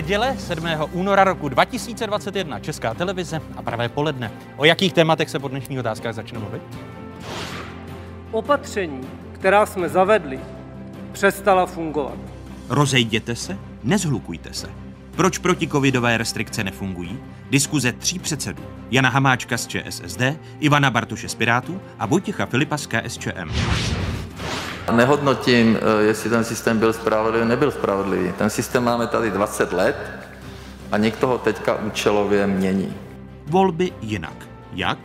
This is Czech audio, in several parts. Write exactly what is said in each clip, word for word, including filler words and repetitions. Neděle sedmého února roku dva tisíce dvacet jedna, Česká televize a Pravé poledne. O jakých tématech se po dnešních otázkách začne mluvit? Opatření, která jsme zavedli, přestala fungovat. Rozejděte se, nezhlukujte se. Proč protikovidové restrikce nefungují? Diskuze tří předsedů. Jana Hamáčka z ČSSD, Ivana Bartuše z Pirátů a Vojtěcha Filipa z KSČM. Nehodnotím, jestli ten systém byl spravedlivý, nebyl spravedlivý. Ten systém máme tady dvacet let a někdo ho teďka účelově mění. Volby jinak. Jak?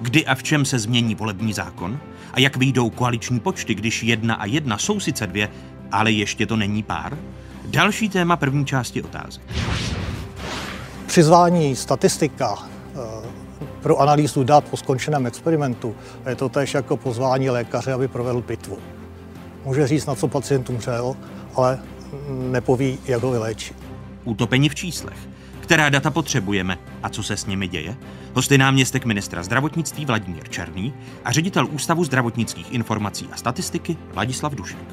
Kdy a v čem se změní volební zákon? A jak vyjdou koaliční počty, když jedna a jedna jsou sice dvě, ale ještě to není pár? Další téma první části otázek. Přizvání statistika pro analýzu dat po skončeném experimentu je to též jako pozvání lékaře, aby provedl pitvu. Může říct, na co pacientům umřel, ale nepoví, jak ho vyléčit. Utopení v číslech. Která data potřebujeme a co se s nimi děje? Hosty náměstek ministra zdravotnictví Vladimír Černý a ředitel Ústavu zdravotnických informací a statistiky Ladislav Dušek.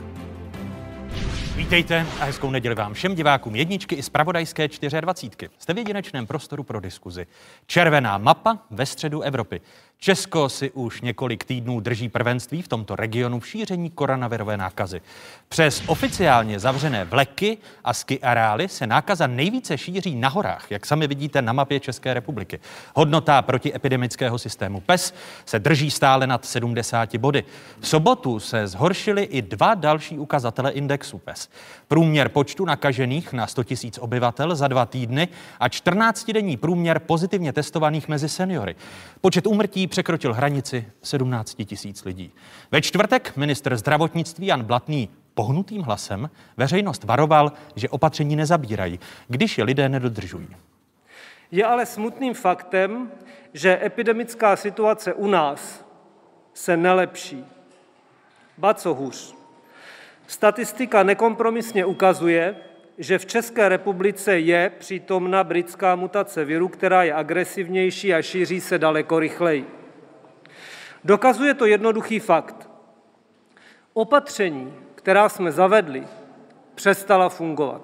Vítejte a hezkou neděli vám všem divákům jedničky i zpravodajské dvacet čtyři. Jste v jedinečném prostoru pro diskuzi. Červená mapa ve středu Evropy. Česko si už několik týdnů drží prvenství v tomto regionu v šíření koronavirové nákazy. Přes oficiálně zavřené vleky a ski areály se nákaza nejvíce šíří na horách, jak sami vidíte na mapě České republiky. Hodnota protiepidemického systému PES se drží stále nad sedmdesáti body. V sobotu se zhoršily i dva další ukazatele indexu PES. Průměr počtu nakažených na sto tisíc obyvatel za dva týdny a čtrnáctidenní průměr pozitivně testovaných mezi seniory. Počet úmrtí překročil hranici sedmnácti tisíc lidí. Ve čtvrtek ministr zdravotnictví Jan Blatný pohnutým hlasem veřejnost varoval, že opatření nezabírají, když je lidé nedodržují. Je ale smutným faktem, že epidemická situace u nás se nelepší. Ba co hůř. Statistika nekompromisně ukazuje, že v České republice je přítomna britská mutace viru, která je agresivnější a šíří se daleko rychleji. Dokazuje to jednoduchý fakt. Opatření, která jsme zavedli, přestala fungovat.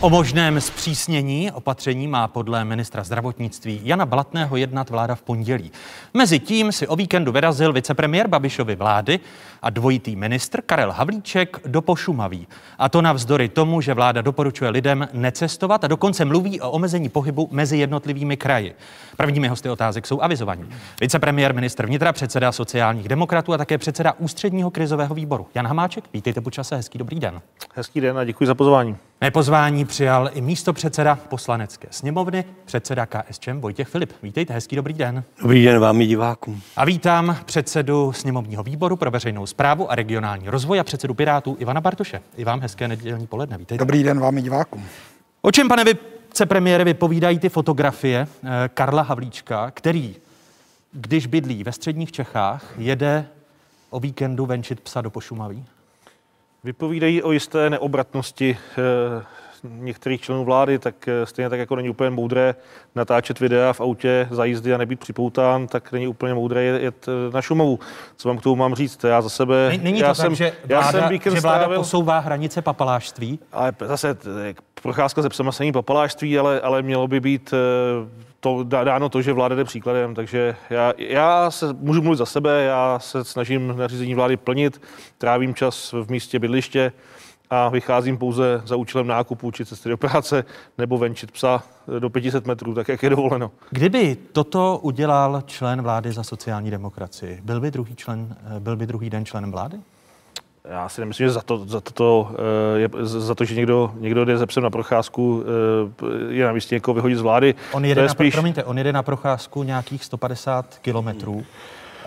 O možném zpřísnění opatření má podle ministra zdravotnictví Jana Blatného jednat vláda v pondělí. Mezitím si o víkendu vyrazil vicepremiér Babišovy vlády a dvojitý ministr Karel Havlíček do Pošumaví. A to navzdory tomu, že vláda doporučuje lidem necestovat a dokonce mluví o omezení pohybu mezi jednotlivými kraji. Prvními hosty otázek jsou avizovaní. Vicepremiér, ministr vnitra, předseda sociálních demokratů a také předseda ústředního krizového výboru. Jan Hamáček, vítejte po čase, hezký dobrý den. Hezký den a děkuji za pozvání. Mé pozvání přijal i místopředseda poslanecké sněmovny, předseda KSČM Vojtěch Filip. Vítejte, hezký dobrý den. Dobrý den vám i divákům. A vítám předsedu sněmovního výboru pro veřejnou správu a regionální rozvoj a předsedu Pirátů Ivana Bartuše. I vám hezké nedělní poledne, vítejte. Dobrý den vám i divákům. O čem, pane vicepremiére, vypovídají ty fotografie Karla Havlíčka, který, když bydlí ve středních Čechách, jede o víkendu venčit psa do Pošumaví? Vypovídají o jisté neobratnosti e, některých členů vlády, tak e, stejně tak jako není úplně moudré natáčet videa v autě za jízdy a nebýt připoután, tak není úplně moudré jet na Šumavu. Co vám k tomu mám říct? Já za sebe... Není to já tak, jsem, že vláda, že vláda posouvá hranice papalášství? Ale zase procházka ze psama se není papalášství, ale, ale mělo by být to, dáno to, že vláda jde příkladem. Takže já, já se můžu mluvit za sebe, já se snažím nařízení vlády plnit, trávím čas v místě bydliště a vycházím pouze za účelem nákupu či cesty do práce nebo venčit psa do pěti set metrů, tak jak je dovoleno. Kdyby toto udělal člen vlády za sociální demokracii, byl by druhý, člen, byl by druhý den členem vlády? Já si nemyslím, že za to, za to, je, za to že někdo, někdo jde ze psem na procházku, je na místě někoho vyhodit z vlády. On jede, je na, spíš... promiňte, on jede na procházku nějakých sto padesát kilometrů. Hmm.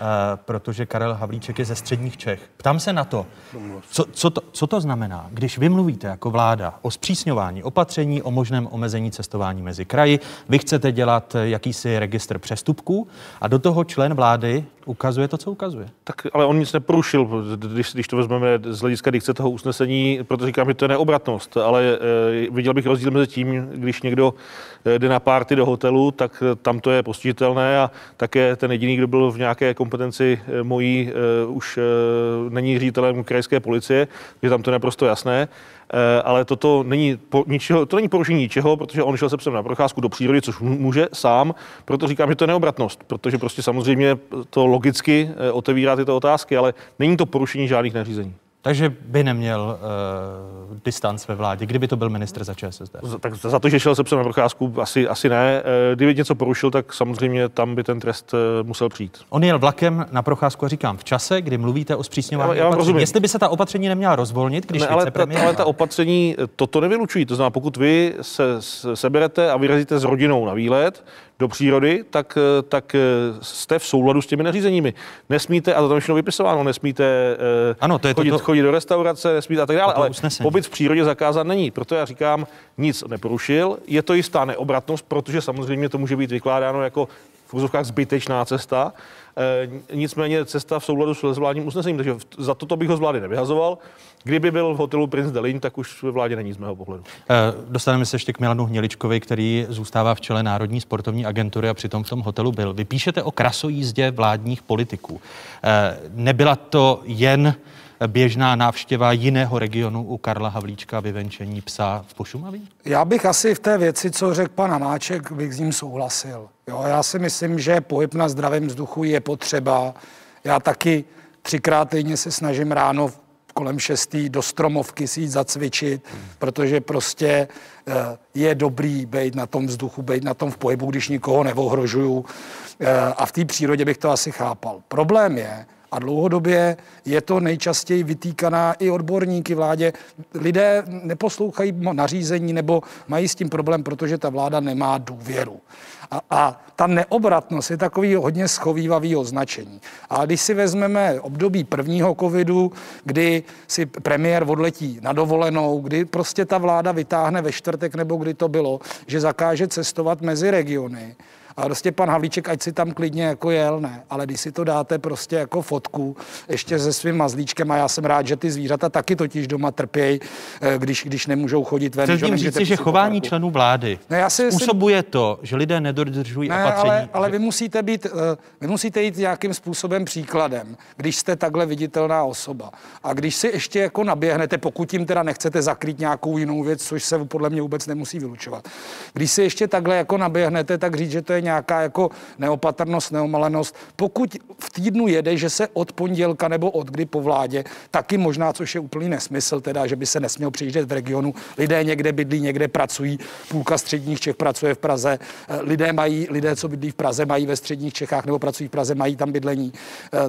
Uh, protože Karel Havlíček je ze středních Čech. Ptám se na to co, co to, co to znamená, když vy mluvíte jako vláda o zpřísňování opatření, o možném omezení cestování mezi kraji, vy chcete dělat jakýsi registr přestupků a do toho člen vlády ukazuje to, co ukazuje. Tak, ale on nic neporušil, když, když to vezmeme z hlediska dikce toho usnesení, protože říkám, že to je neobratnost, ale e, viděl bych rozdíl mezi tím, když někdo jde na party do hotelu, tak tam to je postižitelné a také ten jediný, kdo byl v nějaké kompetenci mojí, e, už e, není ředitelem krajské policie, takže tam to je naprosto jasné. ale toto není, po, ničeho, to není porušení ničeho, protože on šel se psem na procházku do přírody, což může sám, proto říkám, že to je neobratnost, protože prostě samozřejmě to logicky otevírá tyto otázky, ale není to porušení žádných nařízení. Takže by neměl uh, distanc ve vládě, kdyby to byl ministr za ČSSD. Za, tak za to, že šel se psem na procházku, asi, asi ne. E, kdyby něco porušil, tak samozřejmě tam by ten trest e, musel přijít. On jel vlakem na procházku a říkám v čase, kdy mluvíte o zpřísňování já, já opatření. Jestli by se ta opatření neměla rozvolnit, když ne, ale, ta, ale ta opatření toto nevylučují. To znamená, pokud vy se seberete a vyrazíte s rodinou na výlet do přírody, tak, tak jste v souladu s těmi nařízeními. Nesmíte, a to tam všechno vypisováno, nesmíte ano, to je chodit, to, to... chodit do restaurace, nesmíte a tak dále, ale pobyt v přírodě zakázán není. Proto já říkám, nic neporušil, je to jistá neobratnost, protože samozřejmě to může být vykládáno jako v úzovkách zbytečná cesta, e, nicméně cesta v souladu s vládním usnesením, takže v, za toto bych ho z vlády nevyhazoval. Kdyby byl v hotelu Prince Delin, tak už ve vládě není z mého pohledu. E, dostaneme se ještě k Milanu Hniličkovi, který zůstává v čele Národní sportovní agentury a přitom v tom hotelu byl. Vy píšete o krasojízdě vládních politiků. E, nebyla to jen běžná návštěva jiného regionu u Karla Havlíčka, vyvenčení psa v Pošumaví? Já bych asi v té věci, co řekl pan Hamáček, bych s ním souhlasil. Jo, já si myslím, že pohyb na zdravém vzduchu je potřeba. Já taky třikrát týdně se snažím ráno kolem šestý do Stromovky si jít zacvičit, hmm. protože prostě je dobrý být na tom vzduchu, být na tom v pohybu, když nikoho neohrožuju. A v té přírodě bych to asi chápal. Problém je, a dlouhodobě je to nejčastěji vytýkaná i odborníky vládě. Lidé neposlouchají nařízení nebo mají s tím problém, protože ta vláda nemá důvěru. A, a ta neobratnost je takový hodně schovývavý označení. A když si vezmeme období prvního covidu, kdy si premiér odletí na dovolenou, kdy prostě ta vláda vytáhne ve čtvrtek, nebo kdy to bylo, že zakáže cestovat mezi regiony, a prostě pan Havlíček, ať si tam klidně jako jel, ne, ale když si to dáte prostě jako fotku ještě se svým mazlíčkem, a já jsem rád, že ty zvířata taky totiž doma trpějí, když, když nemůžou chodit ven. Chtěl tím říci, že chování členů vlády ne, způsobuje si... to, že lidé nedodržují ne, opatření. Ale, ale vy, musíte být, vy musíte jít nějakým způsobem příkladem, když jste takhle viditelná osoba. A když si ještě jako naběhnete, pokud jim teda nechcete zakrýt nějakou jinou věc, což se podle mě vůbec nemusí vylučovat. Když si ještě takhle jako naběhnete, tak říct, že to je nějaká jako neopatrnost, neomalenost. Pokud v týdnu jede, že se od pondělka nebo od kdy po vládě, taky možná, což je úplný nesmysl, teda, že by se nesměl přijíždět v regionu. Lidé někde bydlí, někde pracují, půlka středních Čech pracuje v Praze, lidé mají, lidé, co bydlí v Praze, mají ve středních Čechách nebo pracují v Praze, mají tam bydlení.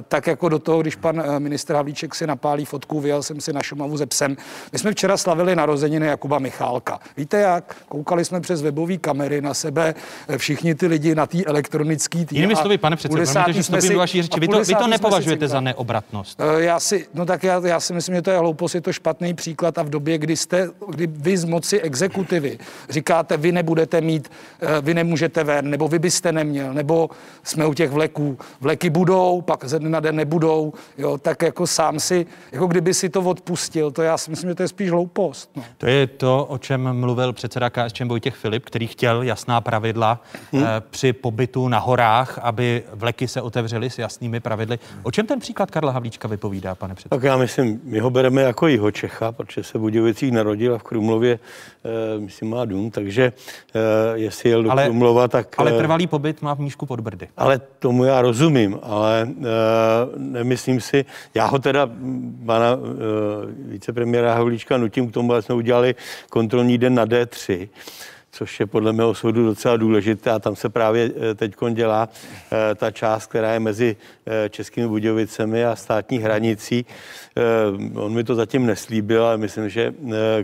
Tak jako do toho, když pan ministr Havlíček si napálí fotku, vyjel jsem si na Šumavu se psem. My jsme včera slavili narozeniny Jakuba Michálka. Víte jak? Koukali jsme přes webové kamery na sebe, všichni ty lidi na té elektronické týdě. Jinými slovy, pane předsedo, protože vstoupím do vaší řeči, vy to, vy to nepovažujete za neobratnost. Já si, no tak já, já si myslím, že to je hloupost, je to špatný příklad a v době, kdy jste, kdy vy z moci exekutivy říkáte, vy nebudete mít, vy nemůžete ven, nebo vy byste neměl, nebo jsme u těch vleků, vleky budou, pak ze dne na den nebudou, jo, tak jako sám si, jako kdyby si to odpustil, to já si myslím, že to je spíš hloupost. No. To je to, o čem mluvil předseda KSČM Vojtěch Filip, který chtěl jasná pravidla hmm. při pobytu na horách, aby vleky se otevřely s jasnými pravidly. O čem ten příklad Karla Havlíčka vypovídá, pane předsedo? Tak já myslím, my ho bereme jako Jihočecha, protože se v Budějovicích narodil a v Krumlově, e, myslím, má dům, takže e, jestli jel do ale, Krumlova, tak... Ale trvalý pobyt má v Mníšku pod Brdy. Ale tomu já rozumím, ale e, nemyslím si, já ho teda, pana e, vicepremiéra Havlíčka nutím k tomu, ale jsme udělali kontrolní den na D tři, což je podle mého soudu docela důležité a tam se právě teďkon dělá ta část, která je mezi Českými Budějovicemi a státní hranicí. On mi to zatím neslíbil, ale myslím, že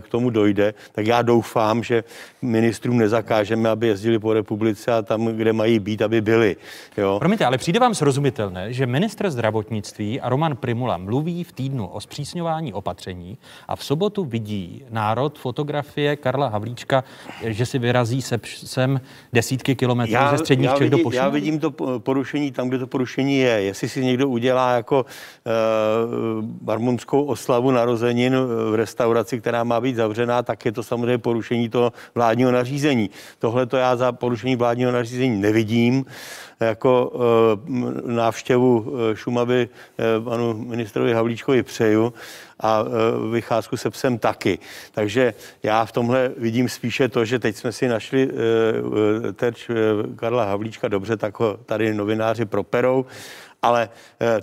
k tomu dojde. Tak já doufám, že ministrům nezakážeme, aby jezdili po republice a tam, kde mají být, aby byli. Jo? Promiňte, ale přijde vám srozumitelné, že ministr zdravotnictví a Roman Prymula mluví v týdnu o zpřísňování opatření a v sobotu vidí národ fotografie Karla Havlíčka, že si vyrazí se, sem desítky kilometrů já, ze středních Čech do Pošumaví. Já vidím to porušení tam, kde to porušení je. Jestli si někdo udělá jako uh, barmunskou oslavu narozenin v restauraci, která má být zavřená, tak je to samozřejmě porušení toho vládního nařízení. Tohle to já za porušení vládního nařízení nevidím. jako návštěvu Šumavy panu ministrovi Havlíčkovi přeju a vycházku se psem taky. Takže já v tomhle vidím spíše to, že teď jsme si našli terč Karla Havlíčka, dobře, tak ho tady novináři properou, ale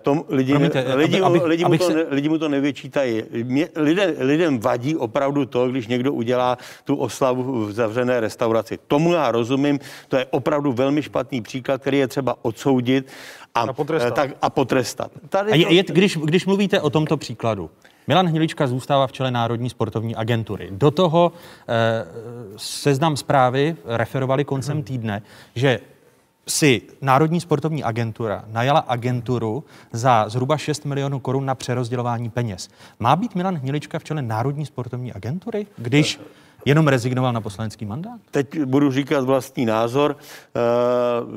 tom lidi, Promiňte, lidi, aby, lidi, mu to, se... lidi mu to nevyčítají. Mě, lidem, lidem vadí opravdu to, když někdo udělá tu oslavu v zavřené restauraci. Tomu já rozumím, to je opravdu velmi špatný příklad, který je třeba odsoudit a, a potrestat. Tak, a potrestat. Tady a je, to... je, když, když mluvíte o tomto příkladu, Milan Hnilička zůstává v čele Národní sportovní agentury. Do toho eh, Seznam Zprávy referovali koncem hmm. týdne, že si Národní sportovní agentura najala agenturu za zhruba šest milionů korun na přerozdělování peněz. Má být Milan Hnilička v čele Národní sportovní agentury, když jenom rezignoval na poslanecký mandát? Teď budu říkat vlastní názor,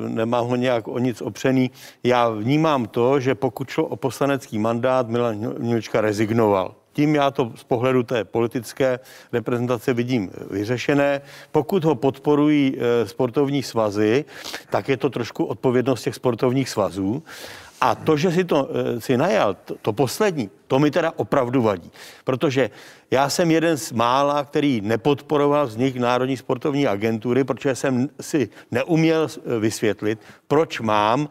nemám ho nějak o nic opřený. Já vnímám to, že pokud šlo o poslanecký mandát, Milan Hnilička rezignoval. Tím já to z pohledu té politické reprezentace vidím vyřešené. Pokud ho podporují sportovní svazy, tak je to trošku odpovědnost těch sportovních svazů. A to, že si to si najal, to, to poslední, to mi teda opravdu vadí. Protože já jsem jeden z mála, který nepodporoval vznik Národní sportovní agentury, protože jsem si neuměl vysvětlit, proč mám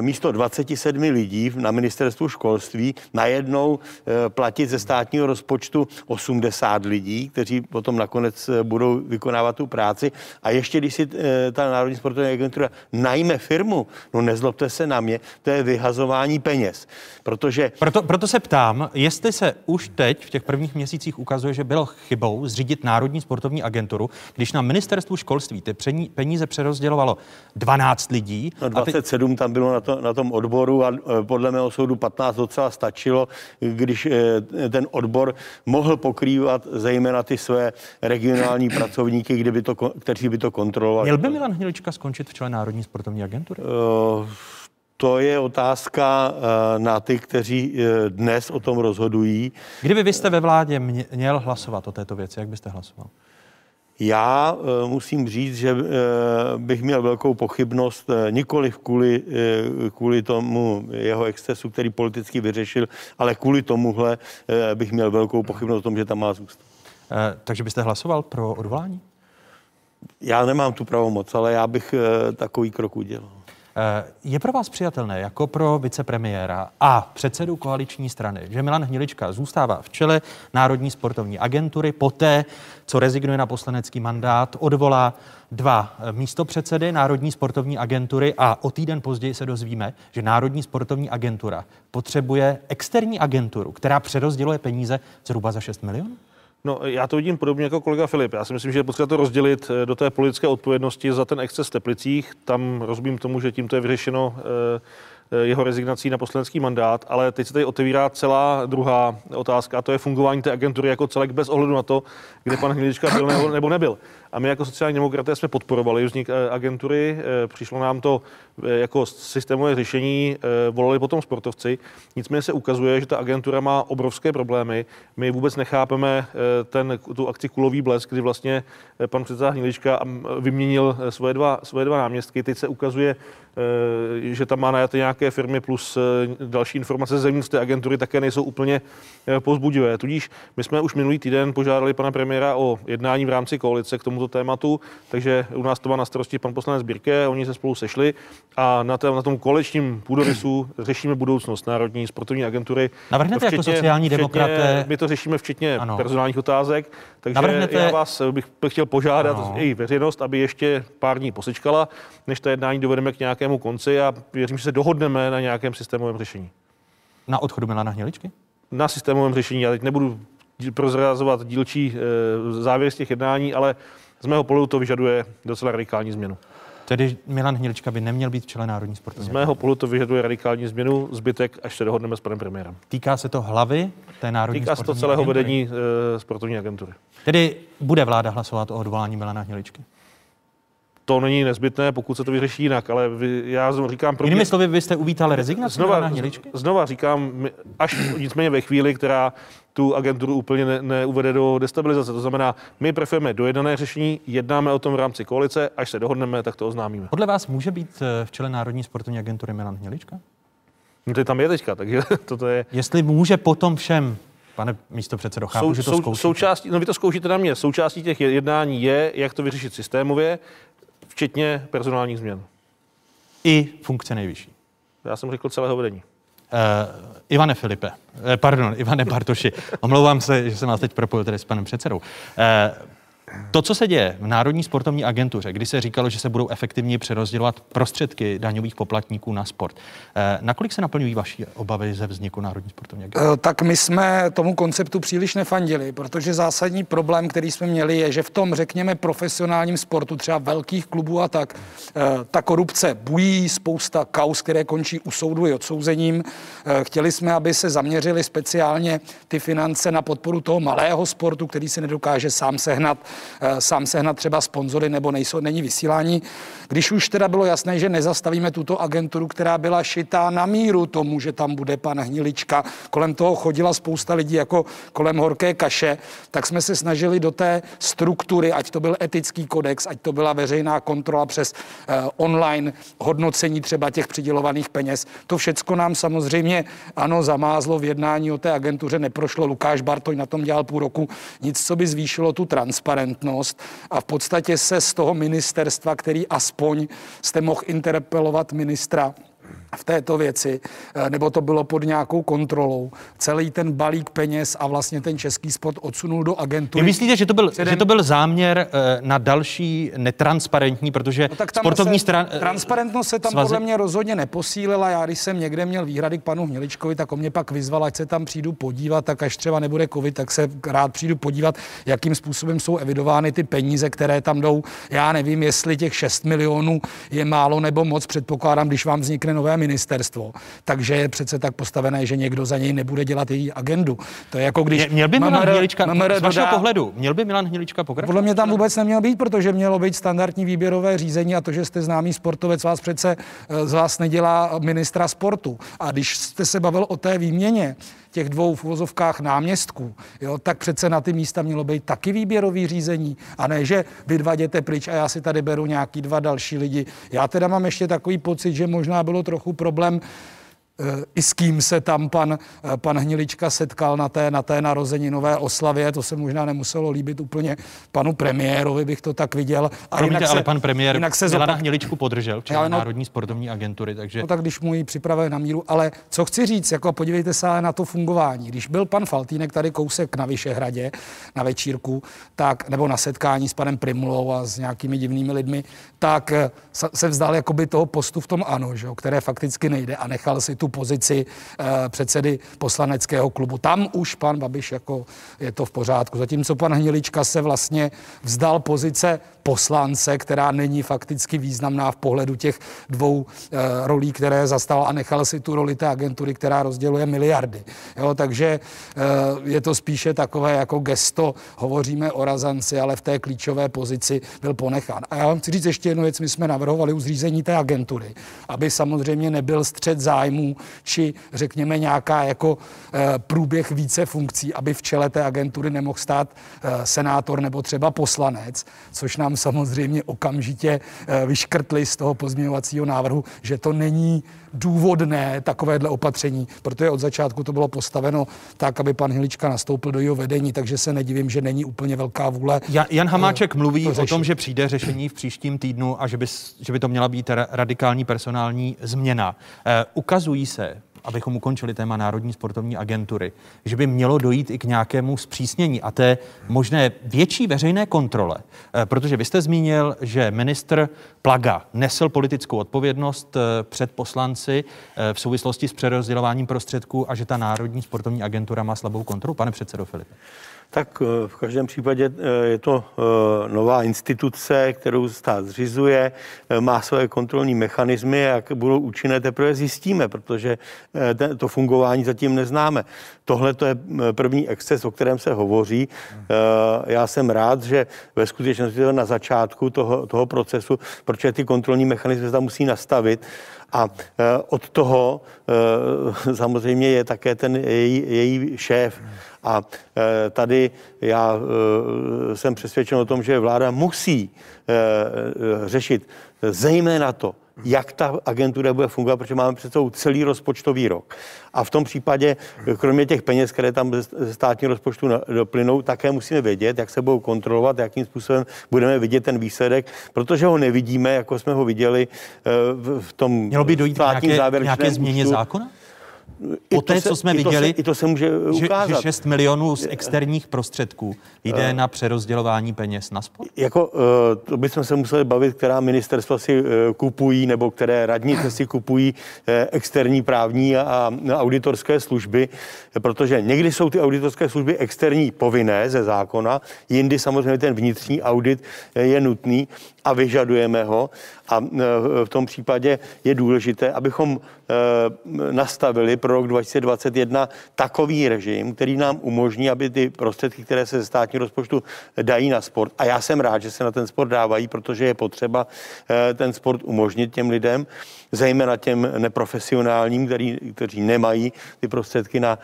místo dvacet sedm lidí na ministerstvu školství najednou platit ze státního rozpočtu osmdesát lidí, kteří potom nakonec budou vykonávat tu práci. A ještě když si ta Národní sportovní agentura najme firmu, no nezlobte se na mě, to je vyhazování peněz. Protože... Proto, proto se ptám, jestli se už teď v těch prvních měsících ukazuje, že bylo chybou zřídit Národní sportovní agenturu, když na ministerstvu školství ty peníze přerozdělovalo dvanáct lidí. No dvacet sedm teď... tam bylo na, to, na tom odboru a podle mého soudu patnáct docela stačilo, když ten odbor mohl pokrývat zejména ty své regionální pracovníky, kdyby to, kteří by to kontrolovali. Měl by Milan Hnilička skončit v čele Národní sportovní agentury? Uh... To je otázka na ty, kteří dnes o tom rozhodují. Kdyby vy jste ve vládě měl hlasovat o této věci, jak byste hlasoval? Já musím říct, že bych měl velkou pochybnost nikoli kvůli, kvůli tomu jeho excesu, který politicky vyřešil, ale kvůli tomuhle bych měl velkou pochybnost o tom, že tam má zůstat. Takže byste hlasoval pro odvolání? Já nemám tu pravomoc, ale já bych takový krok udělal. Je pro vás přijatelné, jako pro vicepremiéra a předsedu koaliční strany, že Milan Hnilička zůstává v čele Národní sportovní agentury poté, co rezignuje na poslanecký mandát, odvolá dva místopředsedy Národní sportovní agentury a o týden později se dozvíme, že Národní sportovní agentura potřebuje externí agenturu, která přerozděluje peníze zhruba za šest milionů? No, já to vidím podobně jako kolega Filip. Já si myslím, že je potřeba to rozdělit do té politické odpovědnosti za ten exces v Teplicích. Tam rozumím tomu, že tímto je vyřešeno jeho rezignací na poslanecký mandát, ale teď se tady otevírá celá druhá otázka, a to je fungování té agentury jako celek bez ohledu na to, kde pan Hnilička byl nebo nebyl. A my jako sociální demokraté jsme podporovali vznik agentury, přišlo nám to jako systémové řešení, volali potom sportovci, nicméně se ukazuje, že ta agentura má obrovské problémy. My vůbec nechápeme ten, tu akci Kulový blesk, kdy vlastně pan předseda Hnilička vyměnil svoje dva, svoje dva náměstky. Teď se ukazuje, že tam má najaté nějaké firmy plus další informace zevnitř té agentury také nejsou úplně povzbudivé. Tudíž my jsme už minulý týden požádali pana premiéra o jednání v rámci koalice k tomu tématu, takže u nás to má na starosti pan poslanec Birke, oni se spolu sešli a na, tém, na tom kolečním půdorysu řešíme budoucnost Národní sportovní agentury. Navrhnete včetně, jako sociální demokraté? My to řešíme včetně ano. personálních otázek, takže Navrhnete... já vás bych chtěl požádat ano. i veřejnost, aby ještě pár dní posečkala, než ta jednání dovedeme k nějakému konci a věřím, že se dohodneme na nějakém systémovém řešení. Na odchodu Milana Hniličky? Na systémovém řešení, já teď nebudu prozrazovat dílčí e, závěr z těch jednání, ale z mého pohledu to vyžaduje docela radikální změnu. Tedy Milan Hnilička by neměl být v čele Národní sportovní agentury. Z mého pohledu to vyžaduje radikální změnu, zbytek až se dohodneme s panem premiérem. Týká se to hlavy té Národní Týká sportovní agentury? Týká se to celého agentury. vedení e, sportovní agentury. Tedy bude vláda hlasovat o odvolání Milana Hniličky? to není nezbytné, pokud se to vyřeší jinak, ale vy, já znovu říkám... Pro mě, jinými slovy, vy jste uvítal rezignaci znova, na Hniličky? Znova říkám, až nicméně ve chvíli, která tu agenturu úplně ne, neuvede do destabilizace. To znamená, my preferujeme dojednané řešení, jednáme o tom v rámci koalice, až se dohodneme, tak to oznámíme. Podle vás může být v čele Národní sportovní agentury Milan Hnilička? No to tam je teďka, takže to je... Jestli může potom všem... Pane místopředsedo, chápu, sou, že to sou, zkoušíte. Součástí, no vy to zkoušíte na mě. Součástí těch jednání je, jak to vyřešit systémově, včetně personálních změn. I funkce nejvyšší. Já jsem řekl celého vedení. Uh, Ivane Filipe, eh, pardon, Ivane Bartoši, omlouvám se, že jsem vás teď propojil tady s panem předsedou. Uh, To, co se děje v Národní sportovní agentuře, kdy se říkalo, že se budou efektivně přerozdělovat prostředky daňových poplatníků na sport. E, nakolik se naplňují vaše obavy ze vzniku Národní sportovní agentury? Tak my jsme tomu konceptu příliš nefandili, protože zásadní problém, který jsme měli, je, že v tom, řekněme, profesionálním sportu, třeba velkých klubů a tak, e, ta korupce bují, spousta kauz, které končí u soudu i odsouzením. E, chtěli jsme, aby se zaměřili speciálně ty finance na podporu toho malého sportu, který se nedokáže sám sehnat. sám sehnat třeba sponzory nebo nejsou, není vysílání. Když už teda bylo jasné, že nezastavíme tuto agenturu, která byla šitá na míru tomu, že tam bude pan Hnilička, kolem toho chodila spousta lidí jako kolem horké kaše, tak jsme se snažili do té struktury, ať to byl etický kodex, ať to byla veřejná kontrola přes eh, online hodnocení třeba těch přidělovaných peněz. To všecko nám samozřejmě ano zamázlo v jednání o té agentuře, neprošlo. Lukáš Bartoň na tom dělal půl roku, nic, co by zvýšilo tu transparentnost. A v podstatě se z toho ministerstva, který aspoň jste mohl interpelovat ministra v této věci, nebo to bylo pod nějakou kontrolou, celý ten balík peněz a vlastně ten český sport odsunul do agentury. Vy myslíte, že to byl, že to byl záměr na další netransparentní, protože no tak tam sportovní stran... Transparentnost se tam svazy... podle mě rozhodně neposílila. Já, když jsem někde měl výhrady k panu Hniličkovi, tak on mě pak vyzval, ať se tam přijdu podívat, tak až třeba nebude covid, tak se rád přijdu podívat, jakým způsobem jsou evidovány ty peníze, které tam jdou. Já nevím, jestli těch šest milionů je málo nebo moc, předpokládám, když vám vznikne nové ministerstvo. Takže je přece tak postavené, že někdo za něj nebude dělat její agendu. To je jako když... Mě, měl by Milan Hnilička, z vašeho pohledu, měl by Milan Hnilička pokračovat? Podle mě tam vůbec neměl být, protože mělo být standardní výběrové řízení a to, že jste známý sportovec, vás přece z vás nedělá ministra sportu. A když jste se bavil o té výměně těch dvou v uvozovkách náměstků, jo, tak přece na ty místa mělo být taky výběrový řízení, a ne, že vy dva jděte pryč a já si tady beru nějaký dva další lidi. Já teda mám ještě takový pocit, že možná bylo trochu problém i s kým se tam pan, pan Hnilička setkal na té, na té narozeninové oslavě. To se možná nemuselo líbit úplně panu premiérovi, bych to tak viděl. A Promiňte, jinak se, ale pan premiér jinak se Milana zopak... Hniličku podržel, či no, Národní sportovní agentury. Takže... No tak když mu ji připravil na míru. Ale co chci říct, jako podívejte se na to fungování. Když byl pan Faltýnek tady kousek na Vyšehradě, na večírku, tak, nebo na setkání s panem Primulou a s nějakými divnými lidmi, tak se vzdal jakoby toho postu v tom ANO, že, které fakticky nejde, a nechal si tu pozici uh, předsedy poslaneckého klubu. Tam už pan Babiš jako je to v pořádku. Zatímco pan Hnilička se vlastně vzdal pozice poslance, která není fakticky významná v pohledu těch dvou uh, rolí, které zastal, a nechal si tu roli té agentury, která rozděluje miliardy. Jo, takže uh, je to spíše takové jako gesto, hovoříme o razanci, ale v té klíčové pozici byl ponechán. A já vám chci říct ještě jednu věc, my jsme navrhovali u zřízení té agentury, aby samozřejmě nebyl střet zájmů či řekněme nějaká jako e, průběh více funkcí, aby v čele té agentury nemohl stát e, senátor nebo třeba poslanec, což nám samozřejmě okamžitě e, vyškrtli z toho pozměňovacího návrhu, že to není důvodné takovéhle opatření, protože od začátku to bylo postaveno tak, aby pan Hnilička nastoupil do jeho vedení, takže se nedivím, že není úplně velká vůle. Ja, Jan Hamáček e, mluví to o tom, že přijde řešení v příštím týdnu a že by, že by to měla být radikální personální změna. E, ukazují se, abychom ukončili téma Národní sportovní agentury, že by mělo dojít i k nějakému zpřísnění a té možné větší veřejné kontrole. Protože vy jste zmínil, že ministr Plaga nesl politickou odpovědnost před poslanci v souvislosti s přerozdělováním prostředků a že ta Národní sportovní agentura má slabou kontrolu. Pane předsedo Filipe. Tak v každém případě je to nová instituce, kterou stát zřizuje, má své kontrolní mechanismy, jak budou účinné, teprve zjistíme, protože to fungování zatím neznáme. Tohle to je první exces, o kterém se hovoří. Já jsem rád, že ve skutečnosti na začátku toho, toho procesu, protože ty kontrolní mechanismy tam musí nastavit. A od toho samozřejmě je také ten její, její šéf. A tady já jsem přesvědčen o tom, že vláda musí řešit zejména to, jak ta agentura bude fungovat, protože máme před sebou celý rozpočtový rok. A v tom případě, kromě těch peněz, které tam ze státního rozpočtu doplynou, také musíme vědět, jak se budou kontrolovat, jakým způsobem budeme vidět ten výsledek, protože ho nevidíme, jako jsme ho viděli v tom mělo by dojít státním závěrečném nějaké, nějaké změně účtu. Zákona? O té, co jsme i viděli, se, i to se může ukázat. Že, že šest milionů z externích prostředků jde na přerozdělování peněz na sport? Jako, to bychom se museli bavit, která ministerstva si kupují, nebo které radnice si kupují externí právní a auditorské služby, protože někdy jsou ty auditorské služby externí povinné ze zákona, jindy samozřejmě ten vnitřní audit je nutný a vyžadujeme ho. A v tom případě je důležité, abychom nastavili pro rok dva tisíce dvacet jedna takový režim, který nám umožní, aby ty prostředky, které se ze státního rozpočtu dají na sport, a já jsem rád, že se na ten sport dávají, protože je potřeba ten sport umožnit těm lidem, zejména těm neprofesionálním, který, kteří nemají ty prostředky na,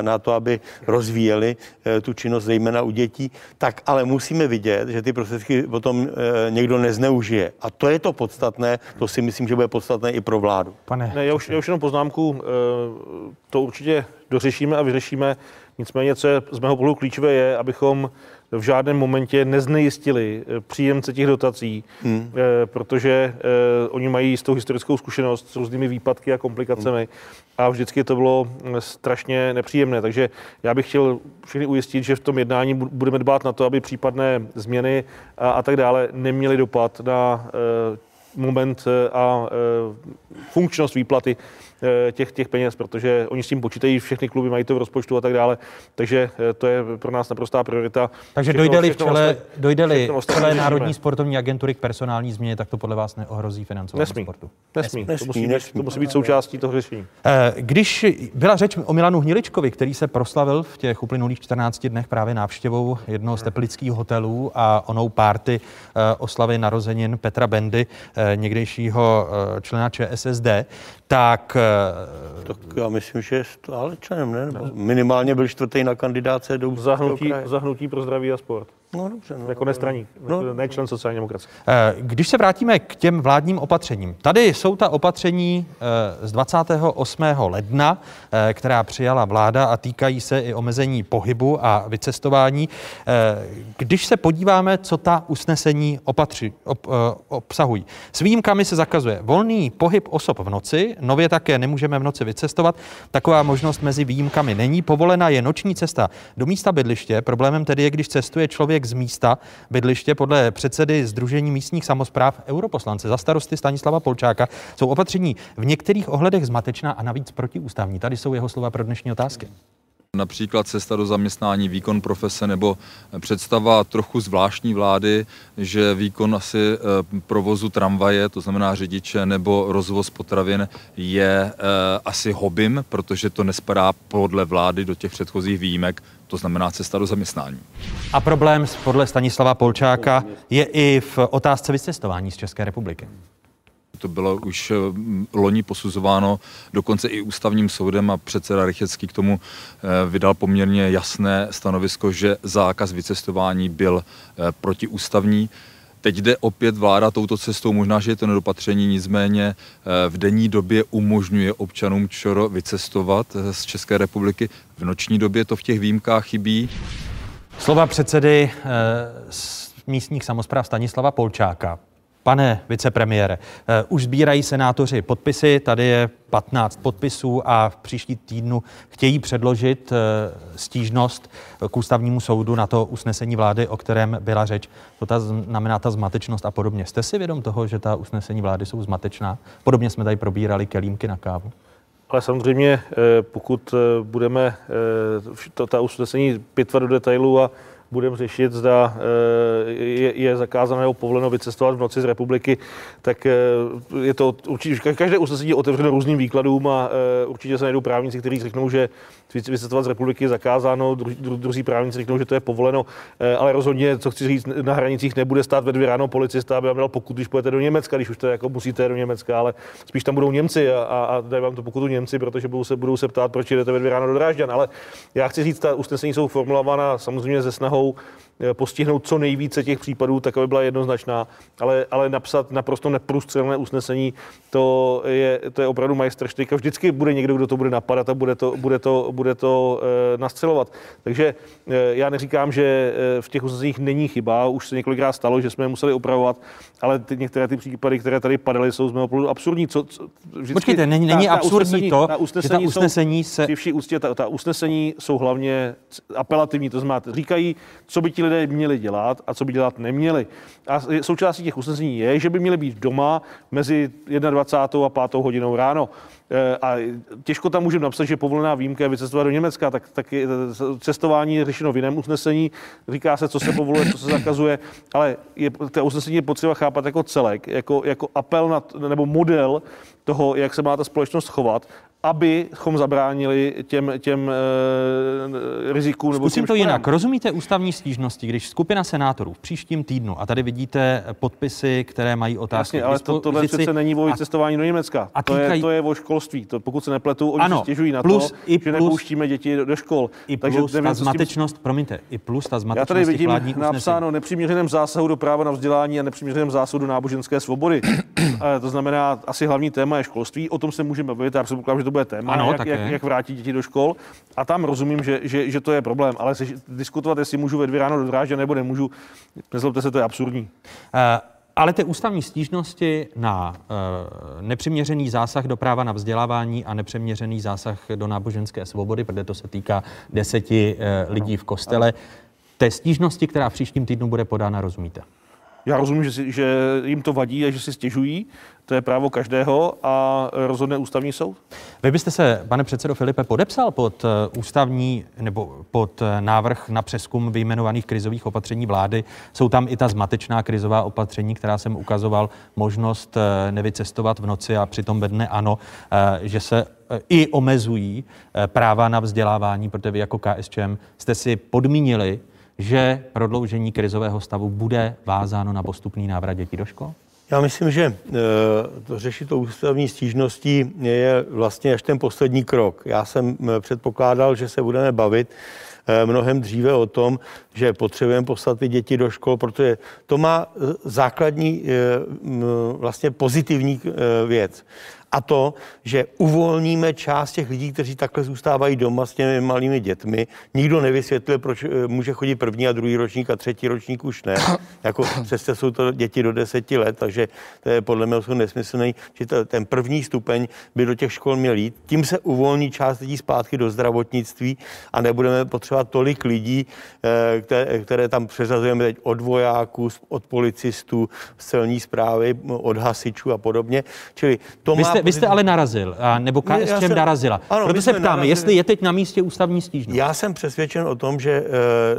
na to, aby rozvíjeli tu činnost, zejména u dětí, tak ale musíme vidět, že ty prostředky potom někdo nezneužije. A to je to podstatné, to si myslím, že bude podstatné i pro vládu. Pane. Ne, já, už, já už jenom poznámku, to určitě dořešíme a vyřešíme, nicméně, co je z mého pohledu klíčové, je, abychom v žádném momentě neznejistili příjemce těch dotací, hmm. protože oni mají jistou historickou zkušenost s různými výpadky a komplikacemi hmm. a vždycky to bylo strašně nepříjemné. Takže já bych chtěl všechny ujistit, že v tom jednání budeme dbát na to, aby případné změny a, a tak dále neměly dopad na moment a funkčnost výplaty těch, těch peněz, protože oni s tím počítají, všechny kluby mají to v rozpočtu a tak dále, takže to je pro nás naprostá priorita. Takže dojde-li v čele, dojde-li v čele Národní sportovní agentury k personální změně, tak to podle vás neohrozí financování nesmí. sportu? Nesmí. Nesmí. To musí, nesmí, to musí být součástí toho řešení. Když byla řeč o Milanu Hniličkovi, který se proslavil v těch uplynulých čtrnácti dnech právě návštěvou jednoho z teplických hotelů a onou párty oslavy narozenin Petra Bendy, někdejšího člena ČSSD, tak... Tak já myslím, že je stále členem, ne? Nebo minimálně byl čtvrtý na kandidáce do zahnutí, zahnutí pro zdraví a sport. No dobře. No, jako nestraník, no, ne člen sociální demokracie. Když se vrátíme k těm vládním opatřením. Tady jsou ta opatření z dvacátého osmého ledna, která přijala vláda a týkají se i omezení pohybu a vycestování. Když se podíváme, co ta usnesení opatři, ob, obsahují. S výjimkami se zakazuje volný pohyb osob v noci, nově také nemůžeme v noci vycestovat. Taková možnost mezi výjimkami není. Povolena je noční cesta do místa bydliště. Problémem tedy je, když cestuje člověk z místa bydliště. Podle předsedy Sdružení místních samospráv europoslance za starosty Stanislava Polčáka jsou opatření v některých ohledech zmatečná a navíc protiústavní. Tady jsou jeho slova pro dnešní otázky. Například cesta do zaměstnání, výkon profese nebo představa trochu zvláštní vlády, že výkon asi provozu tramvaje, to znamená řidiče, nebo rozvoz potravin je asi hobbym, protože to nespadá podle vlády do těch předchozích výjimek, to znamená cesta do zaměstnání. A problém podle Stanislava Polčáka je i v otázce vycestování z České republiky. To bylo už loni posuzováno dokonce i ústavním soudem a předseda Rychetský k tomu vydal poměrně jasné stanovisko, že zákaz vycestování byl protiústavní. Teď jde opět vláda touto cestou, možná, že je to nedopatření, nicméně v denní době umožňuje občanům ČR vycestovat z České republiky. V noční době to v těch výjimkách chybí. Slova předsedy místních samospráv Stanislava Polčáka. Pane vicepremiére, už sbírají senátoři podpisy, tady je patnáct podpisů a v příští týdnu chtějí předložit stížnost k ústavnímu soudu na to usnesení vlády, o kterém byla řeč. To ta znamená ta zmatečnost a podobně. Jste si vědom toho, že ta usnesení vlády jsou zmatečná? Podobně jsme tady probírali kelímky na kávu. Ale samozřejmě, pokud budeme ta usnesení pitvat do detailu a budeme řešit, zda je, je zakázáno nebo povoleno vycestovat v noci z republiky, tak je to určitě, každé usnesení je otevřeno různým výkladům a určitě se najdou právníci, kteří řeknou, že vycestovat z republiky je zakázáno, druzí právníci řeknou, že to je povoleno, ale rozhodně, co chci říct, na hranicích nebude stát ve dvě ráno policista, aby vám dal pokutu, když půjdete do Německa, když už to jako musíte do Německa, ale spíš tam budou Němci a, a dají vám to pokutu Němci, protože budou se, budou se ptát, proč jdete ve dvě ráno do Drážďan. Ale já chci říct, ta usnesení jsou formulována samozřejmě ze snahou postihnout co nejvíce těch případů, tak aby byla jednoznačná, ale, ale napsat naprosto neprůstřelné usnesení, to je, to je opravdu majstrštyk. Vždycky bude někdo, kdo to bude napadat a bude to, bude to, bude to e, nastřelovat. Takže e, já neříkám, že v těch usneseních není chyba, už se několikrát stalo, že jsme je museli opravovat, ale ty, některé ty případy, které tady padaly, jsou z mého pohledu absurdní. Co, co, vždycky, Počkejte, není, není ta, ta absurdní usnesení, to, ta usnesení, že ta usnesení jsou, se... Vší úctě, ta, ta usnesení jsou hlavně apelativní, to znamená, říkají, co by ti lidé měli dělat a co by dělat neměli. A součástí těch usnesení je, že by měli být doma mezi dvacátou první a pátou hodinou ráno. A těžko tam můžeme napsat, že povolená výjimka je vycestovat do Německa, tak, tak je, cestování je řešeno v jiném usnesení, říká se, co se povoluje, co se zakazuje, ale je, to usnesení je potřeba chápat jako celek, jako, jako apel na, nebo model toho, jak se má ta společnost chovat, abychom zabránili těm, těm eh, rizikům. Zkusím nebo těm to jinak. Rozumíte ústavní stížnosti, když skupina senátorů v příštím týdnu, a tady vidíte podpisy, které mají otázky. Jasně, ale to, tohle vizici, přece není o cestování do Německa. A to, týkaj... je, to je o školství. To, pokud se nepletu, oni ano, stěžují na plus, to, i plus, že nepouštíme děti do, do škol. I plus, takže nevím, ta zmatečnost, tím... promiňte, i plus ta zmatečnost. Já tady vidím napsáno nepřiměřeném zásahu do práva na vzdělání a nepřiměřeném zásahu do náboženské svobody. To znamená, asi hlavní téma je školství, o tom se můžeme bavit, já předpokládám, že to bude téma, ano, jak, jak, jak vrátit děti do škol a tam rozumím, že, že, že to je problém, ale se, diskutovat, jestli můžu ve dvě ráno do Drážďan nebo nemůžu, nezlobte se, to je absurdní. Uh, ale ty ústavní stížnosti na uh, nepřiměřený zásah do práva na vzdělávání a nepřiměřený zásah do náboženské svobody, protože to se týká deseti uh, lidí v kostele, ano. Té stížnosti, která v příštím týdnu bude podána, rozumíte? Já rozumím, že, si, že jim to vadí a že si stěžují. To je právo každého a rozhodne ústavní soud. Vy byste se, pane předsedo Filipe, podepsal pod ústavní nebo pod návrh na přezkum vyjmenovaných krizových opatření vlády. Jsou tam i ta zmatečná krizová opatření, která jsem ukazoval, možnost nevycestovat v noci a přitom ve dne ano, že se i omezují práva na vzdělávání, protože vy jako KSČM jste si podmínili, že prodloužení krizového stavu bude vázáno na postupný návrat dětí do škol? Já myslím, že to řešit to ústavní stížností je vlastně až ten poslední krok. Já jsem předpokládal, že se budeme bavit mnohem dříve o tom, že potřebujeme poslat ty děti do škol, protože to má základní vlastně pozitivní věc. A to, že uvolníme část těch lidí, kteří takhle zůstávají doma s těmi malými dětmi. Nikdo nevysvětlil, proč může chodit první a druhý ročník a třetí ročník už ne. Jako přece jsou to děti do deseti let, takže to je podle mě jsou nesmyslný, že ten první stupeň by do těch škol měl jít. Tím se uvolní část lidí zpátky do zdravotnictví a nebudeme potřebovat tolik lidí, které, které tam přeřazujeme teď od vojáků, od policistů, z celní správy, od hasičů a podobně. Čili to má... Vy jste ale narazil, nebo KSČM jsem, narazila. Ano, proto se ptám, narazili, jestli je teď na místě ústavní stížnost. Já jsem přesvědčen o tom, že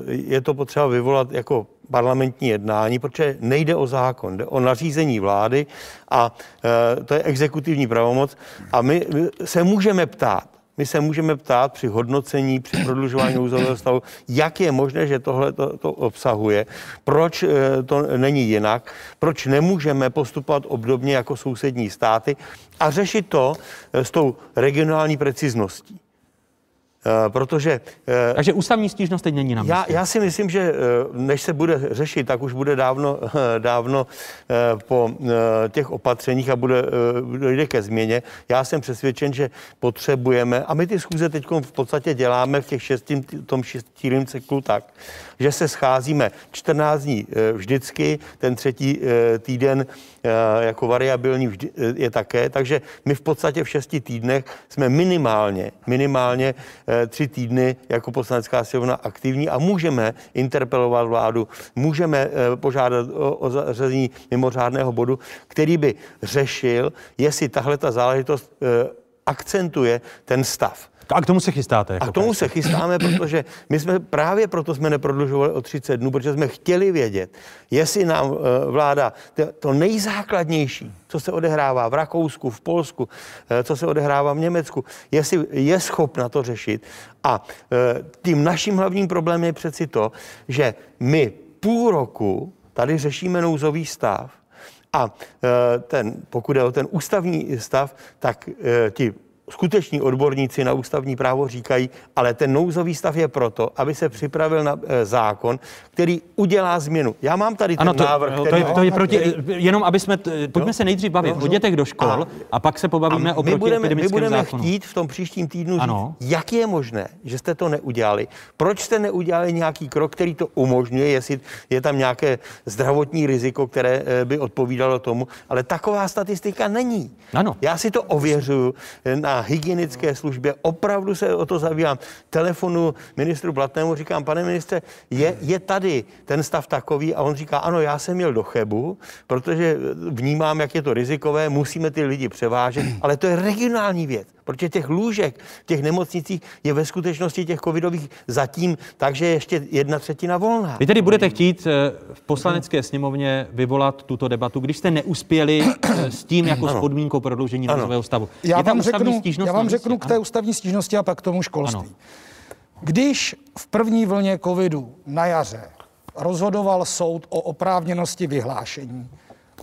je to potřeba vyvolat jako parlamentní jednání, protože nejde o zákon, jde o nařízení vlády a to je exekutivní pravomoc a my se můžeme ptát, My se můžeme ptát při hodnocení, při prodlužování nouzového stavu, jak je možné, že tohle to, to obsahuje, proč to není jinak, proč nemůžeme postupovat obdobně jako sousední státy a řešit to s tou regionální precizností. Protože... Takže ústavní stížnost teď není na místě. Já, já si myslím, že než se bude řešit, tak už bude dávno, dávno po těch opatřeních a bude, dojde ke změně. Já jsem přesvědčen, že potřebujeme, a my ty schůze teď v podstatě děláme v těch šestým, tom šestým cyklu tak, že se scházíme čtrnáct dní vždycky, ten třetí týden jako variabilní vždy, je také, takže my v podstatě v šesti týdnech jsme minimálně, minimálně tři týdny jako Poslanecká sněmovna aktivní a můžeme interpelovat vládu, můžeme požádat o, o zařazení mimořádného bodu, který by řešil, jestli tahle ta záležitost akcentuje ten stav. A k tomu se chystáte? Jako a k tomu se chystáme, protože my jsme právě proto jsme neprodlužovali o třicet dnů, protože jsme chtěli vědět, jestli nám vláda to nejzákladnější, co se odehrává v Rakousku, v Polsku, co se odehrává v Německu, jestli je schopna to řešit. A tím naším hlavním problémem je přeci to, že my půl roku tady řešíme nouzový stav a ten, pokud je o ten ústavní stav, tak ti skuteční odborníci na ústavní právo říkají, ale ten nouzový stav je proto, aby se připravil na e, zákon, který udělá změnu. Já mám tady ten ano, to, návrh, který... To je, to je proti, který, jenom aby jsme... T, pojďme no, se nejdřív bavit no, o dětech do škol a, a pak se pobavíme o protiepidemickém zákonu. My budeme chtít v tom příštím týdnu ano. říct, jak je možné, že jste to neudělali. Proč jste neudělali nějaký krok, který to umožňuje, jestli je tam nějaké zdravotní riziko, které by odpovídalo tomu. Ale taková statistika není. Ano. Já si to ověřuju na hygienické službě, opravdu se o to zabývám. Telefonu ministru Blatnému říkám, pane ministře, je, je tady ten stav takový a on říká, ano, já jsem jel do Chebu, protože vnímám, jak je to rizikové, musíme ty lidi převážet, ale to je regionální věc, protože těch lůžek v těch nemocnicích je ve skutečnosti těch covidových zatím, takže ještě jedna třetina volná. Vy tedy budete chtít v poslanecké sněmovně vyvolat tuto debatu, když jste neuspěli s tím jako ano. s podmínkou prodloužení nouzového stavu. Já vám řeknu, já vám řeknu k té ústavní stížnosti a pak k tomu školství. Ano. Když v první vlně covidu na jaře rozhodoval soud o oprávněnosti vyhlášení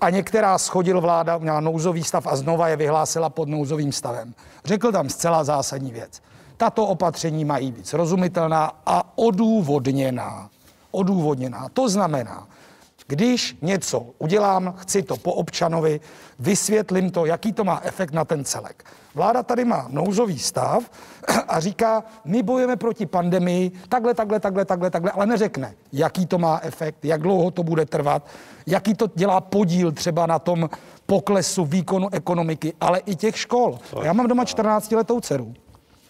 a některá schodil vláda, měla nouzový stav a znova je vyhlásila pod nouzovým stavem, řekl tam zcela zásadní věc. Tato opatření mají být srozumitelná a odůvodněná. Odůvodněná. To znamená, když něco udělám, chci to po občanovi, vysvětlím to, jaký to má efekt na ten celek. Vláda tady má nouzový stav a říká, my bojujeme proti pandemii, takhle, takhle, takhle, takhle, takhle, ale neřekne, jaký to má efekt, jak dlouho to bude trvat, jaký to dělá podíl třeba na tom poklesu výkonu ekonomiky, ale i těch škol. Já mám doma čtrnáctiletou dceru,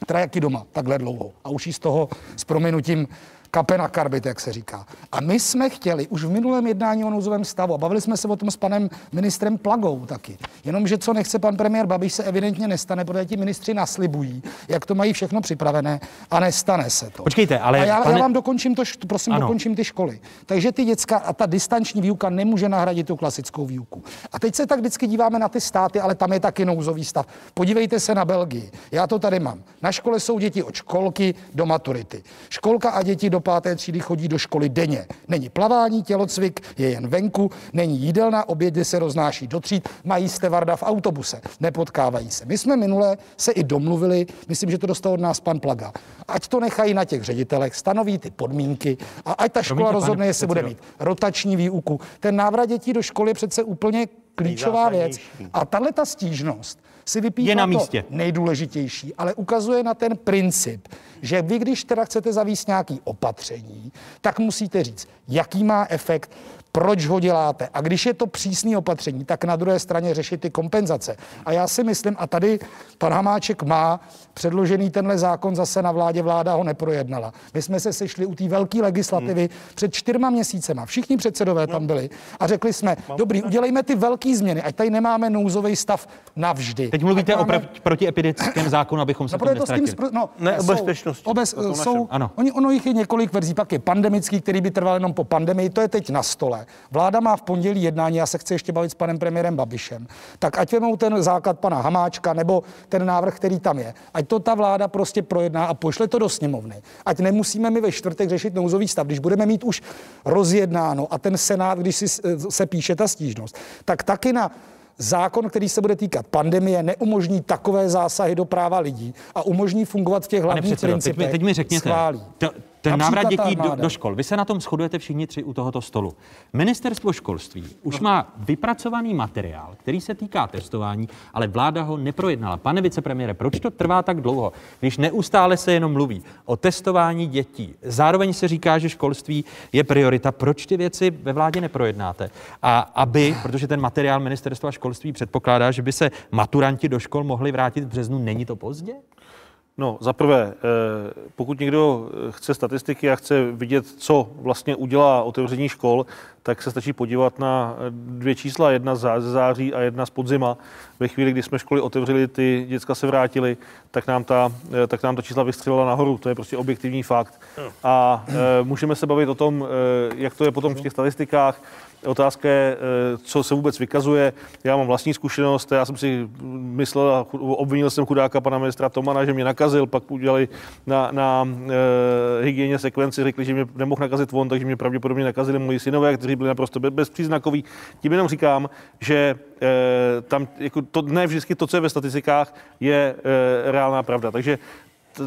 která jaký doma, takhle dlouho a už jí z toho s prominutím kape na karbit, jak se říká. A my jsme chtěli už v minulém jednání o nouzovém stavu, a bavili jsme se o tom s panem ministrem Plagou taky, jenomže co nechce pan premiér Babiš se evidentně nestane, protože ti ministři naslibují, jak to mají všechno připravené a nestane se to. Počkejte, ale... A já, pane... já vám dokončím to, prosím, ano. dokončím ty školy. Takže ty děcka a ta distanční výuka nemůže nahradit tu klasickou výuku. A teď se tak vždycky díváme na ty státy, ale tam je taky nouzový stav. Podívejte se na Belgii. Já to tady mám. Na škole jsou děti od školky do maturity. Školka a děti do páté třídy chodí do školy denně. Není plavání, tělocvik, je jen venku, není jídelna, obědy se roznáší do tříd, mají stevarda v autobuse, nepotkávají se. My jsme minule se i domluvili, myslím, že to dostal od nás pan Plaga. Ať to nechají na těch ředitelech, stanoví ty podmínky a ať ta škola rozhodne, jestli bude mít rotační výuku. Ten návrat dětí do školy je přece úplně klíčová věc. A tahle ta stížnost si vypíchá to nejdůležitější, ale ukazuje na ten princip, že vy, když teda chcete zavést nějaké opatření, tak musíte říct, jaký má efekt, proč ho děláte. A když je to přísné opatření, tak na druhé straně řešit ty kompenzace. A já si myslím, a tady pan Hamáček má předložený tenhle zákon zase na vládě, vláda ho neprojednala. My jsme se sešli u té velké legislativy hmm. před čtyřma měsícema. Všichni předsedové no. tam byli a řekli jsme, Mám dobrý, udělejme ty velké změny, ať tady nemáme nouzový stav navždy. Teď mluvíte máme... o protiepidemickém zákonu, abychom se no, tím nestratili. S tím spro... no, ne, jsou, obec, jsou, ano. Oni, ono jich je několik verzí, pak je pandemický, který by trval jenom po pandemii, to je teď na stole. Vláda má v pondělí jednání, já se chci ještě bavit s panem premiérem Babišem, tak ať vemou ten základ pana Hamáčka nebo ten návrh, který tam je. Ať to ta vláda prostě projedná a pošle to do sněmovny. Ať nemusíme my ve čtvrtek řešit nouzový stav, když budeme mít už rozjednáno a ten senát, když si se píše ta stížnost, tak taky na zákon, který se bude týkat pandemie, neumožní takové zásahy do práva lidí a umožní fungovat v těch hlavních principech. Teď mi řekněte, to, ten návrat dětí do, do škol. Vy se na tom shodujete všichni tři u tohoto stolu. Ministerstvo školství už má vypracovaný materiál, který se týká testování, ale vláda ho neprojednala. Pane vicepremiére, proč to trvá tak dlouho, když neustále se jenom mluví o testování dětí? Zároveň se říká, že školství je priorita. Proč ty věci ve vládě neprojednáte? A aby, protože ten materiál ministerstva školství předpokládá, že by se maturanti do škol mohli vrátit v březnu, není to pozdě? No, za prvé, pokud někdo chce statistiky a chce vidět, co vlastně udělá otevření škol, tak se stačí podívat na dvě čísla, jedna ze září a jedna z podzima. Ve chvíli, kdy jsme školy otevřeli, ty děcka se vrátily, tak nám ta, tak nám ta čísla vystřelila nahoru. To je prostě objektivní fakt. A můžeme se bavit o tom, jak to je potom v těch statistikách. Otázka je, co se vůbec vykazuje. Já mám vlastní zkušenost, já jsem si myslel, obvinil jsem chudáka pana ministra Tomana, že mě nakazil, pak udělali na, na e, hygieně sekvenci, řekli, že mě nemohl nakazit on, takže mě pravděpodobně nakazili moji synové, kteří byli naprosto bezpříznakoví. Tím jenom říkám, že e, tam jako to, ne vždycky to, co je ve statistikách, je e, reálná pravda. Takže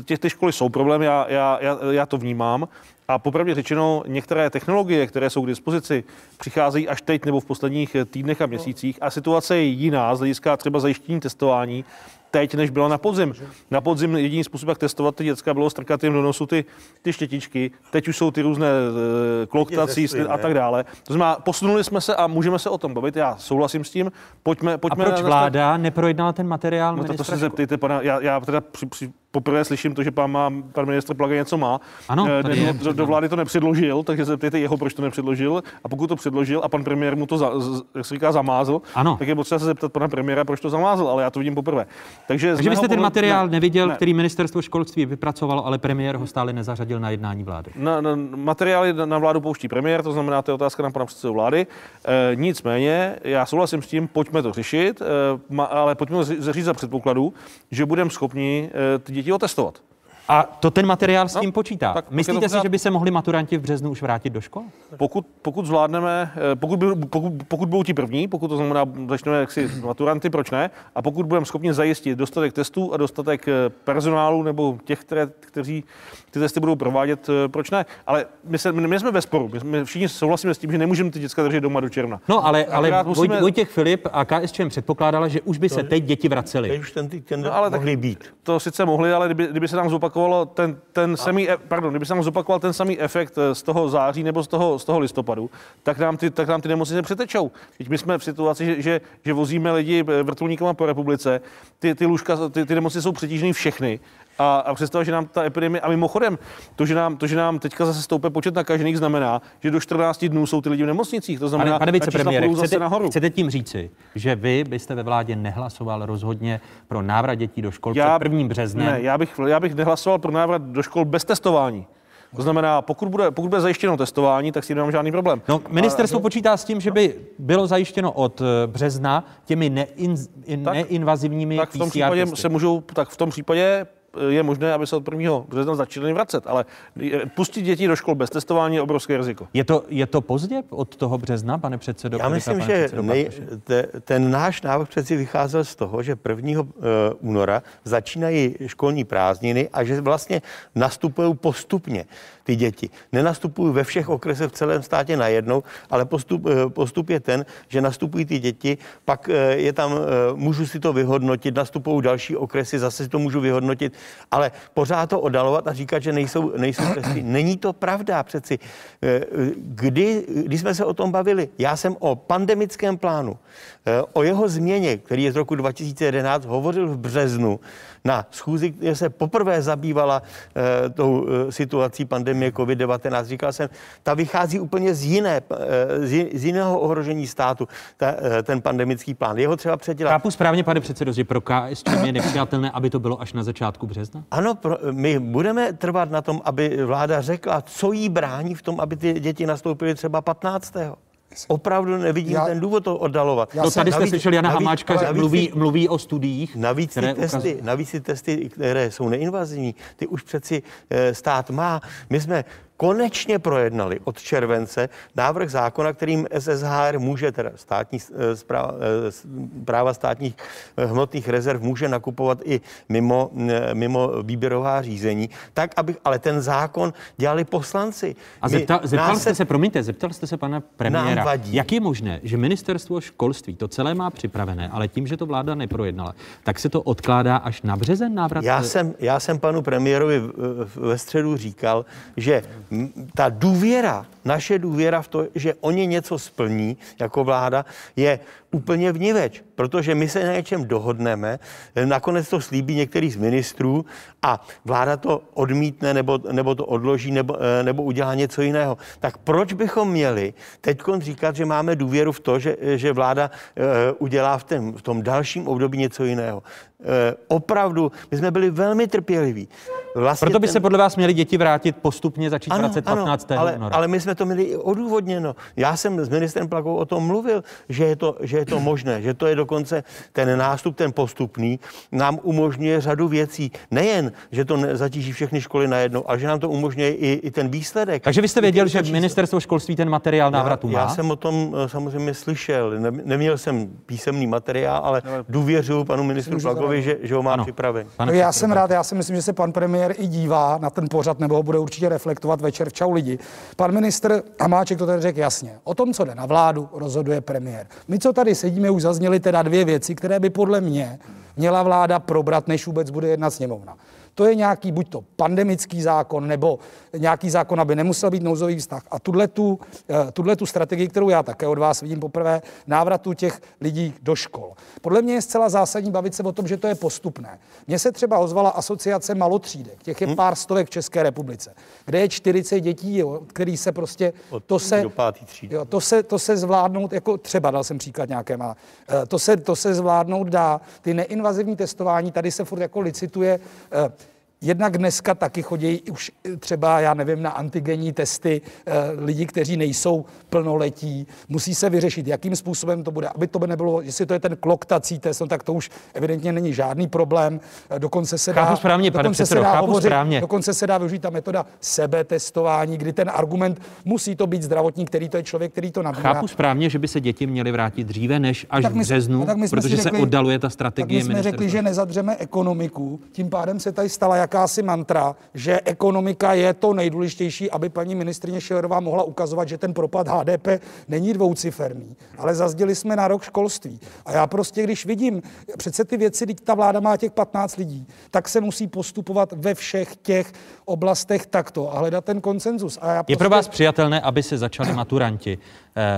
Těch, ty školy jsou problém, já, já, já to vnímám. A popravdě řečeno, některé technologie, které jsou k dispozici, přicházejí až teď nebo v posledních týdnech a měsících a situace je jiná z hlediska třeba zajištění testování teď, než byla na podzim. Na podzim jediný způsob, jak testovat ty děcka, bylo strkat jim do nosu ty, ty štětičky. Teď už jsou ty různé kloktací a tak dále. To znamená, posunuli jsme se a můžeme se o tom bavit. Já souhlasím s tím. Pojďme, pojďme a proč vláda na... neprojednala ten materiál? No to, to se zeptejte, pana, já, já teda při, při, poprvé slyším to, že pan, má, pan ministr Plaga něco má. Ano, ne, je, do, do vlády to nepředložil, takže se zeptejte jeho, proč to nepředložil. A pokud to předložil a pan premiér mu to, za, jak se říká, zamázl, ano. Tak je potřeba se zeptat pana premiéra, proč to zamázl, ale já to vidím poprvé. Takže, Takže byste ten materiál ne, neviděl, ne. který ministerstvo školství vypracovalo, ale premiér ho stále nezařadil na jednání vlády. Na, na, materiály na vládu pouští premiér, to znamená, to je otázka na pana předsedu vlády. E, nicméně, já souhlasím s tím, pojďme to řešit, e, ma, ale pojďme to řešit za předpokladu, že budeme schopni e, ty děti otestovat. A to ten materiál s tím no, počítá. Tak, Myslíte tak si, pořád... že by se mohli maturanti v březnu už vrátit do škol? Pokud, pokud zvládneme, pokud, by, pokud, pokud budou ti první, pokud to znamená, začneme jaksi maturanty, proč ne? A pokud budeme schopni zajistit dostatek testů a dostatek personálu nebo těch, které, kteří ty testy budou provádět, proč ne? Ale my, se, my jsme ve sporu. My, my všichni souhlasíme s tím, že nemůžeme ty děcka držet doma do června. No ale, ale musíme... Vojtěch Filip a KSČM předpokládala, že už by se teď děti vracely. No, ale mohli být. To sice mohli, ale kdyby, kdyby se nám zopakovali Ten, ten samý, pardon, kdyby se nám zopakoval ten samý efekt z toho září nebo z toho, z toho listopadu, tak nám ty, tak nám ty nemoci se přetečou. Teď my jsme v situaci, že, že, že vozíme lidi vrtulníkama po republice, ty, ty, lůžka, ty, ty nemoci jsou přetížený všechny. A, a představ, že nám ta epidemie, a mimochodem, to, že nám, to, že nám teďka zase stoupá počet nakažených, znamená, že do čtrnácti dnů jsou ty lidi v nemocnicích. To znamená, pane vicepremiére, chcete, chcete tím říci, že vy byste ve vládě nehlasoval rozhodně pro návrat dětí do škol před prvním březnem? Ne, já bych, já bych nehlasoval pro návrat do škol bez testování. To znamená, pokud bude, pokud bude zajištěno testování, tak s tím nemám žádný problém. No, ministerstvo ale... počítá s tím, že by bylo zajištěno od března těmi nein, tak, neinvazivními tak v tom případě se můžou, tak v tom případě je možné, aby se od prvního března začali vracet, ale pustit děti do škol bez testování je obrovské riziko. Je to, je to pozdě od toho března, pane předsedo? Já myslím, pane že nej, te, ten náš návrh přeci vycházel z toho, že prvního února začínají školní prázdniny a že vlastně nastupují postupně ty děti. Nenastupují ve všech okresech v celém státě najednou, ale postup, postup je ten, že nastupují ty děti, pak je tam, můžu si to vyhodnotit, nastupují další okresy, zase si to můžu vyhodnotit, ale pořád to oddalovat a říkat, že nejsou, nejsou testy. Není to pravda přeci. Kdy, když jsme se o tom bavili, já jsem o pandemickém plánu, o jeho změně, který je z roku dva tisíce jedenáct, hovořil v březnu na schůzi, kde se poprvé zabývala tou situací pandemie COVID devatenáct. Říkal jsem, ta vychází úplně z, jiné, z jiného ohrožení státu, ta, ten pandemický plán. Jeho třeba předělat. Chápu správně, pane předsedo, že pro KSČM je nepřijatelné, aby to bylo až na začátku března? Ano, pro, my budeme trvat na tom, aby vláda řekla, co jí brání v tom, aby ty děti nastoupily třeba patnáctého Opravdu nevidím já, ten důvod to oddalovat. No, tady jste slyšel Jana Hamáčka, že mluví, mluví o studiích. Navíc ty, testy, navíc ty testy, které jsou neinvazivní, ty už přeci e, stát má. My jsme konečně projednali od července návrh zákona, kterým S S H R může, teda státní, správa, práva státních hmotných rezerv může nakupovat i mimo, mimo výběrová řízení, tak, aby, ale ten zákon dělali poslanci. A zeptal, zeptal jste se, promiňte, zeptal jste se pana premiéra, jak je možné, že ministerstvo školství to celé má připravené, ale tím, že to vláda neprojednala, tak se to odkládá až na březen návrat? Já jsem, já jsem panu premiérovi ve středu říkal, že ta důvěra, naše důvěra v to, že oni něco splní jako vláda, je úplně vniveč, protože my se na něčem dohodneme, nakonec to slíbí některý z ministrů a vláda to odmítne nebo, nebo to odloží nebo, nebo udělá něco jiného. Tak proč bychom měli teďkon říkat, že máme důvěru v to, že, že vláda udělá v, ten, v tom dalším období něco jiného? Opravdu, my jsme byli velmi trpěliví. Vlastně Proto by ten... se podle vás měli děti vrátit postupně, začít ano, vracet patnáctého Ano, ale, ale my jsme to měli i odůvodněno. Já jsem s ministrem Plagou o tom mluvil, že je to, že je to možné, že to je dokonce ten nástup, ten postupný, nám umožňuje řadu věcí. Nejen, že to zatíží všechny školy najednou, ale že nám to umožňuje i, i ten výsledek. Takže vy jste věděl, že ministerstvo školství ten materiál návratu má? Já jsem o tom samozřejmě slyšel. Neměl jsem písemný materiál, ale důvěřuji panu ministru Plagovi, Že, že ho mám ano. připraven. Pane já jsem rád, já si myslím, že se pan premiér i dívá na ten pořad, nebo ho bude určitě reflektovat večer v Čau lidi. Pan ministr Hamáček to tady řekl jasně. O tom, co jde na vládu, rozhoduje premiér. My, co tady sedíme, už zazněly teda dvě věci, které by podle mě měla vláda probrat, než vůbec bude jednat sněmovna. To je nějaký buď to pandemický zákon, nebo nějaký zákon, aby nemusel být nouzový vztah. A tuhle tu strategii, kterou já také od vás vidím poprvé, návratu těch lidí do škol. Podle mě je zcela zásadní bavit se o tom, že to je postupné. Mně se třeba ozvala asociace malotřídek, těch je pár stovek v České republice, kde je čtyřicet dětí, jo, který se prostě... To se, jo, to, se, to se zvládnout, jako třeba dal jsem příklad nějaké má, to se, to se zvládnout dá. Ty neinvazivní testování, tady se furt jako licituje... Jednak dneska taky chodí už třeba, já nevím, na antigenní testy lidi, kteří nejsou plnoletí. Musí se vyřešit, jakým způsobem to bude, aby to by nebylo, jestli to je ten kloktací test, no, tak to už evidentně není žádný problém. Dokonce se dá, správně, dokonce, předsedo, se dá hovořit, dokonce se dá využít ta metoda sebetestování, kdy ten argument musí to být zdravotník, který to je člověk, který to nabírá. Chápu správně, že by se děti měly vrátit dříve než až v březnu, protože se oddaluje ta strategie. Tak my jsme řekli, že nezadřeme ekonomiku, tím pádem se tady stala jak jakási mantra, že ekonomika je to nejdůležitější, aby paní ministryně Schillerová mohla ukazovat, že ten propad H D P není dvouciferný, ale zazděli jsme na rok školství. A já prostě, když vidím, přece ty věci, když ta vláda má těch patnáct lidí, tak se musí postupovat ve všech těch oblastech takto a hledat ten konsenzus. A já prostě... Je pro vás přijatelné, aby se začali maturanti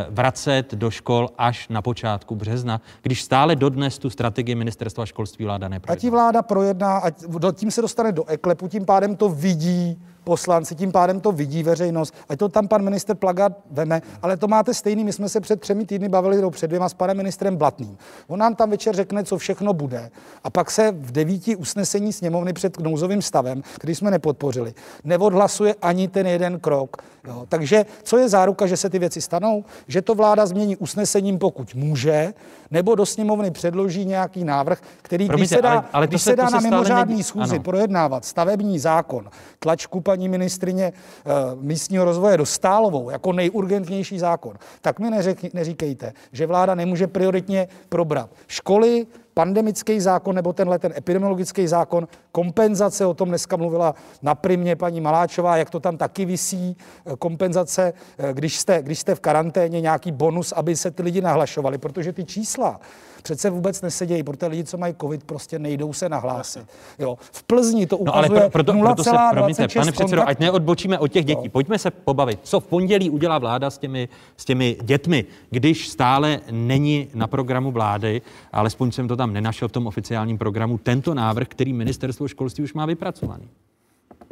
vracet do škol až na počátku března, když stále dodnes tu strategii ministerstva školství vláda neprojedná? Ať ji vláda projedná, ať tím se dostane do eklepu, tím pádem to vidí poslanci, tím pádem to vidí veřejnost. Ať to tam pan minister Plaga veme, ale to máte stejný, my jsme se před třemi týdny bavili, nebo před dvěma, s panem ministrem Blatným. On nám tam večer řekne, co všechno bude. A pak se v devíti usnesení sněmovny před nouzovým stavem, který jsme nepodpořili, neodhlasuje ani ten jeden krok. Jo. Takže co je záruka, že se ty věci stanou? Že to vláda změní usnesením, pokud může, nebo do sněmovny předloží nějaký návrh, který Promiňte, když se dá, ale, ale když se, se dá na mimořádný schůzi projednávat stavební zákon, tlačku paní ministrině uh, místního rozvoje Dostálovou jako nejurgentnější zákon, tak mi neřek, neříkejte, že vláda nemůže prioritně probrat školy, pandemický zákon nebo tenhle ten epidemiologický zákon, kompenzace, o tom dneska mluvila na primě paní Maláčová, jak to tam taky visí, kompenzace, když jste, když jste v karanténě, nějaký bonus, aby se ty lidi nahlašovali, protože ty čísla přece vůbec nesedějí, protože lidi, co mají covid, prostě nejdou se nahlásit. Jo. V Plzni to ukazuje no ale pro, pro, nula celá dvacet šest. Pane předsedo, ať neodbočíme od těch dětí, no. Pojďme se pobavit, co v pondělí udělá vláda s těmi, s těmi dětmi, když stále není na programu vlády, alespoň jsem to tam nenašel v tom oficiálním programu, tento návrh, který ministerstvo školství už má vypracovaný.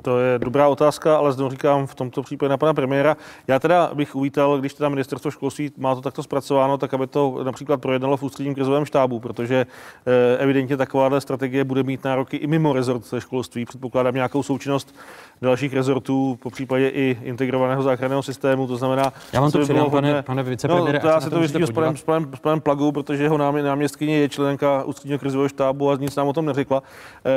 To je dobrá otázka, ale znovu říkám v tomto případě na pana premiéra. Já teda bych uvítal, když teda ministerstvo školství má to takto zpracováno, tak aby to například projednalo v ústředním krizovém štábu, protože evidentně takováhle strategie bude mít nároky i mimo rezort školství. Předpokládám nějakou součinnost dalších rezortů, popřípadě i integrovaného záchranného systému, to znamená... Já vám to předám, pane, pane vicepremiére. No, já se to vysvětlím s, s panem Plagou, protože jeho náměstkyně je členka ústředního krizového štábu a nic nám o tom neřekla,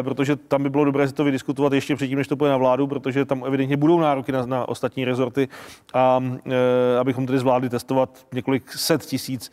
protože tam by bylo dobré si to vydiskutovat ještě předtím, než to bude na vládu, protože tam evidentně budou nároky na, na ostatní rezorty a e, abychom tedy zvládli testovat několik set tisíc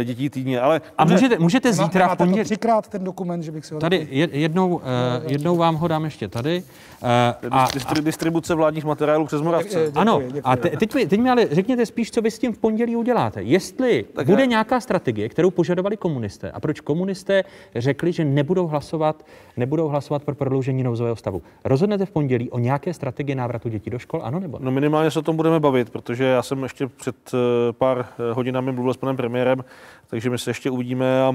e, dětí týdně. Ale a můžete, můžete zítra má, v pondělí... třikrát ten dokument, že bych si ho... Tady jednou, e, jednou vám ho dám ještě tady. E, a, a, distribuce vládních materiálů přes Moravce. Děkuji, ano, děkuji. A te, teď, mi, teď mi ale řekněte spíš, co vy s tím v pondělí uděláte. Jestli tak bude ne. nějaká strategie, kterou požadovali komunisté, a proč komunisté řekli, že nebudou hlasovat, nebudou hlasovat pro prodloužení nouzového stavu. Rozhodnete v pondělí. pondělí o nějaké strategii návratu dětí do škol, ano nebo ne? No minimálně se o tom budeme bavit, protože já jsem ještě před pár hodinami mluvil s panem premiérem, takže my se ještě uvidíme a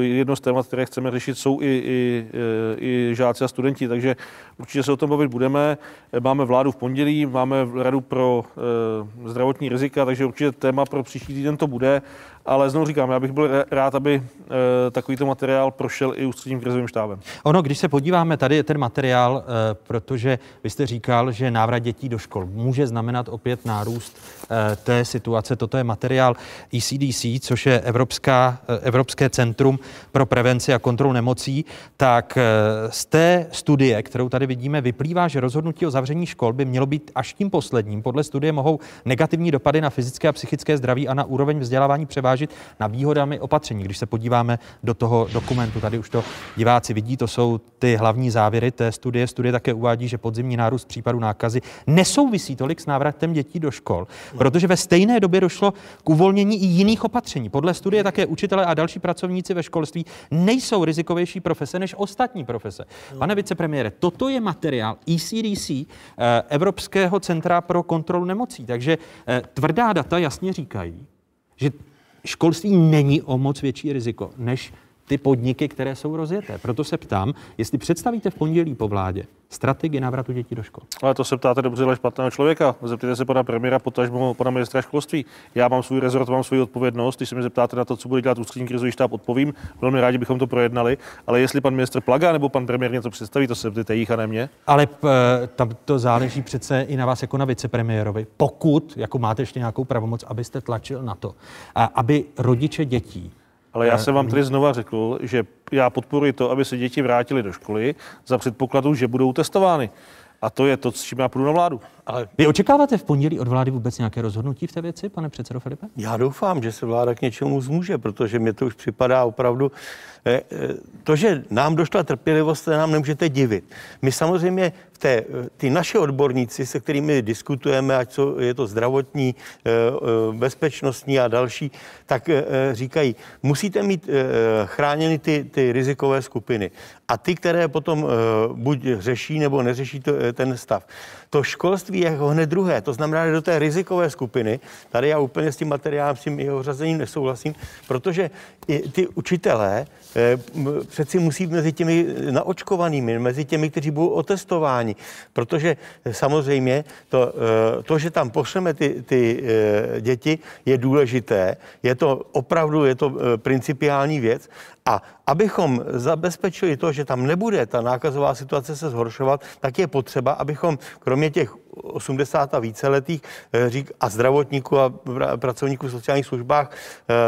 jedno z témat, které chceme řešit, jsou i, i, i žáci a studenti, takže určitě se o tom bavit budeme. Máme vládu v pondělí, máme radu pro zdravotní rizika, takže určitě téma pro příští týden to bude, ale znovu říkám, já bych byl rád, aby takovýto materiál prošel i ústředním krizovým štábem. Ono, když se podíváme, tady je ten materiál, protože vy jste říkal, že návrat dětí do škol může znamenat opět nárůst té situace. Toto je materiál E C D C, což je Evropská, Evropské centrum pro prevenci a kontrolu nemocí. Tak z té studie, kterou tady vidíme, vyplývá, že rozhodnutí o zavření škol by mělo být až tím posledním. Podle studie mohou negativní dopady na fyzické a psychické zdraví a na úroveň vzdělávání převážit na výhodami opatření. Když se podíváme do toho dokumentu, tady už to diváci vidí, to jsou ty hlavní závěry té studie. Studie také uvádí, že podzimní nárůst případů nákazy nesouvisí tolik s návratem dětí do škol, protože ve stejné době došlo k uvolnění i jiných opatření. Podle studie také učitelé a další pracovníci ve školství nejsou rizikovější profese než ostatní profese. Pane vicepremiére, toto je materiál E C D C, Evropského centra pro kontrolu nemocí, takže tvrdá data jasně říkají, že školství není o moc větší riziko než ty podniky, které jsou rozjeté. Proto se ptám, jestli představíte v pondělí po vládě strategii návratu dětí do škol. Ale to se ptáte dobře, ale špatného člověka. Zeptejte se pana premiéra, potažmo pana ministra školství. Já mám svůj rezort, mám svou odpovědnost. Když se mě zeptáte na to, co bude dělat ústřední krizový štáb, odpovím. Velmi rádi bychom to projednali, ale jestli pan ministr Plaga nebo pan premiér něco představí, to se ptejte jich a ne mě. Ale p- tam to záleží přece i na vás jako na vicepremiérovi. Pokud jako máte ještě nějakou pravomoc, abyste tlačil na to, a aby rodiče dětí. Ale já jsem vám tady znova řekl, že já podporuji to, aby se děti vrátily do školy za předpokladu, že budou testovány. A to je to, s čím já půjdu na vládu. Ale vy očekáváte v pondělí od vlády vůbec nějaké rozhodnutí v té věci, pane předsedo Filipe? Já doufám, že se vláda k něčemu zmůže, protože mě to už připadá opravdu... To, že nám došla trpělivost, se nám nemůžete divit. My samozřejmě, v té, ty naše odborníci, se kterými diskutujeme, ať co, je to zdravotní, bezpečnostní a další, tak říkají, musíte mít chráněny ty, ty rizikové skupiny a ty, které potom buď řeší nebo neřeší to, ten stav. To školství je hned druhé, to znamená, že do té rizikové skupiny, tady já úplně s tím materiálem, s tím jeho řazením nesouhlasím, protože ty učitelé přeci musí mezi těmi naočkovanými, mezi těmi, kteří budou otestováni, protože samozřejmě to, to že tam pošleme ty, ty děti, je důležité, je to opravdu, je to principiální věc. A abychom zabezpečili to, že tam nebude ta nákazová situace se zhoršovat, tak je potřeba, abychom kromě těch osmdesáti a víceletých řík, a zdravotníků a pracovníků v sociálních službách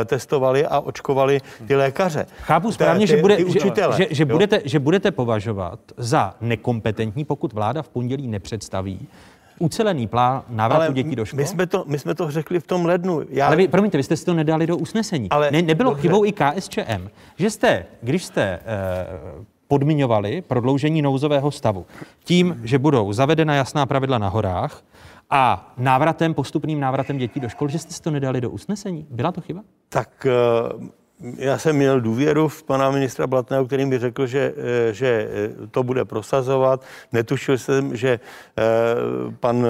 testovali a očkovali ty lékaře. Chápu správně, že, bude, že, že, že, budete, že budete považovat za nekompetentní, pokud vláda v pondělí nepředstaví ucelený plán návratu dětí do školy. My jsme to, my jsme to řekli v tom lednu. Já... Ale vy, promiňte, vy jste si to nedali do usnesení. Ale ne, nebylo dobře. Chybou i K S Č M, že jste, když jste eh, podmiňovali prodloužení nouzového stavu tím, že budou zavedena jasná pravidla na horách a návratem, postupným návratem dětí do škol, že jste si to nedali do usnesení. Byla to chyba? Tak... Eh... Já jsem měl důvěru v pana ministra Blatného, který mi řekl, že, že to bude prosazovat. Netušil jsem, že pan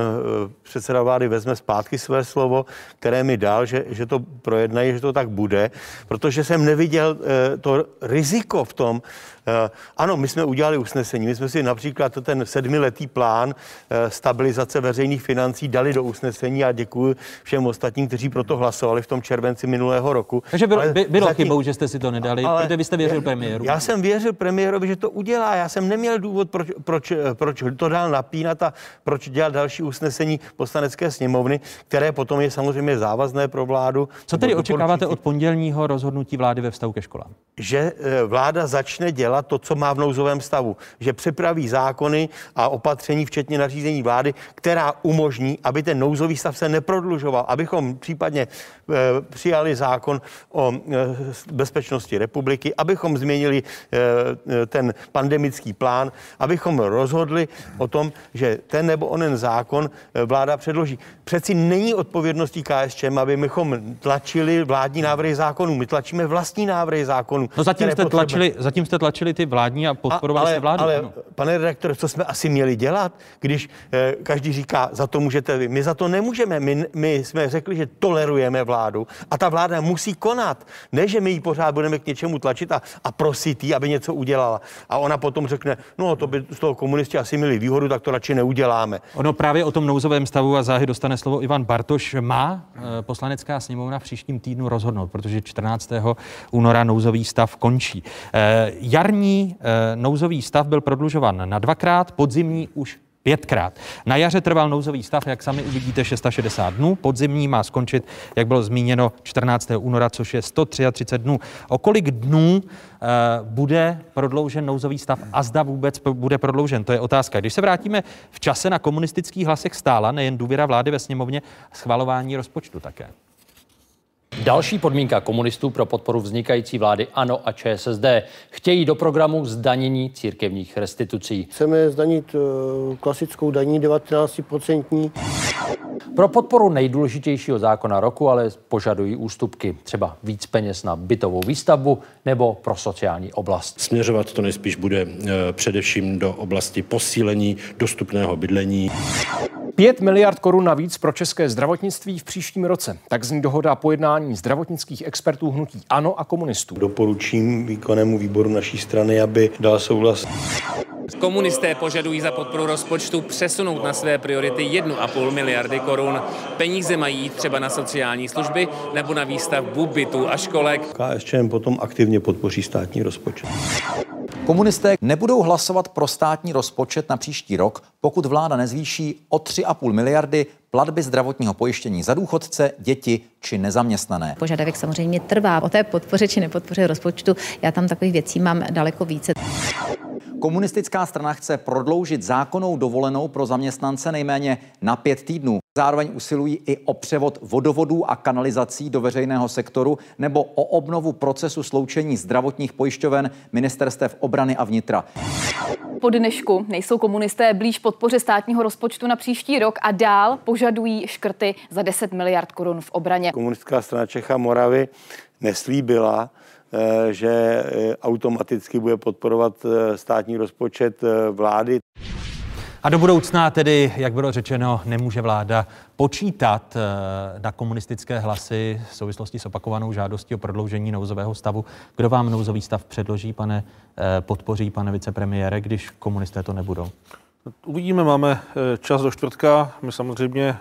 předseda vlády vezme zpátky své slovo, které mi dal, že, že to projednají, že to tak bude, protože jsem neviděl to riziko v tom. Ano, my jsme udělali usnesení. My jsme si například ten sedmiletý plán stabilizace veřejných financí dali do usnesení a děkuji všem ostatním, kteří proto hlasovali v tom červenci minulého roku. Takže bylo, by, bylo zatím... chybou, že jste si to nedali, ale protože vy jste věřil premiéru. Já jsem věřil premiérovi, že to udělá. Já jsem neměl důvod, proč, proč, proč to dál napínat a proč dělat další usnesení poslanecké sněmovny, které potom je samozřejmě závazné pro vládu. Co tedy očekáváte od pondělního rozhodnutí vlády ve vztahu ke školám? Že vláda začne dělat to, co má v nouzovém stavu, že připraví zákony a opatření, včetně nařízení vlády, která umožní, aby ten nouzový stav se neprodlužoval, abychom případně e, přijali zákon o bezpečnosti republiky, abychom změnili ten pandemický plán, abychom rozhodli o tom, že ten nebo onen zákon vláda předloží. Přeci není odpovědností KSČM, aby mychom tlačili vládní návrhy zákonů. My tlačíme vlastní návrhy zákonů. No zatím jste, tlačili, zatím jste tlačili ty vládní a podporovali a, ale, jste vládu. Ale, pane redaktore, co jsme asi měli dělat, když eh, každý říká, za to můžete vy. My za to nemůžeme. My, my jsme řekli, že tolerujeme vládu a ta vláda musí konat. Ne, že my ji pořád budeme k něčemu tlačit a, a prosit jí, aby něco udělala. A ona potom řekne, no to by z toho komunisti asi měli výhodu, tak to radši neuděláme. Ono právě o tom nouzovém stavu a záhy dostane slovo Ivan Bartoš. Má eh, poslanecká sněmovna v příštím týdnu rozhodnout, protože čtrnáctého února nouzový stav končí. Eh, jarní eh, nouzový stav byl prodlužovan na dvakrát, podzimní už pětkrát. Na jaře trval nouzový stav, jak sami uvidíte, šest set šedesát dnů. Podzimní má skončit, jak bylo zmíněno, čtrnáctého února, což je sto třicet tři dnů. O kolik dnů uh, bude prodloužen nouzový stav a zda vůbec bude prodloužen? To je otázka. Když se vrátíme v čase, na komunistických hlasech stála nejen důvěra vlády ve sněmovně, schvalování rozpočtu také. Další podmínka komunistů pro podporu vznikající vlády ANO a ČSSD. Chtějí do programu zdanění církevních restitucí. Chceme zdanit klasickou daní devatenáct procent. Pro podporu nejdůležitějšího zákona roku ale požadují ústupky. Třeba víc peněz na bytovou výstavbu nebo pro sociální oblast. Směřovat to nejspíš bude především do oblasti posílení dostupného bydlení. pět miliard korun navíc pro české zdravotnictví v příštím roce. Tak zní dohoda pojednání zdravotnických expertů hnutí ANO a komunistů. Doporučím výkonnému výboru naší strany, aby dal souhlas. Komunisté požadují za podporu rozpočtu přesunout na své priority jedna a půl miliardy korun. Peníze mají třeba na sociální služby nebo na výstavbu bytů a školek. KSČM potom aktivně podpoří státní rozpočet. Komunisté nebudou hlasovat pro státní rozpočet na příští rok, pokud vláda nezvýší o tři a půl miliardy platby zdravotního pojištění za důchodce, děti či nezaměstnané. Požadavek samozřejmě trvá. O té podpoře či nepodpoře rozpočtu já tam takových věcí mám daleko více. Komunistická strana chce prodloužit zákonnou dovolenou pro zaměstnance nejméně na pět týdnů. Zároveň usilují i o převod vodovodů a kanalizací do veřejného sektoru nebo o obnovu procesu sloučení zdravotních pojišťoven, ministerstev obrany a vnitra. Po dnešku nejsou komunisté blíž podpoře státního rozpočtu na příští rok a dál požadují škrty za deset miliard korun v obraně. Komunistická strana Čech a Moravy neslíbila, že automaticky bude podporovat státní rozpočet vlády. A do budoucna tedy, jak bylo řečeno, nemůže vláda počítat na komunistické hlasy v souvislosti s opakovanou žádostí o prodloužení nouzového stavu. Kdo vám nouzový stav předloží, pane, podpoří, pane vicepremiére, když komunisté to nebudou? Uvidíme, máme čas do čtvrtka. My samozřejmě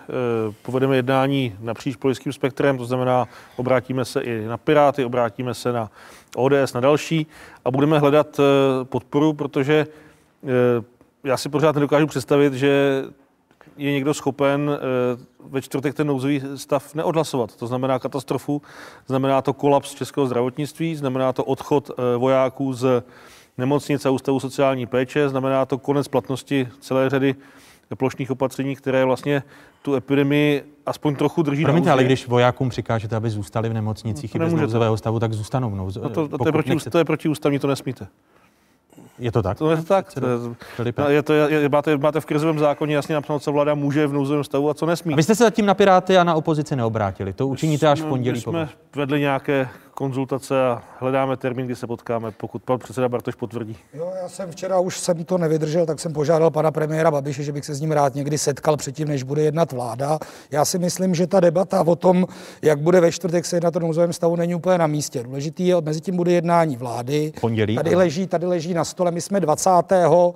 povedeme jednání napříč politickým spektrem, to znamená, obrátíme se i na Piráty, obrátíme se na O D S, na další a budeme hledat podporu, protože já si pořád nedokážu představit, že je někdo schopen ve čtvrtek ten nouzový stav neodhlasovat. To znamená katastrofu, znamená to kolaps českého zdravotnictví, znamená to odchod vojáků z nemocnice a ústavu sociální péče, znamená to konec platnosti celé řady plošných opatření, které vlastně tu epidemii aspoň trochu drží. Promiňte, ale když vojákům přikážete, aby zůstali v nemocnicích no i bez nouzového stavu, tak zůstanou v nouze. No to, to, je proti, to je protiústavní, to nesmíte. Je to tak? To je to tak. Je to, je, je, máte, máte v krizovém zákoně jasně napsáno, co vláda může v nouzovém stavu a co nesmí. A vy jste se zatím na Piráty a na opozici neobrátili. To učiníte až v pondělí. My jsme vedli nějaké konzultace a hledáme termín, kdy se potkáme, pokud pan předseda Bartoš potvrdí. Jo, já jsem včera už jsem to nevydržel, tak jsem požádal pana premiéra Babiše, že bych se s ním rád někdy setkal předtím, než bude jednat vláda. Já si myslím, že ta debata o tom, jak bude ve čtvrtek se jednat o nouzovém stavu, není úplně na místě. Důležitý je, mezi tím bude jednání vlády. Pondělí, tady leží, tady leží na stole. My jsme dvacátého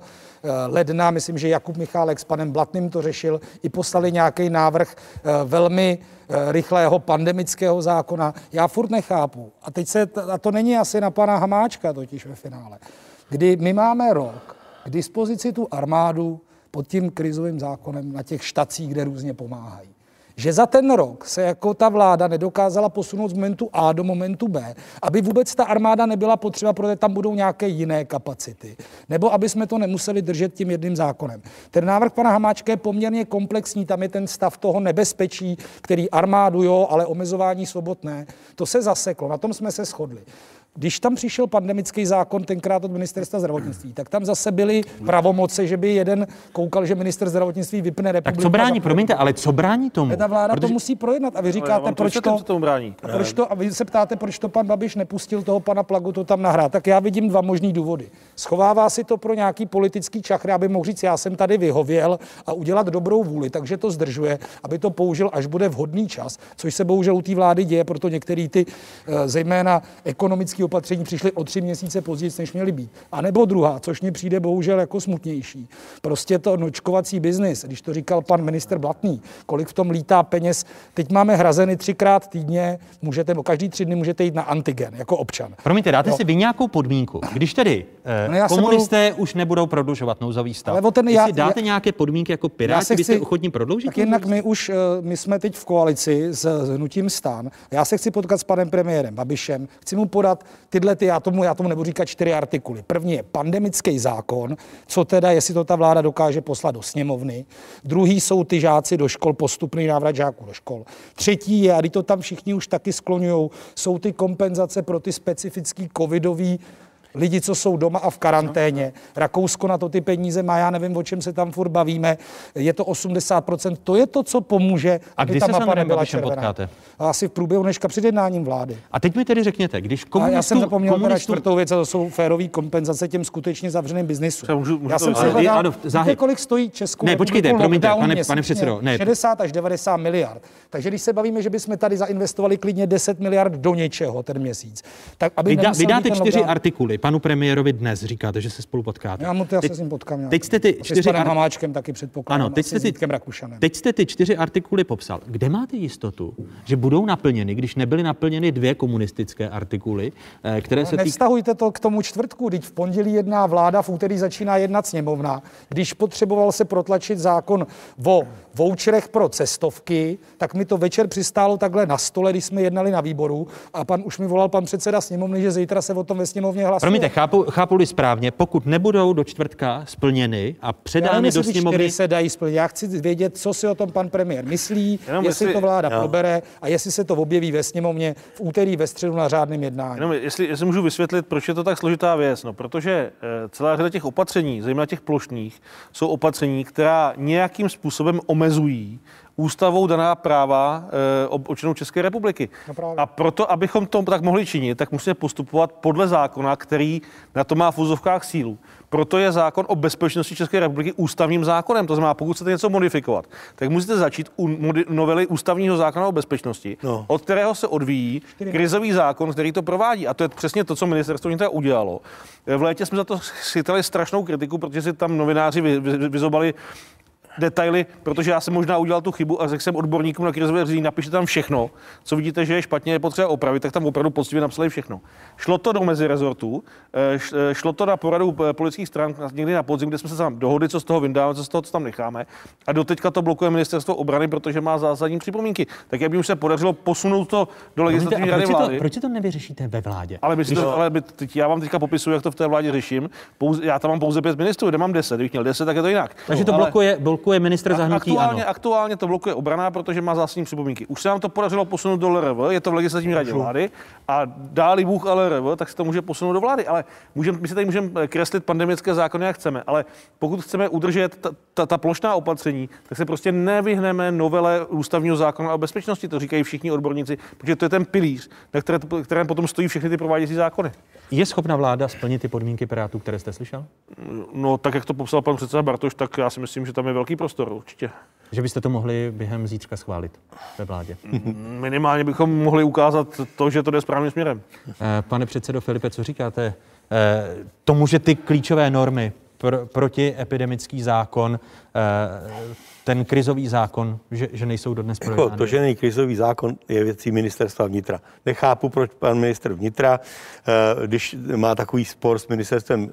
ledna, myslím, že Jakub Michálek s panem Blatným to řešil, i poslali nějaký návrh velmi rychlého pandemického zákona. Já furt nechápu. A teď se, a to není asi na pana Hamáčka totiž ve finále, kdy my máme rok k dispozici tu armádu pod tím krizovým zákonem na těch štacích, kde různě pomáhají. že za ten rok se jako ta vláda nedokázala posunout z momentu A do momentu B, aby vůbec ta armáda nebyla potřeba, protože tam budou nějaké jiné kapacity, nebo aby jsme to nemuseli držet tím jedním zákonem. Ten návrh pana Hamáčka je poměrně komplexní, tam je ten stav toho nebezpečí, který armádu jo, ale omezování svobod ne. To se zaseklo, na tom jsme se shodli. Když tam přišel pandemický zákon tenkrát od ministerstva zdravotnictví, tak tam zase byly pravomoce, že by jeden koukal, že minister zdravotnictví vypne republiku. Tak co brání, promiňte, ale co brání tomu? Ta vláda protože... to musí projednat a vy říkáte, proč to, to, tomu brání. proč to, a vy se ptáte, proč to pan Babiš nepustil toho pana Plagu to tam nahrát. Tak já vidím dva možný důvody. Schovává si to pro nějaký politický čachry, aby mohl říct, já jsem tady vyhověl a udělat dobrou vůli, takže to zdržuje, aby to použil, až bude vhodný čas, což se bohužel u té vlády děje, proto některé ty zejména ekonomické opatření přišly o tři měsíce později, než měly být. A nebo druhá, což mi přijde bohužel jako smutnější. Prostě to nočkovací biznis, když to říkal pan minister Blatný, kolik v tom lítá peněz. Teď máme hrazeny třikrát týdně, můžete, každý tři dny můžete jít na antigen jako občan. Promiňte, dáte no. si vy nějakou podmínku, když tedy eh, no komunisté budu... už nebudou prodlužovat nouzový stav. Ale ten, já, dáte já, nějaké podmínky jako Piráti, byste chci... ochotní prodloužit? Tak jednak my už my jsme teď v koalici s hnutím STAN. Já se chci potkat s panem premiérem Babišem, chci mu podat tyhle, ty, já, tomu, já tomu nebudu říkat čtyři artikuly. První je pandemický zákon, co teda, jestli to ta vláda dokáže poslat do sněmovny. Druhý jsou ty žáci do škol, postupný návrat žáků do škol. Třetí je, a když to tam všichni už taky skloňujou, jsou ty kompenzace pro ty specifický covidový lidi, co jsou doma a v karanténě. Rakousko na to ty peníze má, já nevím, o čem se tam furt bavíme. Je to osmdesát procent, to je to, co pomůže. A kdy se s Andrejem Babišem potkáte? Asi v průběhu dneška před jednáním vlády. A teď mi tedy řekněte, když komunistů... A já jsem zapomněl komunistů... na čtvrtou věc, a to jsou férové kompenzace těm skutečně zavřeným biznisu. Já jsem si hledal, víte, kolik stojí Českou republiku? Ne, počkejte, promiňte, pane, pane předsedo. Ne. šedesát až devadesát miliard. Takže když se bavíme, že bychom tady zainvestovali klidně deset miliard do něčeho ten měsíc. Tak aby vy dáte čtyři artikuly. Panu premiérovi dnes říkáte, že se spolu potkáte. Já mu to já se s ním potkám nějak. Teď jste ty čtyři s panem ar... Hamáčkem taky předpokládám. Ano, teď jste, ty... teď jste ty čtyři artikuly popsal. Kde máte jistotu, že budou naplněny, když nebyly naplněny dvě komunistické artikuly, které se... Nevztahujte to k tomu čtvrtku, když v pondělí jedná vláda, v úterý začíná jednat sněmovna. Když potřeboval se protlačit zákon o voucherech pro cestovky, tak mi to večer přistálo takhle na stole, když jsme jednali na výboru a pan už mi volal pan předseda sněmovny, že zítra se o tom ve sněmovně hlasuje. Promiňte, chápu, chápu-li správně, pokud nebudou do čtvrtka splněny a předány do sněmovny... se dají splnit. Já chci vědět, co si o tom pan premiér myslí, jenom jestli, jestli to vláda jo. probere a jestli se to objeví ve sněmovně v úterý, ve středu na řádném jednání. Jenom jestli, jestli můžu vysvětlit, proč je to tak složitá věc, no, protože eh, celá řada těch opatření, zejména těch plošných, jsou opatření, která nějakým způsobem omezují ústavou daná práva e, občanů České republiky. No a proto, abychom to tak mohli činit, tak musíme postupovat podle zákona, který na to má v úzovkách sílu. Proto je zákon o bezpečnosti České republiky ústavním zákonem. To znamená, pokud chcete něco modifikovat, tak musíte začít u novely ústavního zákona o bezpečnosti, no. od kterého se odvíjí krizový zákon, který to provádí. A to je přesně to, co ministerstvo vnitra udělalo. V létě jsme za to chytali strašnou kritiku, protože si tam novináři vy, vy, vy, vyzobali detaily, protože já jsem možná udělal tu chybu a řekl jsem odborníkům na krizové řízení, napište tam všechno, co vidíte, že je špatně, je potřeba opravit, tak tam opravdu poctivě napsali všechno. Šlo to do mezirezortů, šlo to na poradu politických stran někdy na podzim, kde jsme se tam dohodli, co z toho vyndáme, co z toho, co tam necháme. A doteďka to blokuje ministerstvo obrany, protože má zásadní připomínky. Tak jak by už se podařilo posunout to do legislativní rady vlády. To, proč to nevyřešíte ve vládě? Ale, to, to... ale teď, já vám teďka popisuju, jak to v té vládě řeším. Pouze, já tam mám pouze pět ministrů, kde mám deset, kdybych měl deset, tak je to jinak. Takže to ale... blokuje, blokuje ministr zahrnutí, aktuálně, ano. Aktuálně to blokuje obrana, protože má zásadní připomínky. Už se nám to podařilo posunout do L R V, je to v legislativní radě vlády a dáli Bůh a L R V, tak se to může posunout do vlády. Ale můžem, my si tady můžeme kreslit pandemické zákony, jak chceme, ale pokud chceme udržet ta, ta, ta plošná opatření, tak se prostě nevyhneme novele ústavního zákona o bezpečnosti, to říkají všichni odborníci, protože to je ten pilíř, na které, kterém potom stojí všechny ty prováděcí zákony. Je schopna vláda splnit ty podmínky Pirátů, které jste slyšel? No, tak jak to popsal pan předseda Bartoš, tak já si myslím, že tam je velký prostor určitě. Že byste to mohli během zítřka schválit ve vládě? Minimálně bychom mohli ukázat to, že to jde správným směrem. Pane předsedo Filipe, co říkáte tomu, že ty klíčové normy pr- protiepidemický zákon, ten krizový zákon, že, že nejsou dodnes projednány. To, že není krizový zákon, je věcí ministerstva vnitra. Nechápu, proč pan ministr vnitra, když má takový spor s ministerstvem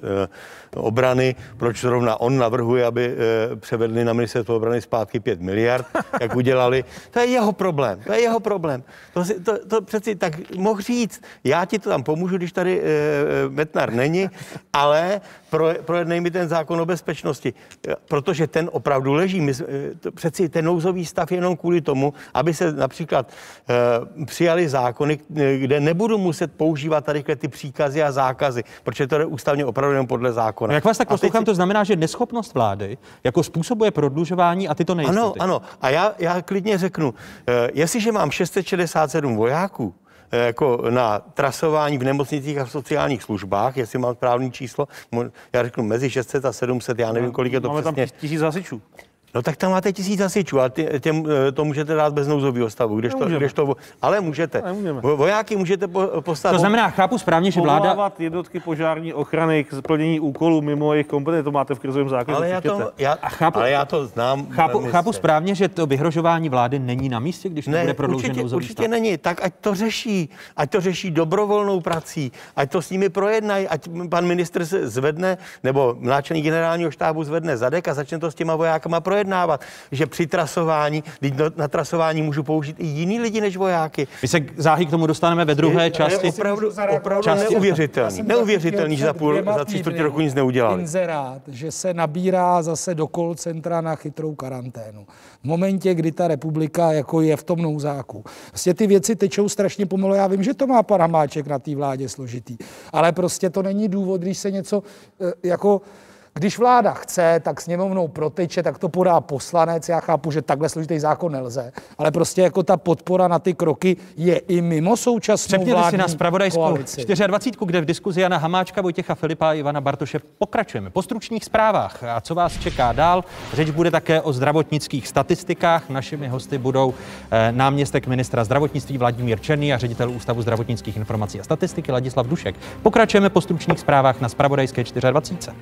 obrany, proč zrovna on navrhuje, aby převedli na ministerstvo obrany zpátky pět miliard, jak udělali. To je jeho problém, to je jeho problém. To, to, to přeci tak mohl říct, já ti to tam pomůžu, když tady Metnar není, ale pro, projednej mi ten zákon o bezpečnosti, protože ten opravdu leží. My, to přeci ten nouzový stav je jenom kvůli tomu, aby se například e, přijali zákony, kde nebudu muset používat tady ty příkazy a zákazy, protože to je ústavně opravdu jenom podle zákona. Jak vás tak poslouchám, teď... to znamená, že neschopnost vlády jako způsobuje prodlužování a tyto nejistoty. Ano, ano. A já, já klidně řeknu, e, jestliže mám šest set šedesát sedm vojáků, jako na trasování v nemocnicích a v sociálních službách, jestli mám správný číslo, já řeknu mezi šest set a sedm set, já nevím, kolik je to. Máme přesně. Máme tam tisíc hasičů. No tak tam máte tisíc hasičů, ale tě, těm, to můžete dát bez nouzového stavu, kdežto, kdežto, ale můžete. Vo, vojáky můžete po, postavit. To znamená, chápu správně, že vláda... Povolávat jednotky požární ochrany k splnění úkolů mimo jejich kompetence, to máte v krizovém zákonu. Ale já to, já, chápu, ale já to znám. Chápu, chápu správně, že to vyhrožování vlády není na místě, když ne, to bude prodloužen nouzový stav. Určitě není, tak ať to řeší, ať to řeší dobrovolnou prací, ať to s nimi projednají, ať pan ministr se zvedne, nebo náčelník generálního štábu zvedne zadek a začne to s těma vojákama projednávat. Že při trasování, na trasování můžu použít i jiný lidi než vojáky. My se záhy k tomu dostaneme ve druhé části. Opravdu, opravdu části. neuvěřitelný, neuvěřitelný, že za půl, za tři čtvrtě roku nic neudělali. Inzerát, že se nabírá zase do call centra na chytrou karanténu. V momentě, kdy ta republika jako je v tom nouzáku. Vlastně ty věci tečou strašně pomalu. Já vím, že to má pan Hamáček na té vládě složitý, ale prostě to není důvod, když se něco jako... Když vláda chce, tak sněmovnou proteče, tak to podá poslanec. Já chápu, že takhle složitý zákon nelze, ale prostě jako ta podpora na ty kroky je i mimo současnou vládní koalici. Přepněte si na Zpravodajskou dvacet čtyři, kde v diskuzi Jana Hamáčka, Vojtěcha Filipa a Ivana Bartoše pokračujeme. Po stručných zprávách a co vás čeká dál, řeč bude také o zdravotnických statistikách. Našimi hosty budou náměstek ministra zdravotnictví Vladimír Černý a ředitel Ústavu zdravotnických informací a statistiky Ladislav Dušek. Pokračujeme po stručných zprávách na Zpravodajské dvacet čtyři.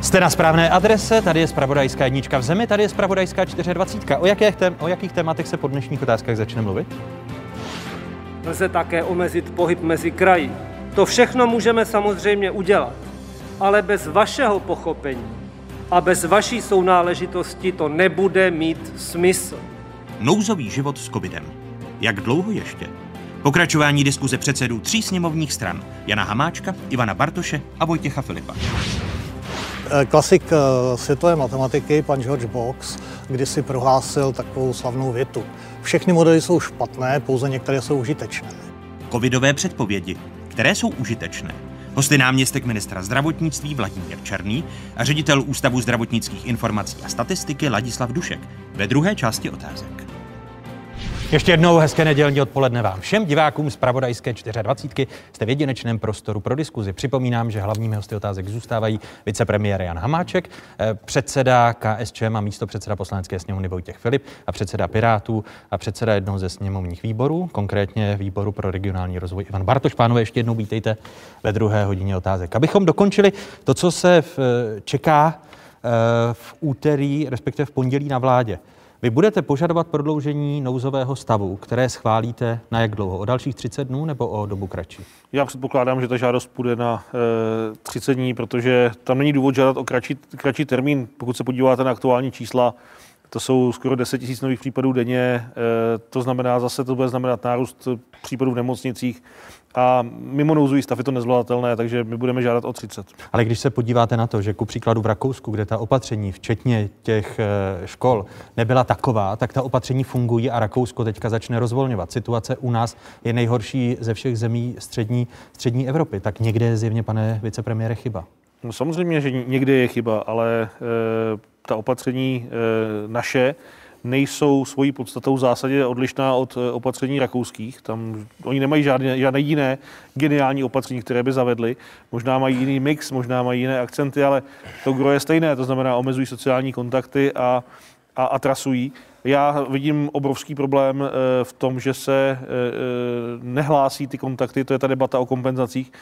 Jste na správné adrese, tady je Zpravodajská jednička v zemi, tady je Zpravodajská dvacet čtyři. O, jakých tém, o jakých tématech se po dnešních otázkách začne mluvit? Lze také omezit pohyb mezi kraji. To všechno můžeme samozřejmě udělat, ale bez vašeho pochopení a bez vaší sounáležitosti to nebude mít smysl. Nouzový život s covidem. Jak dlouho ještě? Pokračování diskuze předsedů tří sněmovních stran Jana Hamáčka, Ivana Bartoše a Vojtěcha Filipa. Klasik světové matematiky, pan George Box, kdysi prohlásil takovou slavnou větu. Všechny modely jsou špatné, pouze některé jsou užitečné. Covidové předpovědi, které jsou užitečné. Hosty náměstek ministra zdravotnictví Vladimír Černý a ředitel Ústavu zdravotnických informací a statistiky Ladislav Dušek ve druhé části otázek. Ještě jednou hezké nedělní odpoledne vám všem divákům Zpravodajské dvacet čtyři. Jste v jedinečném prostoru pro diskuzi. Připomínám, že hlavními hosty otázek zůstávají vicepremiér Jan Hamáček, předseda KSČM a místopředseda Poslanecké sněmovny Vojtěch Filip a předseda Pirátů a předseda jednoho ze sněmovních výborů, konkrétně výboru pro regionální rozvoj Ivan Bartoš. Pánové, ještě jednou vítejte ve druhé hodině otázek. Abychom dokončili to, co se v, čeká v úterý, respektive v pondělí na vládě. Vy budete požadovat prodloužení nouzového stavu, které schválíte na jak dlouho? O dalších třicet dnů nebo o dobu kratší? Já předpokládám, že ta žádost půjde na e, třicet dní, protože tam není důvod žádat o kratší, kratší termín. Pokud se podíváte na aktuální čísla, to jsou skoro deset tisíc nových případů denně. E, to znamená, zase to bude znamenat nárůst případů v nemocnicích. A mimo nouzový stav je to nezvladatelné, takže my budeme žádat o třicet. Ale když se podíváte na to, že ku příkladu v Rakousku, kde ta opatření, včetně těch škol, nebyla taková, tak ta opatření fungují a Rakousko teďka začne rozvolňovat. Situace u nás je nejhorší ze všech zemí střední, střední Evropy. Tak někde je zjevně, pane vicepremiére, chyba. No samozřejmě, že někde je chyba, ale... E... ta opatření naše nejsou svojí podstatou v zásadě odlišná od opatření rakouských. Tam oni nemají žádné, žádné jiné geniální opatření, které by zavedli. Možná mají jiný mix, možná mají jiné akcenty, ale to gro je stejné, to znamená omezují sociální kontakty a, a, a trasují. Já vidím obrovský problém v tom, že se nehlásí ty kontakty, to je ta debata o kompenzacích.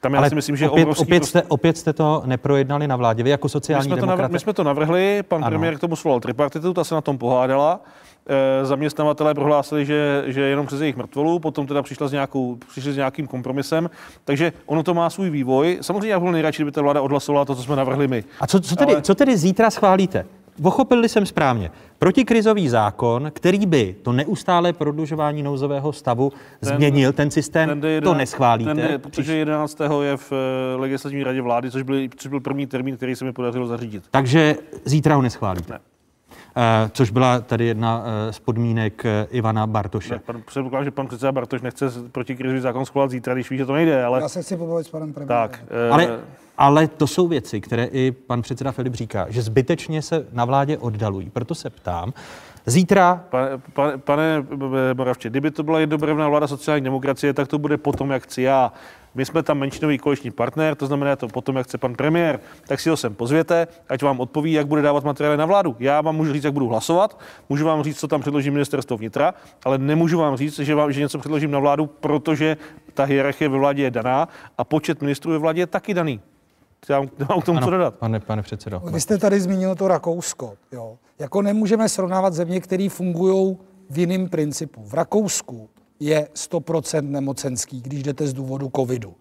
Tam já ale si myslím, že opět, obrovský... Opět jste, opět jste to neprojednali na vládě, vy jako sociální demokraté. My jsme to navrhli, pan ano. premiér k tomu svolal tripartitu, ta se na tom pohádala. E, zaměstnavatelé prohlásili, že, že jenom přes jejich mrtvolu, potom teda přišla s nějakou, přišli s nějakým kompromisem, takže ono to má svůj vývoj. Samozřejmě já byl nejradši, kdyby ta vláda odhlasovala to, co jsme navrhli my. A co, co, tedy, ale... co tedy zítra schválíte? Pochopil jsem správně. Protikrizový zákon, který by to neustálé prodlužování nouzového stavu ten, změnil, ten systém, ten jedenáct, to neschválíte. Ten je, protože jedenáctého je v legislativní radě vlády, což byl, což byl první termín, který se mi podařilo zařídit. Takže zítra ho neschválíte. Ne. Což byla tady jedna z podmínek Ivana Bartoše. Předpokládám, že pan předseda Bartoš nechce protikrizový zákon schválit zítra, když ví, že to nejde. Ale... Já se chci pobavit s panem premiérem. Tak, ale, ale to jsou věci, které i pan předseda Filip říká, že zbytečně se na vládě oddalují. Proto se ptám, zítra... Pane, pane, pane Moravče, kdyby to byla jednobarevná vláda sociální demokracie, tak to bude potom, jak chci já. My jsme tam menšinový koaliční partner, to znamená to potom, jak chce pan premiér, tak si ho sem pozvěte, ať vám odpoví, jak bude dávat materiály na vládu. Já vám můžu říct, jak budu hlasovat, můžu vám říct, co tam předloží ministerstvo vnitra, ale nemůžu vám říct, že, vám, že něco předložím na vládu, protože ta hierarchie ve vládě je daná a počet ministrů ve vládě je taky daný. Já mám k tomu ano, co dodat. Pane, pane předsedo. Vy jste tady zmínil to Rakousko. Jo. Jako nemůžeme srovnávat země, které fungují v jiném principu. V Rakousku je sto procent nemocenský, když jdete z důvodu covidu.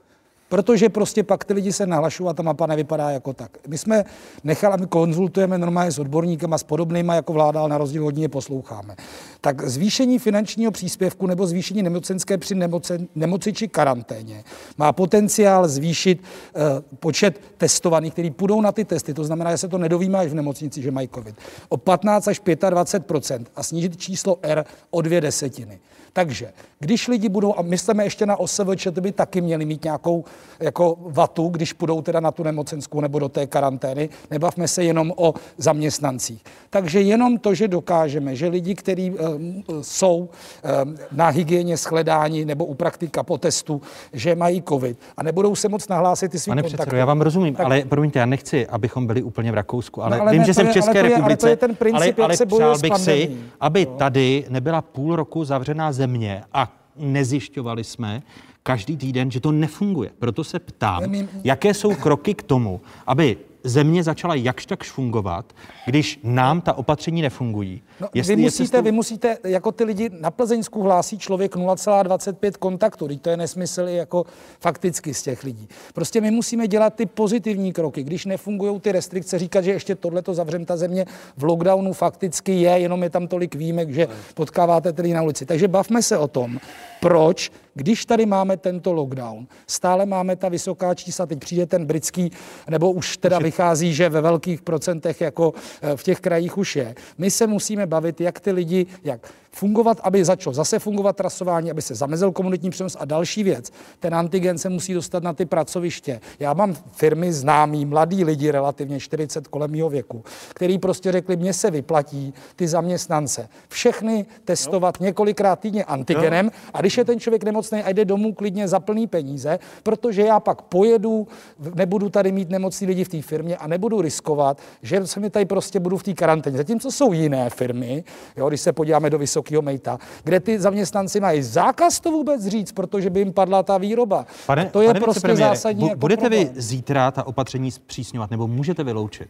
Protože prostě pak ty lidi se nahlašují a ta mapa nevypadá jako tak. My jsme nechali, my konzultujeme normálně s odborníkama, s podobnýma jako vláda, ale na rozdíl hodně posloucháme. Tak zvýšení finančního příspěvku nebo zvýšení nemocenské při nemocen, nemoci či karanténě má potenciál zvýšit uh, počet testovaných, kteří půjdou na ty testy. To znamená, že se to nedovíme až v nemocnici, že mají covid. O patnáct až dvacet pět procent a snížit číslo R o dvě desetiny. Takže když lidi budou, a myslíme ještě na OSVČ, by taky měli mít nějakou jako vatu, když půjdou teda na tu nemocenskou nebo do té karantény, nebavme se jenom o zaměstnancích. Takže jenom to, že dokážeme, že lidi, kteří um, jsou um, na hygieně shledání nebo u praktika po testu, že mají covid a nebudou se moc nahlásit ty svý kontakty. Pane předsedo, já vám rozumím, tak, ale promiňte, já nechci, abychom byli úplně v Rakousku, ale, no, ale vím, ne, že jsem v České republice, ale to je ten princip, ale, jak se bojuje s pandemií. Si, aby no. tady nebyla půl roku zavřená země a nezjišťovali jsme každý týden, že to nefunguje. Proto se ptám, jaké jsou kroky k tomu, aby země začala jakž takž fungovat, když nám ta opatření nefungují. No, jestli, vy, musíte, jestli... vy musíte, jako ty lidi na Plzeňsku hlásí člověk nula celá dvacet pět kontaktů, to je nesmysl jako fakticky z těch lidí. Prostě my musíme dělat ty pozitivní kroky, když nefungují ty restrikce, říkat, že ještě tohleto zavřem, ta země v lockdownu fakticky je, jenom je tam tolik výjimek, že potkáváte tedy na ulici. Takže bavme se o tom, proč, když tady máme tento lockdown, stále máme ta vysoká čísla, teď přijde ten britský, nebo už teda vychází, že ve velkých procentech jako v těch krajích už je. My se musíme bavit, jak ty lidi, jak fungovat, aby začalo zase fungovat trasování, aby se zamezil komunitní přenos a další věc. Ten antigen se musí dostat na ty pracoviště. Já mám firmy známý, mladí lidi relativně čtyřicet kolem mého věku, který prostě řekli, mně se vyplatí ty zaměstnance všechny testovat no. několikrát týdně antigenem no. a když je ten člověk nemocný a jde domů klidně za plný peníze, protože já pak pojedu, nebudu tady mít nemocný lidi v té firmě a nebudu riskovat, že se mi tady prostě budu v té karanténě. Zatímco jsou jiné firmy, jo, když se podíváme do vysoké Mejta, kde ty zaměstnanci mají zákaz to vůbec říct, protože by jim padla ta výroba. Pane, to je pane prostě zásadní. Jako budete problém. Vy zítra ta opatření zpřísňovat, nebo můžete vyloučit,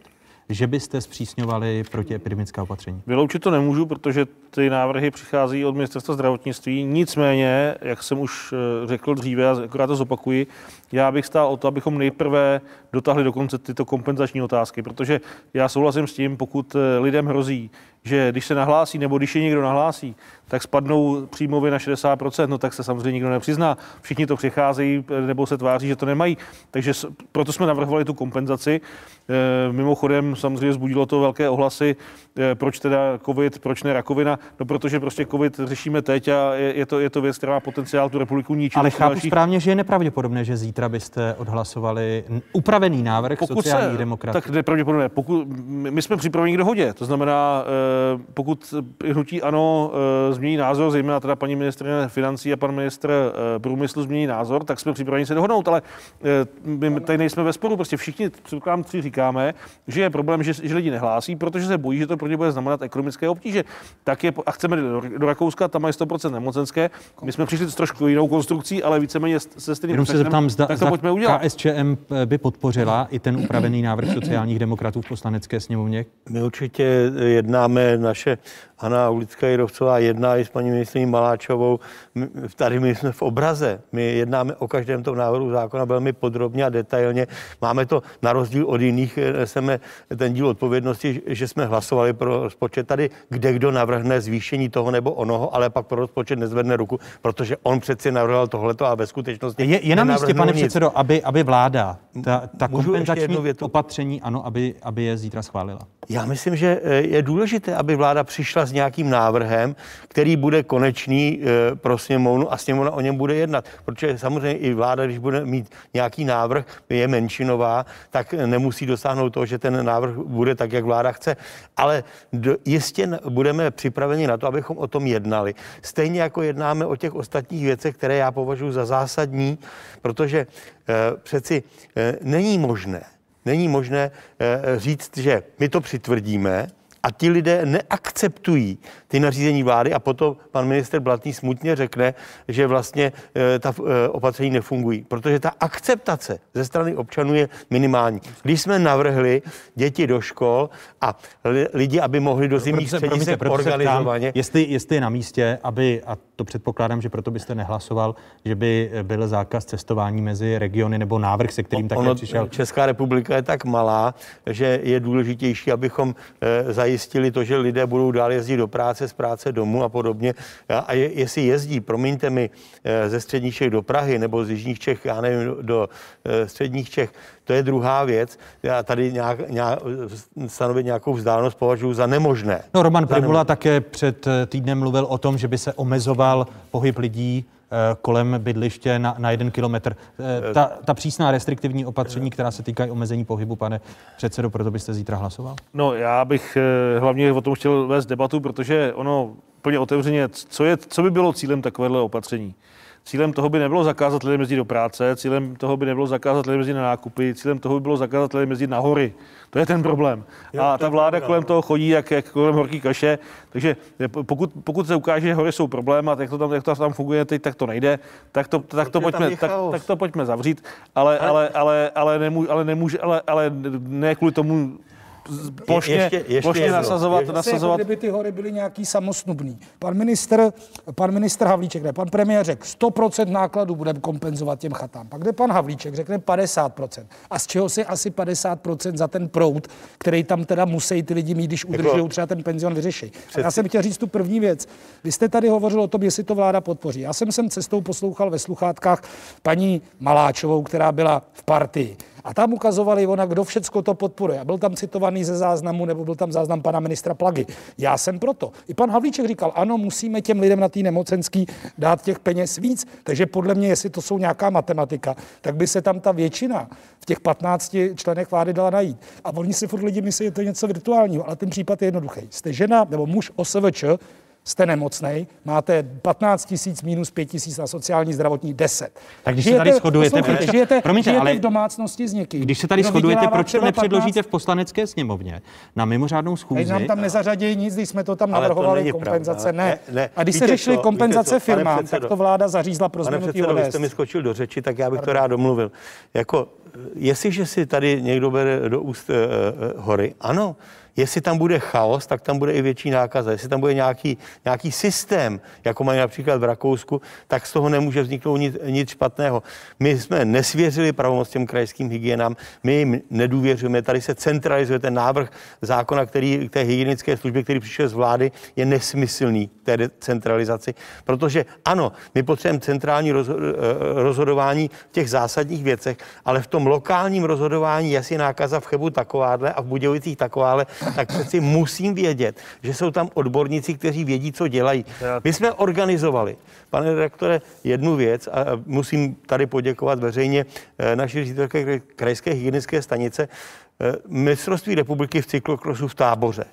že byste zpřísňovali protiepidemická opatření? Vyloučit to nemůžu, protože ty návrhy přichází od ministerstva zdravotnictví. Nicméně, jak jsem už řekl dříve, a akorát to zopakuji, já bych stál o to, abychom nejprve dotáhli do konce tyto kompenzační otázky, protože já souhlasím s tím, pokud lidem hrozí, že když se nahlásí, nebo když je někdo nahlásí, tak spadnou příjmově na šedesát procent, no tak se samozřejmě nikdo nepřizná. Všichni to přicházejí nebo se tváří, že to nemají. Takže proto jsme navrhovali tu kompenzaci. E, mimochodem samozřejmě vzbudilo to velké ohlasy, e, proč teda covid, proč ne rakovina, no protože prostě covid řešíme teď a je, je, to, je to věc, která má potenciál tu republiku ničit. Ale chápu dalších... správně, že je nepravděpodobné, že zítra byste odhlasovali upravený návrh pokud sociálních se, demokratů. Tak nepravděpodobné. Pokud, my jsme připraveni k dohodě, to znamená, e, pokud hnutí ANO e, změní názor, zejména teda paní ministryně financí a pan ministr průmyslu změní názor, tak jsme připraveni se dohodnout, ale my tady nejsme ve sporu, prostě všichni předkládám tři říkáme, že je problém, že, že lidi nehlásí, protože se bojí, že to pro ně bude znamenat ekonomické obtíže. Tak je, a chceme do, do Rakouska, tam mají sto procent nemocenské, my jsme přišli s trošku jinou konstrukcí, ale víceméně se stejným efektem, tak to pojďme udělat. K S Č M by podpořila i ten upravený návrh sociálních demokratů v poslanecké sněmovně? My určitě jednáme, naše Anna Aulická-Jírovcová jedná i s paní ministryní Maláčovou. My, tady my jsme v obraze. My jednáme o každém tom návrhu zákona velmi podrobně a detailně. Máme to na rozdíl od jiných, jsme ten díl odpovědnosti, že jsme hlasovali pro rozpočet tady, kde kdo navrhne zvýšení toho nebo onoho, ale pak pro rozpočet nezvedne ruku, protože on přeci navrhoval tohleto a ve skutečnosti je, je na místě, pane nic. Předsedo, aby, aby vláda ta, ta kompenzační opatření, ano, aby, aby je zítra schválila. Já myslím, že je důležité, aby vláda přišla s nějakým návrhem, který bude konečný pro sněmovnu a sněmovna o něm bude jednat. Protože samozřejmě i vláda, když bude mít nějaký návrh, je menšinová, tak nemusí dosáhnout toho, že ten návrh bude tak, jak vláda chce. Ale jistě budeme připraveni na to, abychom o tom jednali. Stejně jako jednáme o těch ostatních věcech, které já považuji za zásadní, protože přeci není možné, Není možné říct, že my to přitvrdíme a ti lidé neakceptují ty nařízení vlády a potom pan minister Blatný smutně řekne, že vlastně ta opatření nefungují, protože ta akceptace ze strany občanů je minimální. Když jsme navrhli děti do škol a lidi, aby mohli do zimních středisek organizovaně... Jestli, jestli je na místě, aby, a to předpokládám, že proto byste nehlasoval, že by byl zákaz cestování mezi regiony nebo návrh, se kterým také přišel... Česká republika je tak malá, že je důležitější, abychom e, zajistili to, že lidé budou dál jezdit do práce, z práce domů a podobně. A je, jestli jezdí, promiňte mi, ze středních Čech do Prahy nebo z jižních Čech, já nevím, do středních Čech, to je druhá věc. Já tady nějak, nějak, stanovit nějakou vzdálenost považuji za nemožné. No, Roman Prymula také před týdnem mluvil o tom, že by se omezoval pohyb lidí kolem bydliště na, na jeden kilometr. Ta, ta přísná restriktivní opatření, která se týkají omezení pohybu, pane předsedo, proto byste zítra hlasoval? No, já bych hlavně o tom chtěl vést debatu, protože ono plně otevřeně, co, je, co by bylo cílem takovéhle opatření? Cílem toho by nebylo zakázat lidem jezdit do práce, cílem toho by nebylo zakázat lidem jezdit na nákupy, cílem toho by bylo zakázat lidem jezdit na hory. To je ten problém. A ta vláda kolem toho chodí jak, jak kolem horký kaše, takže pokud, pokud se ukáže, že hory jsou problém a jak to tam, jak to tam funguje teď, tak to nejde, tak to, tak to, pojďme, tak, tak to pojďme zavřít, ale, ale, ale, ale, nemůže, ale, nemůže, ale, ale ne kvůli tomu, Plošně, ještě, ještě plošně nasazovat, ještě, nasazovat. Jako kdyby ty hory byly nějaký samosnubný. Pan minister, pan minister Havlíček, ne, pan premiér řekl, sto procent nákladů budeme kompenzovat těm chatám. Pak jde pan Havlíček, řekne padesát procent. A z čeho si asi padesát procent za ten proud, který tam teda musí ty lidi mít, když udržují třeba ten penzion, vyřeší. Já jsem chtěl říct tu první věc. Vy jste tady hovořil o tom, jestli to vláda podpoří. Já jsem sem cestou poslouchal ve sluchátkách paní Maláčovou, která byla v partii. A tam ukazovali ona, kdo všecko to podporuje. A byl tam citovaný ze záznamu, nebo byl tam záznam pana ministra Plagy. Já jsem proto. I pan Havlíček říkal, ano, musíme těm lidem na té nemocenský dát těch peněz víc. Takže podle mě, jestli to jsou nějaká matematika, tak by se tam ta většina v těch patnácti členech vlády dala najít. A oni si furt lidi myslí, že to je něco virtuálního, ale ten případ je jednoduchý. Jste žena nebo muž OSVČ, jste nemocnej, máte patnáct tisíc minus pět tisíc na sociální zdravotní deset. Tak když žijete, se tady shodujete, protože žijete, promiňte, žijete ale v domácnosti s někým. Když se tady shodujete, proč to nepředložíte v poslanecké sněmovně na mimořádnou schůzi? Teď nám tam nezařadí nic, když jsme to tam navrhovali, to kompenzace ne. Ne, ne. A když víte se řešili kompenzace to, firmám, předsedo, tak to vláda zařízla pro změnu té O D S. Pane předsedo, vy jste mi skočil do řeči, tak já bych to rád domluvil. Jako, jestliže si tady někdo bere do úst uh, hory, ano, Jestli tam bude chaos, tak tam bude i větší nákaza. Jestli tam bude nějaký, nějaký systém, jako mají například v Rakousku, tak z toho nemůže vzniknout nic, nic špatného. My jsme nesvěřili pravomoc těm krajským hygienám, my jim nedůvěřujeme. Tady se centralizuje ten návrh zákona, který k té hygienické službě, který přišel z vlády, je nesmyslný té decentralizaci. Protože ano, my potřebujeme centrální rozhodování v těch zásadních věcech, ale v tom lokálním rozhodování, jestli je nákaza v Chebu takováhle a v Budějovicích takováhle, tak přeci musím vědět, že jsou tam odborníci, kteří vědí, co dělají. My jsme organizovali, pane redaktore, jednu věc a musím tady poděkovat veřejně naší ředitelce krajské hygienické stanice, mistrovství republiky v cyklokrosu v Táboře.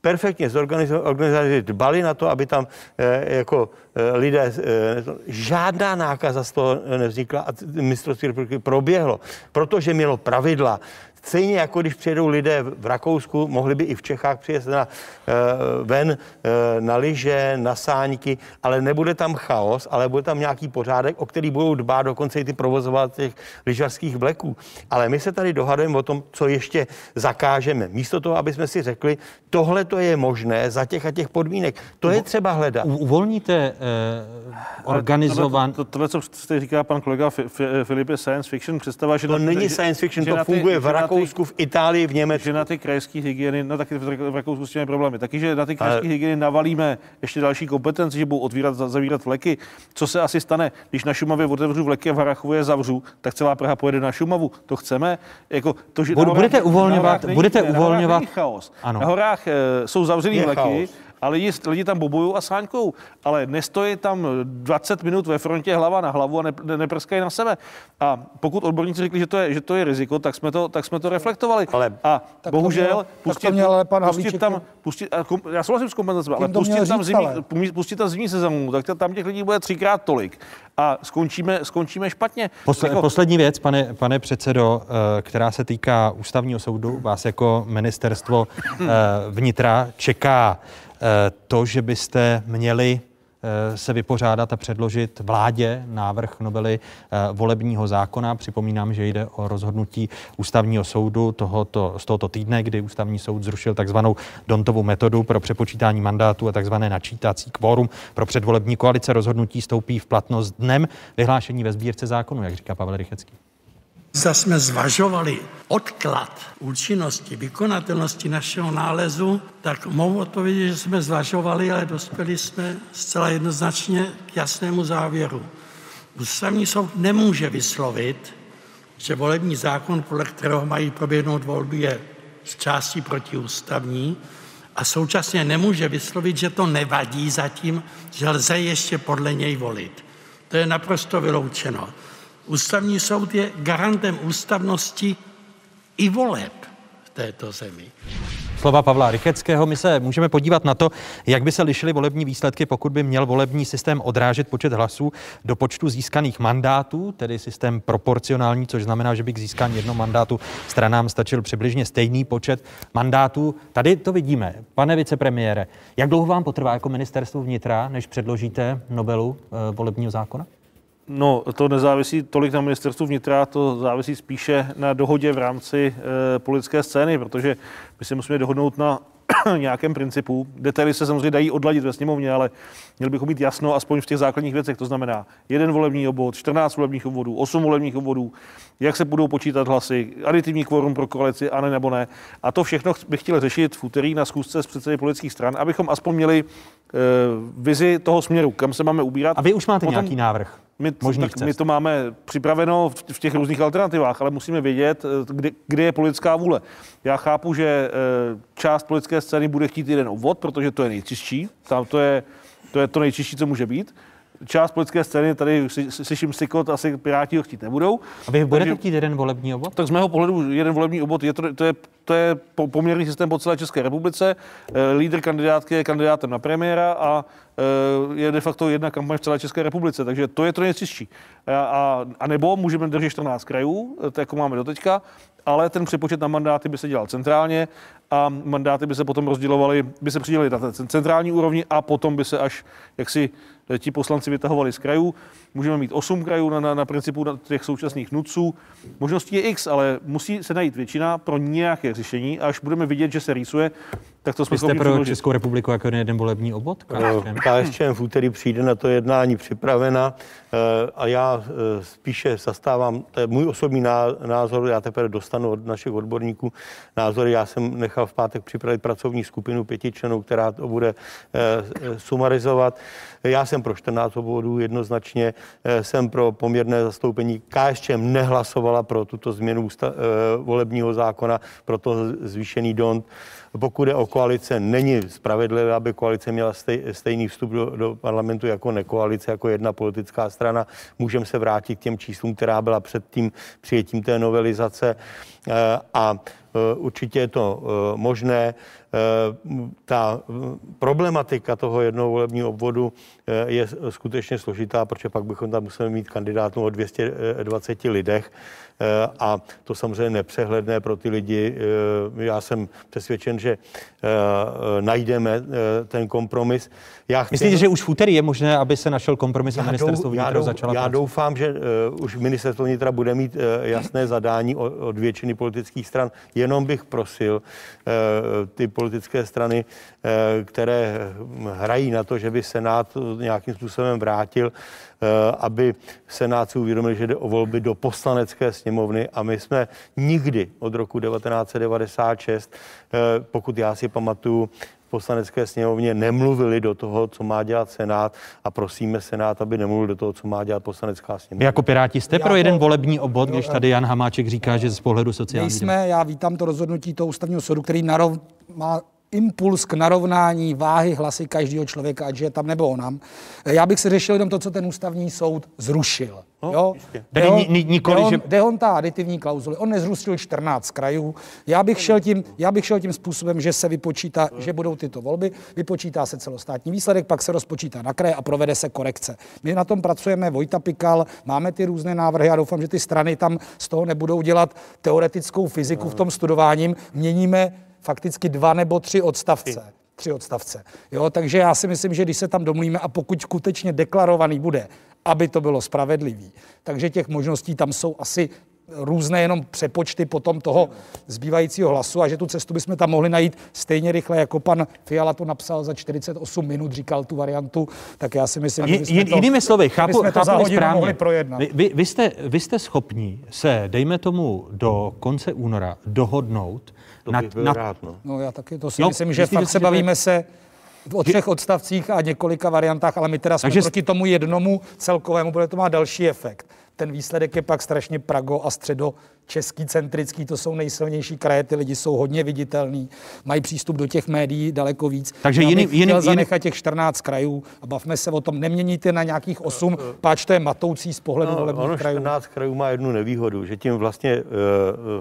Perfektně zorganizovali, dbali na to, aby tam e, jako e, lidé, e, žádná nákaza z toho nevznikla a mistrovství republiky proběhlo, protože mělo pravidla. Stejně jako když přijedou lidé v Rakousku, mohli by i v Čechách přijet na, e, ven e, na lyže, na sáňky, ale nebude tam chaos, ale bude tam nějaký pořádek, o který budou dbát dokonce i ty provozovatele těch lyžařských vleků. Ale my se tady dohadujeme o tom, co ještě zakážeme. Místo toho, aby jsme si řekli, tohle to je možné za těch a těch podmínek. To je třeba hledat. Uvolníte eh, organizovaný... To, to, tohle, co jste říká pan kolega Filip, je science fiction. Představa, že to na, není že, science fiction, to funguje v Rakousku. Rakousku, v Itálii, v Německu. Že na ty krajské hygieny, no taky v Rakousku s těmi problémy, taky, že na ty krajské ale... hygieny navalíme ještě další kompetence, že budou otvírat, zavírat vleky. Co se asi stane, když na Šumavě otevřu vleky a v Harrachově je zavřu, tak celá Praha pojede na Šumavu. To chceme. Jako to, že budete horách, uvolňovat, není, budete ne, uvolňovat. Chaos. Ano. Na horách e, jsou zavřený vleky. Chaos. Ale jist, lidi tam bobují a sáňkou, ale nestojí tam dvacet minut ve frontě hlava na hlavu a ne, ne, neprskají na sebe. A pokud odborníci řekli, že to je, že to je riziko, tak jsme to, tak jsme to reflektovali. Ale a bohužel, pustit, měl, pustit tam, pustit, já souhlasím s kompenzacemi, ale pustit tam, zimní, pustit tam zimní sezónu, tak tam těch lidí bude třikrát tolik. A skončíme, skončíme špatně. Posle, jako... Poslední věc, pane, pane předsedo, která se týká ústavního soudu, vás jako ministerstvo vnitra čeká to, že byste měli se vypořádat a předložit vládě návrh novely volebního zákona. Připomínám, že jde o rozhodnutí ústavního soudu tohoto, z tohoto týdne, kdy ústavní soud zrušil takzvanou Dontovu metodu pro přepočítání mandátu a takzvané načítací kvórum pro předvolební koalice. Rozhodnutí stoupí v platnost dnem vyhlášení ve sbírce zákonů, jak říká Pavel Rychecký. Zda jsme zvažovali odklad účinnosti, vykonatelnosti našeho nálezu, tak mohu odpovědět, že jsme zvažovali, ale dospěli jsme zcela jednoznačně k jasnému závěru. Ústavní soud nemůže vyslovit, že volební zákon, podle kterého mají proběhnout volby, je z části protiústavní a současně nemůže vyslovit, že to nevadí zatím, že lze ještě podle něj volit. To je naprosto vyloučeno. Ústavní soud je garantem ústavnosti i voleb v této zemi. Slova Pavla Rycheckého. My se můžeme podívat na to, jak by se lišily volební výsledky, pokud by měl volební systém odrážet počet hlasů do počtu získaných mandátů, tedy systém proporcionální, což znamená, že by k získání jednoho mandátu stranám stačil přibližně stejný počet mandátů. Tady to vidíme. Pane vicepremiére, jak dlouho vám potrvá jako ministerstvo vnitra, než předložíte novelu e, volebního zákona? No, to nezávisí tolik na ministerstvu vnitra, to závisí spíše na dohodě v rámci e, politické scény, protože my se musíme dohodnout na nějakém principu. Detaily se samozřejmě dají odladit ve sněmovně, ale měli bychom mít jasno aspoň v těch základních věcech. To znamená jeden volební obvod, čtrnáct volebních obvodů, osm volebních obvodů, jak se budou počítat hlasy, aditivní kvorum pro koalici, ano nebo ne. A to všechno bych chtěl řešit v úterý na schůzce s předsedy politických stran, abychom aspoň měli e, vizi toho směru, kam se máme ubírat. A vy už máte potom nějaký návrh? My, tak, my to máme připraveno v, v těch různých alternativách, ale musíme vědět, kde, kde je politická vůle. Já chápu, že e, část politické scény bude chtít jeden obvod, protože to je nejčistší, tam to je to, je to nejčistší, co může být. Část politické scény, tady slyším sykot, asi Piráti ho chtít nebudou. A vy budete chtít jeden volební obvod? Tak z mého pohledu jeden volební obvod, je to, to je, to je poměrný systém po celé České republice. Lídr kandidátky je kandidátem na premiéra a je de facto jedna kampaň v celé České republice, takže to je to nejčistší. A, a, a nebo můžeme držet čtrnáct krajů, to jako máme doteďka, ale ten přepočet na mandáty by se dělal centrálně a mandáty by se potom rozdělovaly, by se přidělily na centrální úrovni a potom by se až jaksi ti poslanci vytahovali z krajů. Můžeme mít osm krajů na, na, na principu na těch současných nuců. Možností je x, ale musí se najít většina pro nějaké řešení. A až budeme vidět, že se rýsuje, tak to jsme schopni pro předložit. Českou republiku jako jeden volební obvod? KSČM v úterý přijde na to jednání připravena a já spíše zastávám, to je můj osobní názor, já teprve dostanu od našich odborníků názory. Já jsem nechal v pátek připravit pracovní skupinu pěti členů, která to bude sumarizovat. Já jsem pro čtrnáct obvodů jednoznačně, jsem pro poměrné zastoupení. KSČM nehlasovala pro tuto změnu volebního zákona, pro to zvýšený dont. Pokud je o koalice, není spravedlivé, aby koalice měla stej, stejný vstup do, do parlamentu jako nekoalice, jako jedna politická strana. Můžeme se vrátit k těm číslům, která byla před tím přijetím té novelizace a určitě je to možné. Ta problematika toho jednoho volebního obvodu je skutečně složitá, protože pak bychom tam museli mít kandidátů o dvě stě dvacet lidech a to samozřejmě nepřehledné pro ty lidi. Já jsem přesvědčen, že najdeme ten kompromis. Já chci... Myslíte, že už v úterý je možné, aby se našel kompromis a ministerstvo vnitra douf, začalo? Já doufám, že už ministerstvo vnitra bude mít jasné zadání od většiny politických stran. Jenom bych prosil ty politické strany, které hrají na to, že by Senát nějakým způsobem vrátil, aby Senát si uvědomil, že jde o volby do Poslanecké sněmovny a my jsme nikdy od roku devatenáct set devadesát šest, pokud já si pamatuju, v Poslanecké sněmovně nemluvili do toho, co má dělat Senát a prosíme Senát, aby nemluvil do toho, co má dělat Poslanecká sněmovna. Jako Piráti jste já pro jeden volební obvod, když tady Jan Hamáček říká, že z pohledu sociální jsme, já vítám to rozhodnutí toho ústavního soudu, který narov, má impuls k narovnání váhy hlasy každého člověka, ať je tam nebo onam. Já bych si řešil jenom to, co ten ústavní soud zrušil. No, jo? Dehon, nikoli, dehon, že... Dehontá aditivní klauzule. On nezrušil čtrnáct krajů. Já bych šel tím, já bych šel tím způsobem, že se vypočítá, že budou tyto volby, vypočítá se celostátní výsledek, pak se rozpočítá na kraje a provede se korekce. My na tom pracujeme, Vojta Pikal, máme ty různé návrhy. Já doufám, že ty strany tam z toho nebudou dělat teoretickou fyziku v tom studováním. Měníme fakticky dva nebo tři odstavce. Tři odstavce. Jo, takže já si myslím, že když se tam domluvíme a pokud skutečně deklarovaný bude, aby to bylo spravedlivý, takže těch možností tam jsou asi různé jenom přepočty potom toho zbývajícího hlasu a že tu cestu bychom tam mohli najít stejně rychle, jako pan Fiala to napsal za čtyřicet osm minut, říkal tu variantu, tak já si myslím, že my jsme to, jinými slovy, chápu, jsme to za hodinu mohli projednat. Vy, vy, vy, jste, vy jste schopní se, dejme tomu, do konce února dohodnout. To nad, nad... rád, no. no já taky, to si jo, myslím, že fakt se bavíme se o třech odstavcích a několika variantách, ale my teda jsme takže proti tomu jednomu celkovému, bude to má další efekt. Ten výsledek je pak strašně Prago a středo český centrický, to jsou nejsilnější kraje, ty lidi jsou hodně viditelní, mají přístup do těch médií daleko víc. Takže jiný, chtěl jiný, zanechat jiný... těch čtrnáct krajů a bavme se o tom, neměníte na nějakých osm, páč to je matoucí z pohledu volebních no, krajů. čtrnáct krajů má jednu nevýhodu, že tím vlastně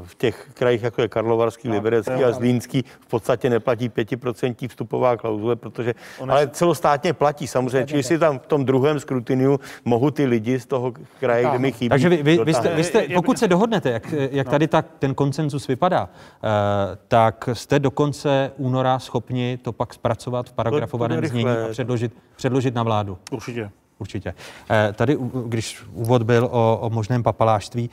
v těch krajích, jako je Karlovarský, no, Liberecký a Zlínský, v podstatě neplatí pětiprocentní vstupová klauzule, protože, ono... ale celostátně platí samozřejmě, čili si tam v tom druhém skrutiniu mohou ty lidi z toho kraje, no, kde mi chybí. Takže vy, vy, vy jste, vy jste, pokud se dohodnete, jak Jak tady tak ten konsenzus vypadá, tak jste do konce února schopni to pak zpracovat v paragrafovaném znění a předložit, předložit na vládu? Určitě. Určitě. Tady, když úvod byl o, o možném papalášství,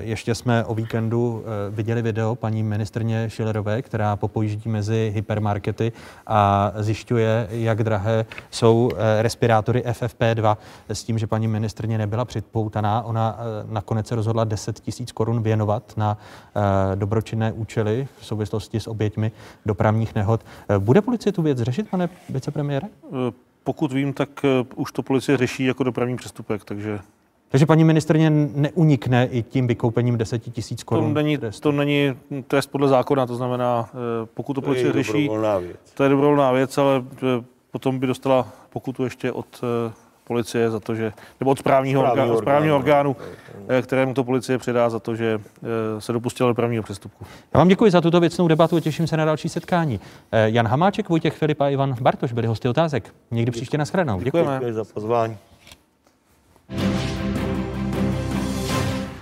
ještě jsme o víkendu viděli video paní ministrně Schillerové, která popojíždí mezi hypermarkety a zjišťuje, jak drahé jsou respirátory F F P dva s tím, že paní ministrně nebyla předpoutaná. Ona nakonec se rozhodla deset tisíc korun věnovat na dobročinné účely v souvislosti s oběťmi dopravních nehod. Bude policie tu věc řešit, pane vicepremiére? Pokud vím, tak už to policie řeší jako dopravní přestupek, takže... Takže paní ministrně neunikne i tím vykoupením deseti tisíc korun. To není, to není trest podle zákona, to znamená, pokud to policie to řeší... To je dobrovolná věc, ale potom by dostala pokutu ještě od policie za to, že... Nebo od správního, správního, orgánu, správního orgánu, kterému to policie předá za to, že se dopustila dopravního přestupku. Já vám děkuji za tuto věcnou debatu a těším se na další setkání. Jan Hamáček, Vojtěch Filip a Ivan Bartoš byli hosty Otázek. Někdy příště nashledanou. Děkujeme. Děkuji za pozvání.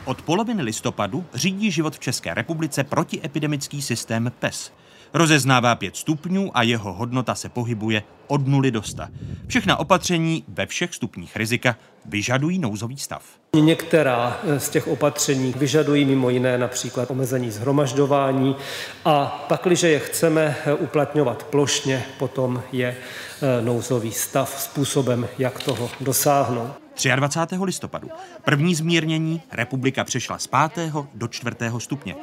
Od poloviny listopadu řídí život v České republice protiepidemický systém PES. Rozeznává pět stupňů a jeho hodnota se pohybuje od nuly do sta. Všechna opatření ve všech stupních rizika vyžadují nouzový stav. Některá z těch opatření vyžadují mimo jiné například omezení shromažďování a pakliže je chceme uplatňovat plošně, potom je nouzový stav způsobem, jak toho dosáhnout. dvacátého třetího listopadu. První zmírnění republika přešla z pátého do čtvrtého stupně.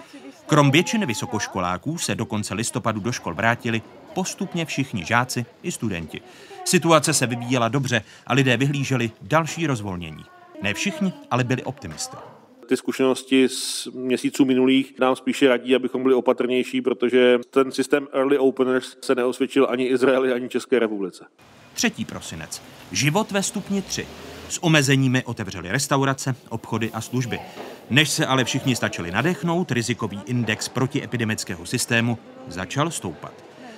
Krom většiny vysokoškoláků se do konce listopadu do škol vrátili postupně všichni žáci i studenti. Situace se vyvíjela dobře a lidé vyhlíželi další rozvolnění. Ne všichni, ale byli optimisty. Ty zkušenosti z měsíců minulých nám spíše radí, abychom byli opatrnější, protože ten systém early openers se neosvědčil ani Izraeli, ani České republice. třetího prosince. Život ve stupni tři. S omezeními otevřeli restaurace, obchody a služby. Než se ale všichni stačili nadechnout, rizikový index protiepidemického systému začal stoupat.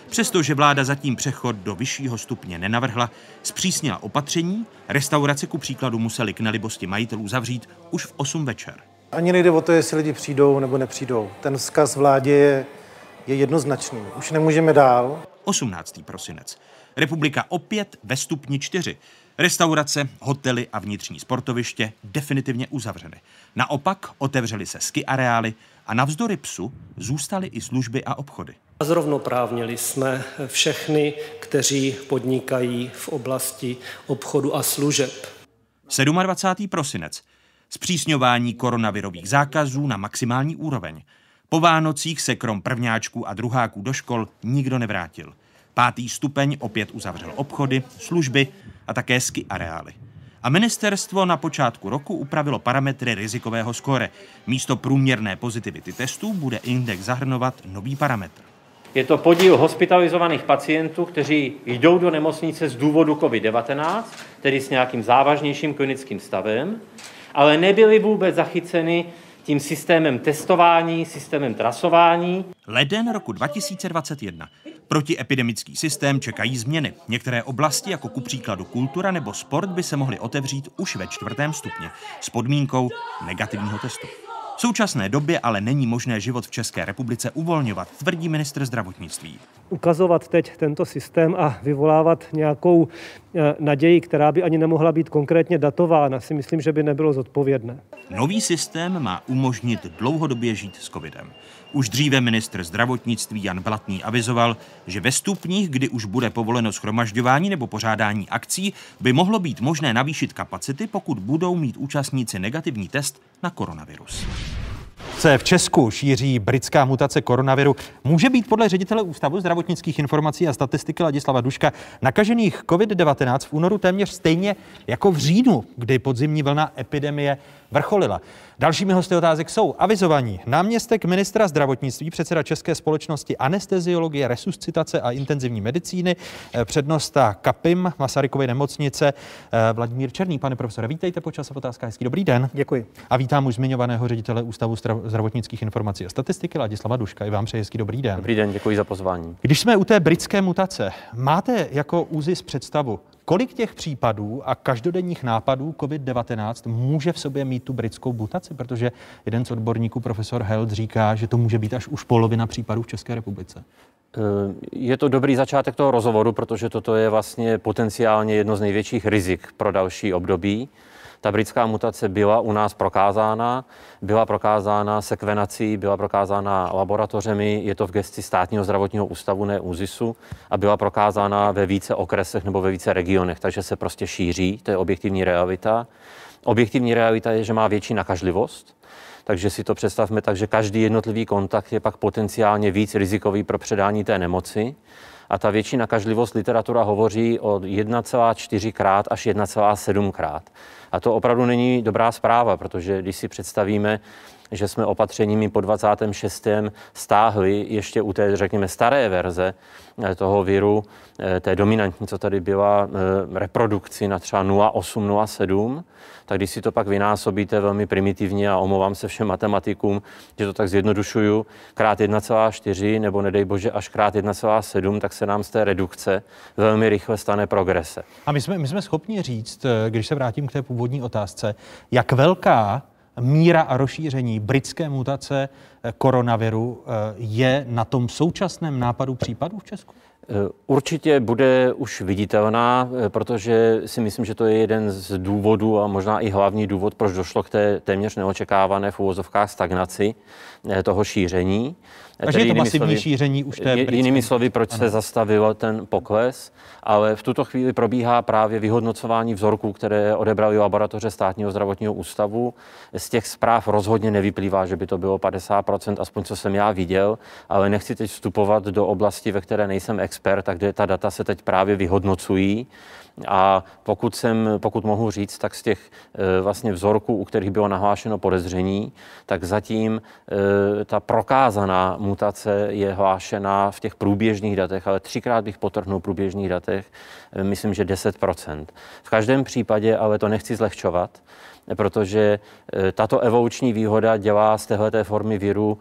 Přestože vláda zatím přechod do vyššího stupně nenavrhla, zpřísnila opatření, restaurace ku příkladu museli k nelibosti majitelů zavřít už v osm večer. Ani nejde o to, jestli lidi přijdou nebo nepřijdou. Ten vzkaz vládě je, je jednoznačný. Už nemůžeme dál. osmnáctého prosince. Republika opět ve stupni čtyři. Restaurace, hotely a vnitřní sportoviště definitivně uzavřeny. Naopak otevřely se ski areály a navzdory psu zůstaly i služby a obchody. Zrovnoprávnili jsme všechny, kteří podnikají v oblasti obchodu a služeb. dvacátého sedmého prosince. Zpřísňování koronavirových zákazů na maximální úroveň. Po Vánocích se krom prvňáčků a druháků do škol nikdo nevrátil. Pátý stupeň opět uzavřel obchody, služby a také ski areály. A ministerstvo na počátku roku upravilo parametry rizikového skóre. Místo průměrné pozitivity testů bude index zahrnovat nový parametr. Je to podíl hospitalizovaných pacientů, kteří jdou do nemocnice z důvodu COVID devatenáct, tedy s nějakým závažnějším klinickým stavem, ale nebyli vůbec zachyceni tím systémem testování, systémem trasování. Leden roku dva tisíce dvacet jedna. Protiepidemický systém čekají změny. Některé oblasti, jako ku příkladu kultura nebo sport, by se mohly otevřít už ve čtvrtém stupni s podmínkou negativního testu. V současné době ale není možné život v České republice uvolňovat, tvrdí ministr zdravotnictví. Ukazovat teď tento systém a vyvolávat nějakou naději, která by ani nemohla být konkrétně datována, si myslím, že by nebylo zodpovědné. Nový systém má umožnit dlouhodobě žít s covidem. Už dříve ministr zdravotnictví Jan Blatný avizoval, že ve stupních, kdy už bude povoleno shromažďování nebo pořádání akcí, by mohlo být možné navýšit kapacity, pokud budou mít účastníci negativní test na koronavirus. Se v Česku šíří britská mutace koronaviru. Může být podle ředitele Ústavu zdravotnických informací a statistiky Ladislava Duška nakažených COVID devatenáct v únoru téměř stejně jako v říjnu, kdy podzimní vlna epidemie vrcholila. Dalšími hosty Otázek jsou avizovaní náměstek ministra zdravotnictví, předseda České společnosti anesteziologie, resuscitace a intenzivní medicíny, přednosta Kapim Masarykovy nemocnice Vladimír Černý. Pane profesore, vítejte po Čase v Otázkách. Hezký dobrý den. Děkuji. A vítám už zmiňovaného ředitele Ústavu zdravotnických informací a statistiky Ladislava Duška. I vám přeji hezký dobrý den. Dobrý den, děkuji za pozvání. Když jsme u té britské mutace, máte jako ÚZIS představu, kolik těch případů a každodenních nápadů COVID devatenáct může v sobě mít tu britskou mutaci? Protože jeden z odborníků, profesor Held, říká, že to může být až už polovina případů v České republice. Je to dobrý začátek toho rozhovoru, protože toto je vlastně potenciálně jedno z největších rizik pro další období. Ta britská mutace byla u nás prokázána, byla prokázána sekvenací, byla prokázána laboratořemi, je to v gesci Státního zdravotního ústavu, ne ÚZISu, a byla prokázána ve více okresech nebo ve více regionech, takže se prostě šíří, to je objektivní realita. Objektivní realita je, že má větší nakažlivost, takže si to představme tak, že každý jednotlivý kontakt je pak potenciálně víc rizikový pro předání té nemoci. A ta větší nakažlivost, literatura hovoří o jedna celá čtyřikrát až jedna celá sedmkrát. A to opravdu není dobrá zpráva, protože když si představíme, že jsme opatřeními po dvacátém šestém stáhli ještě u té, řekněme, staré verze toho viru, té dominantní, co tady byla, reprodukci na třeba nula celá osm, nula celá sedm, tak když si to pak vynásobíte velmi primitivně, a omlouvám se všem matematikům, že to tak zjednodušuju, krát jedna celá čtyři nebo nedej bože až krát jedna celá sedm, tak se nám z té redukce velmi rychle stane progrese. A my jsme, my jsme schopni říct, když se vrátím k té původní otázce, jak velká míra a rozšíření britské mutace koronaviru je na tom současném nápadu případů v Česku? Určitě bude už viditelná, protože si myslím, že to je jeden z důvodů a možná i hlavní důvod, proč došlo k té téměř neočekávané v uvozovkách stagnaci toho šíření. Takže je to masivní šíření už té britské. Jinými slovy, proč se zastavil ten pokles, ale v tuto chvíli probíhá právě vyhodnocování vzorků, které odebrali laboratoře Státního zdravotního ústavu. Z těch zpráv rozhodně nevyplývá, že by to bylo padesát procent, aspoň co jsem já viděl, ale nechci teď vstupovat do oblasti, ve které nejsem expert, takže ta data se teď právě vyhodnocují. A pokud, jsem, pokud mohu říct, tak z těch e, vlastně vzorků, u kterých bylo nahlášeno podezření, tak zatím e, ta prokázaná mutace je hlášená v těch průběžných datech, ale třikrát bych potrhnul průběžných datech, e, myslím, že deset procent. V každém případě, ale to nechci zlehčovat, protože tato evoluční výhoda dělá z téhleté formy viru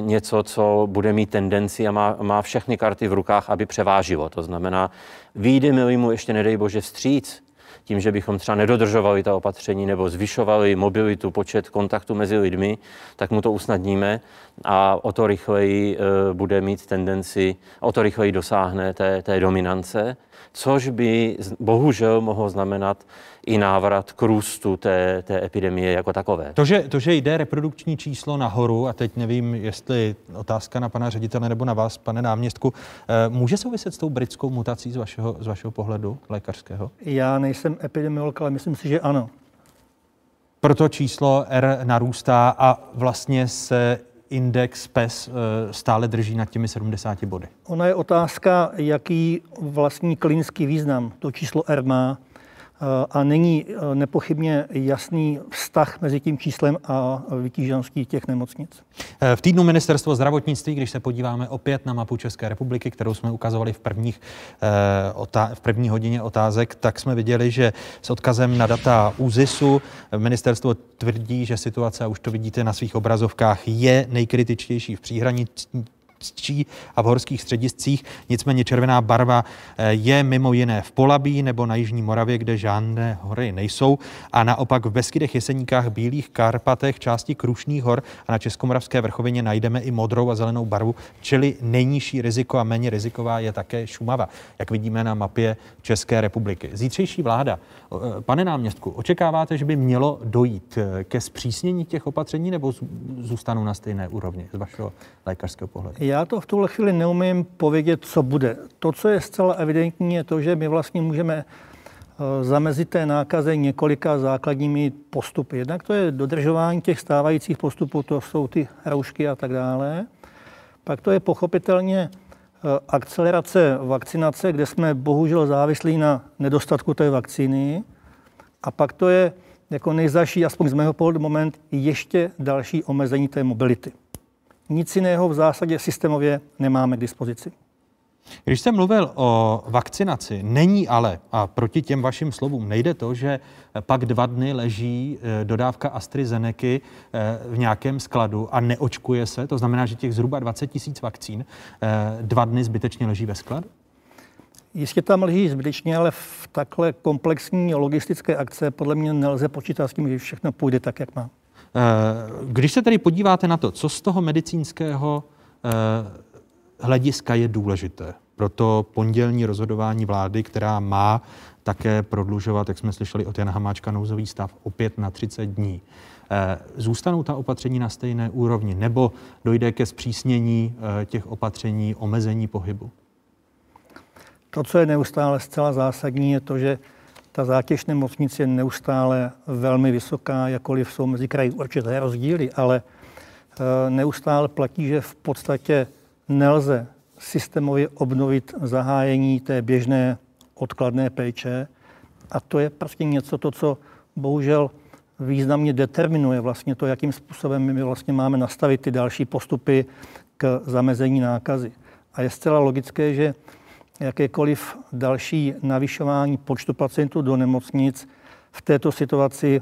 něco, co bude mít tendenci a má, má všechny karty v rukách, aby převážilo. To znamená, vyjdeme-li mu ještě, nedej bože, vstříc, tím, že bychom třeba nedodržovali ta opatření nebo zvyšovali mobilitu, počet kontaktů mezi lidmi, tak mu to usnadníme a o to rychleji bude mít tendenci, o to rychleji dosáhne té, té dominance, což by bohužel mohlo znamenat i návrat k růstu té, té epidemie jako takové. To že, to, že jde reprodukční číslo nahoru, a teď nevím, jestli otázka na pana ředitele nebo na vás, pane náměstku, může souviset s tou britskou mutací z vašeho, z vašeho pohledu lékařského? Já nejsem epidemiolog, ale myslím si, že ano. Proto číslo R narůstá a vlastně se index P E S stále drží nad těmi sedmdesáti body. Ona je otázka, jaký vlastní klinický význam to číslo R má, a není nepochybně jasný vztah mezi tím číslem a vytížeností těch nemocnic. V týdnu Ministerstvo zdravotnictví, když se podíváme opět na mapu České republiky, kterou jsme ukazovali v, prvních, v první hodině otázek, tak jsme viděli, že s odkazem na data ÚZISu ministerstvo tvrdí, že situace, a už to vidíte na svých obrazovkách, je nejkritičtější v příhraničí a v horských střediscích, nicméně červená barva je mimo jiné v Polabí nebo na Jižní Moravě, kde žádné hory nejsou, a naopak v Beskydech, Jeseníkách, Bílých Karpatech, části Krušných hor a na Českomoravské vrchovině najdeme i modrou a zelenou barvu, čili nejnižší riziko a méně riziková je také Šumava, jak vidíme na mapě České republiky. Zítřejší vláda, pane náměstku, očekáváte, že by mělo dojít ke zpřísnění těch opatření, nebo zůstanou na stejné úrovni z vašeho lékařského pohledu? Já to v tuhle chvíli neumím povědět, co bude. To, co je zcela evidentní, je to, že my vlastně můžeme zamezit té nákaze několika základními postupy. Jednak to je dodržování těch stávajících postupů, to jsou ty roušky a tak dále. Pak to je pochopitelně akcelerace vakcinace, kde jsme bohužel závislí na nedostatku té vakcíny. A pak to je jako nejzazší, aspoň z mého pohledu, moment ještě další omezení té mobility. Nic jiného v zásadě systémově nemáme k dispozici. Když jsem mluvil o vakcinaci, není ale, a proti těm vašim slovům nejde to, že pak dva dny leží dodávka AstraZenecy v nějakém skladu a neočkuje se, to znamená, že těch zhruba dvacet tisíc vakcín dva dny zbytečně leží ve skladu? Jistě tam leží zbytečně, ale v takhle komplexní logistické akce podle mě nelze počítat s tím, že všechno půjde tak, jak má. Když se tedy podíváte na to, co z toho medicínského hlediska je důležité pro to pondělní rozhodování vlády, která má také prodlužovat, jak jsme slyšeli od Jana Hamáčka, nouzový stav opět na třicet dní. Zůstanou ta opatření na stejné úrovni, nebo dojde ke zpřísnění těch opatření, omezení pohybu? To, co je neustále zcela zásadní, je to, že ta zátěž nemocnic je neustále velmi vysoká, jakkoliv jsou mezi kraji určité rozdíly, ale neustále platí, že v podstatě nelze systémově obnovit zahájení té běžné odkladné péče. A to je prostě něco, to, co bohužel významně determinuje vlastně to, jakým způsobem my vlastně máme nastavit ty další postupy k zamezení nákazy. A je zcela logické, že jakékoliv další navyšování počtu pacientů do nemocnic v této situaci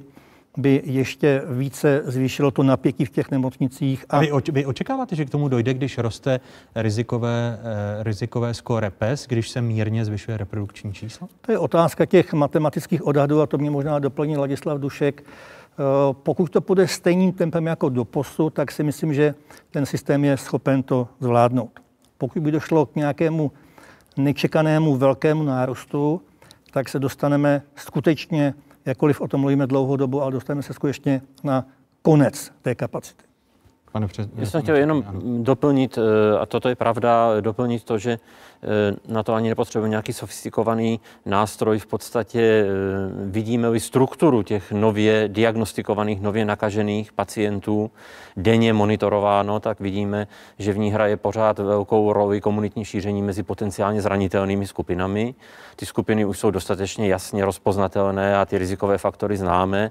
by ještě více zvýšilo to napětí v těch nemocnicích. A... A vy očekáváte, že k tomu dojde, když roste rizikové, eh, rizikové skóre P E S, když se mírně zvyšuje reprodukční číslo? To je otázka těch matematických odhadů a to mě možná doplní Ladislav Dušek. Pokud to půjde stejným tempem jako doposud, tak si myslím, že ten systém je schopen to zvládnout. Pokud by došlo k nějakému nečekanému velkému nárostu, tak se dostaneme skutečně, jakkoliv o tom mluvíme dlouhou dobu, ale dostaneme se skutečně na konec té kapacity. Pane před... Já jsem chtěl jenom doplnit, a toto je pravda, doplnit to, že na to ani nepotřebujeme nějaký sofistikovaný nástroj. V podstatě vidíme strukturu těch nově diagnostikovaných, nově nakažených pacientů denně monitorováno, tak vidíme, že v ní hraje pořád velkou roli komunitní šíření mezi potenciálně zranitelnými skupinami. Ty skupiny už jsou dostatečně jasně rozpoznatelné a ty rizikové faktory známe.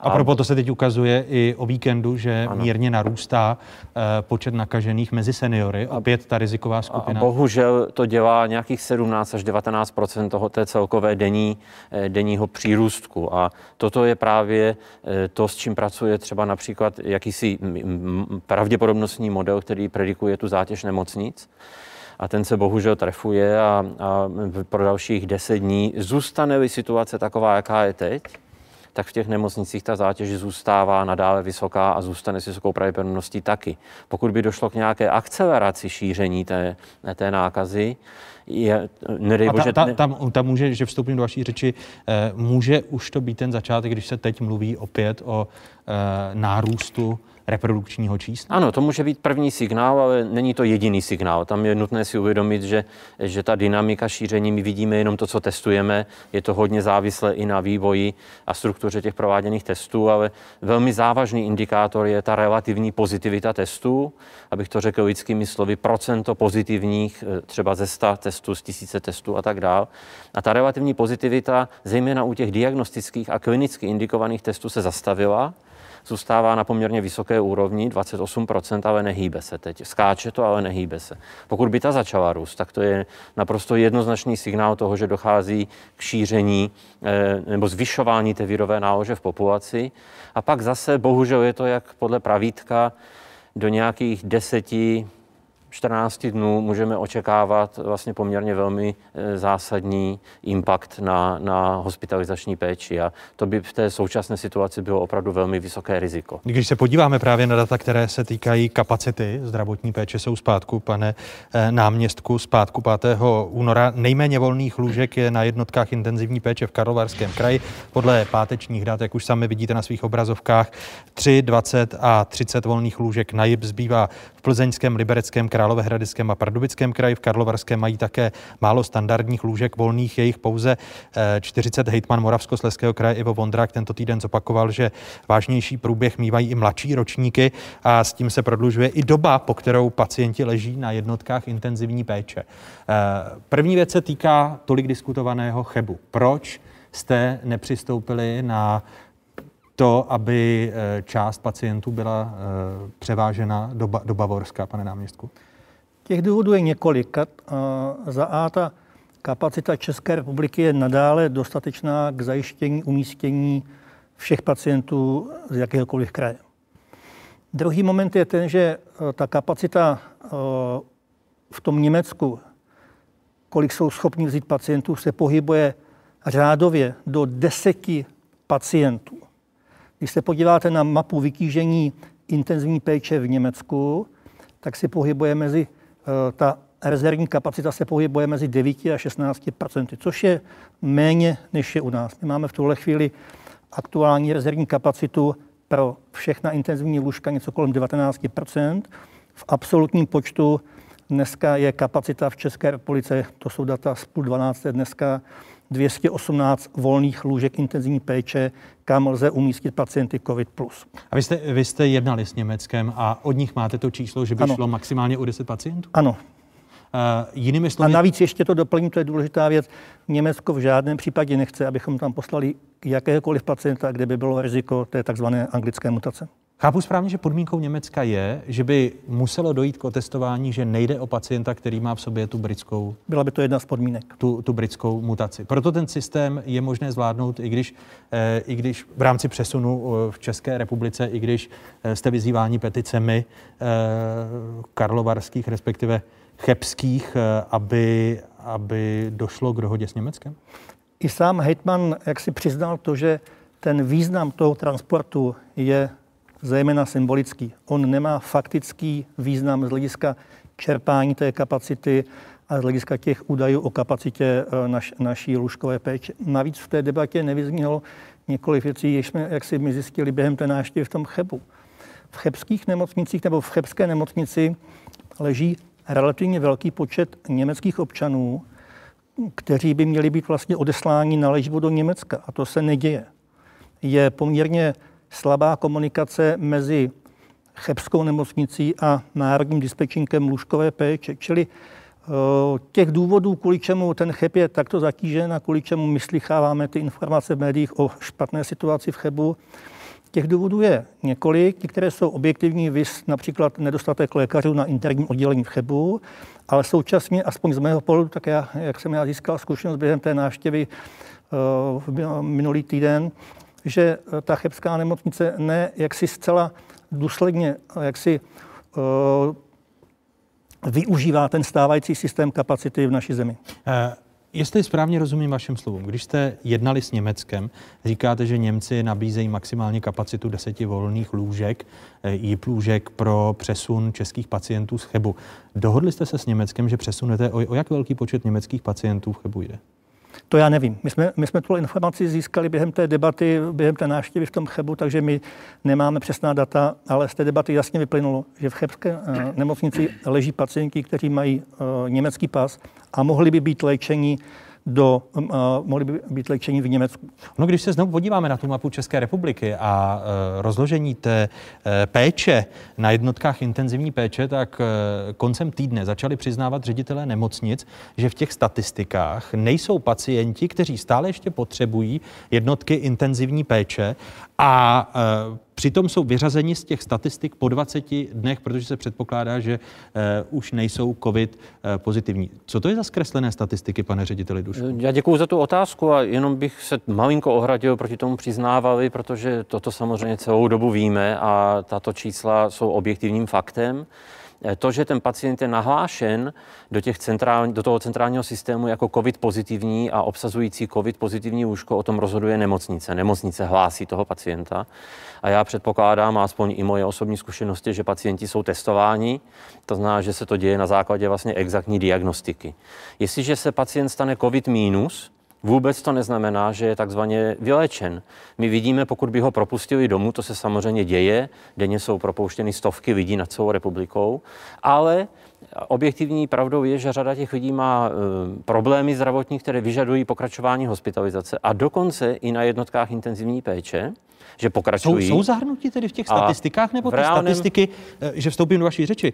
A proto to se teď ukazuje i o víkendu, že ano. mírně narůstá uh, počet nakažených mezi seniory, opět ta riziková skupina. A bohužel to dělá nějakých sedmnáct až devatenáct procent toho té celkové denní, denního přírůstku. A toto je právě to, s čím pracuje třeba například jakýsi pravděpodobnostní model, který predikuje tu zátěž nemocnic. A ten se bohužel trefuje a, a pro dalších deset dní zůstane-li situace taková, jaká je teď, tak v těch nemocnicích ta zátěž zůstává nadále vysoká a zůstane s vysokou pravděpodobností taky. Pokud by došlo k nějaké akceleraci šíření té, té nákazy, je, nedej bože... Ta, ta, tam, tam může, že vstoupím do vaší řeči, může už to být ten začátek, když se teď mluví opět o nárůstu reprodukčního čísla? Ano, to může být první signál, ale není to jediný signál. Tam je nutné si uvědomit, že, že ta dynamika šíření, my vidíme jenom to, co testujeme, je to hodně závislé i na vývoji a struktuře těch prováděných testů, ale velmi závažný indikátor je ta relativní pozitivita testů, abych to řekl lidskými slovy, procento pozitivních třeba ze sta testů, z tisíce testů a tak dál. A ta relativní pozitivita, zejména u těch diagnostických a klinicky indikovaných testů, se zastavila. Zůstává na poměrně vysoké úrovni, dvacet osm procent, ale nehýbe se teď. Skáče to, ale nehýbe se. Pokud by ta začala růst, tak to je naprosto jednoznačný signál toho, že dochází k šíření nebo zvyšování té virové nálože v populaci. A pak zase, bohužel, je to jak podle pravítka, do nějakých deseti, čtrnácti dnů můžeme očekávat vlastně poměrně velmi zásadní impact na, na hospitalizační péči a to by v té současné situaci bylo opravdu velmi vysoké riziko. Když se podíváme právě na data, které se týkají kapacity zdravotní péče, jsou zpátku, pane náměstku, zpátku pátého února. Nejméně volných lůžek je na jednotkách intenzivní péče v Karlovarském kraji. Podle pátečních dat, jak už sami vidíte na svých obrazovkách, tři, dvacet a třicet volných lůžek na J I P zbývá v Plzeňském, Libereckém kraji, Královéhradeckém a Pardubickém kraji. V Karlovarském mají také málo standardních lůžek volných, je jich pouze čtyřicet. Hejtman Moravskoslezského kraje Ivo Vondrák tento týden zopakoval, že vážnější průběh mívají i mladší ročníky a s tím se prodlužuje i doba, po kterou pacienti leží na jednotkách intenzivní péče. První věc se týká tolik diskutovaného Chebu. Proč jste nepřistoupili na to, aby část pacientů byla převážena do, ba- do Bavorska, pane náměstku? Těch důvodů je několik. Za A, ta kapacita České republiky je nadále dostatečná k zajištění umístění všech pacientů z jakéhokoliv kraje. Druhý moment je ten, že ta kapacita v tom Německu, kolik jsou schopni vzít pacientů, se pohybuje řádově do deseti pacientů. Když se podíváte na mapu vytížení intenzivní péče v Německu, tak se pohybuje mezi, ta rezervní kapacita se pohybuje mezi devět a šestnáct procenty, což je méně, než je u nás. My máme v tuhle chvíli aktuální rezervní kapacitu pro všechna intenzivní lůžka něco kolem devatenáct procent. V absolutním počtu dneska je kapacita v České republice, to jsou data z půl dvanácté dneska, dvě stě osmnáct volných lůžek intenzivní péče, kam lze umístit pacienty COVID plus. A vy jste, vy jste jednali s Německem a od nich máte to číslo, že by ano. šlo maximálně o deset pacientů? Ano. Uh, jinými slovy... A navíc ještě to doplním, to je důležitá věc. Německo v žádném případě nechce, abychom tam poslali jakéhokoliv pacienta, kde by bylo riziko té takzvané anglické mutace. Chápu správně, že podmínkou Německa je, že by muselo dojít k otestování, že nejde o pacienta, který má v sobě tu britskou... Byla by to jedna z podmínek. Tu, tu britskou mutaci. Proto ten systém je možné zvládnout, i když, eh, i když v rámci přesunu v České republice, i když jste vyzýváni peticemi eh, karlovarských, respektive chebských, eh, aby, aby došlo k dohodě s Německem? I sám hejtman, jak si přiznal to, že ten význam toho transportu je zejména symbolický. On nemá faktický význam z hlediska čerpání té kapacity a z hlediska těch údajů o kapacitě naš, naší lůžkové péče. Navíc v té debatě nevyznělo několik věcí, jež jsme, jak si my zjistili během té návštěvy v tom Chebu. V chebských nemocnicích nebo v chebské nemocnici leží relativně velký počet německých občanů, kteří by měli být vlastně odesláni na léčbu do Německa. A to se neděje. Je poměrně slabá komunikace mezi chebskou nemocnicí a národním dispečinkem lůžkové péče. Čili těch důvodů, kvůli čemu ten Cheb je takto zatížen a kvůli čemu my slycháváme ty informace v médiích o špatné situaci v Chebu, těch důvodů je několik, které jsou objektivní, viz například nedostatek lékařů na interním oddělení v Chebu, ale současně, aspoň z mého pohledu, tak já, jak jsem já získal zkušenost během té návštěvy uh, minulý týden, že ta chebská nemocnice ne jaksi zcela důsledně jaksi uh, využívá ten stávající systém kapacity v naší zemi. Uh. Jestli správně rozumím vašim slovům, když jste jednali s Německem, říkáte, že Němci nabízejí maximálně kapacitu deseti volných lůžek, jí lůžek pro přesun českých pacientů z Chebu. Dohodli jste se s Německem, že přesunete, o, o jak velký počet německých pacientů v Chebu jde? To já nevím. My jsme, my jsme tu informaci získali během té debaty, během té návštěvy v tom Chebu, takže my nemáme přesná data, ale z té debaty jasně vyplynulo, že v chebské nemocnici leží pacienti, kteří mají uh, německý pas a mohli by být léčeni do, uh, mohli by být léčeni v Německu. No, když se znovu podíváme na tu mapu České republiky a uh, rozložení té uh, péče na jednotkách intenzivní péče, tak uh, koncem týdne začali přiznávat ředitelé nemocnic, že v těch statistikách nejsou pacienti, kteří stále ještě potřebují jednotky intenzivní péče a uh, přitom jsou vyřazeni z těch statistik po dvaceti dnech, protože se předpokládá, že uh, už nejsou COVID uh, pozitivní. Co to je za zkreslené statistiky, pane řediteli Dušku? Já děkuju za tu otázku a jenom bych se malinko ohradil proti tomu přiznávali, protože toto samozřejmě celou dobu víme a tato čísla jsou objektivním faktem. To, že ten pacient je nahlášen do, těch centrál, do toho centrálního systému jako COVID pozitivní a obsazující COVID pozitivní lůžko, o tom rozhoduje nemocnice. Nemocnice hlásí toho pacienta. A já předpokládám, aspoň i moje osobní zkušenosti, že pacienti jsou testováni. To znamená, že se to děje na základě vlastně exaktní diagnostiky. Jestliže se pacient stane COVID mínus, vůbec to neznamená, že je takzvaně vyléčen. My vidíme, pokud by ho propustili domů, to se samozřejmě děje, denně jsou propouštěny stovky lidí nad celou republikou, ale objektivní pravdou je, že řada těch lidí má e, problémy zdravotní, které vyžadují pokračování hospitalizace a dokonce i na jednotkách intenzivní péče, že pokračují. Jsou, jsou zahrnutí tedy v těch statistikách, nebo ty reálném... statistiky, že vstoupím do vaší řeči,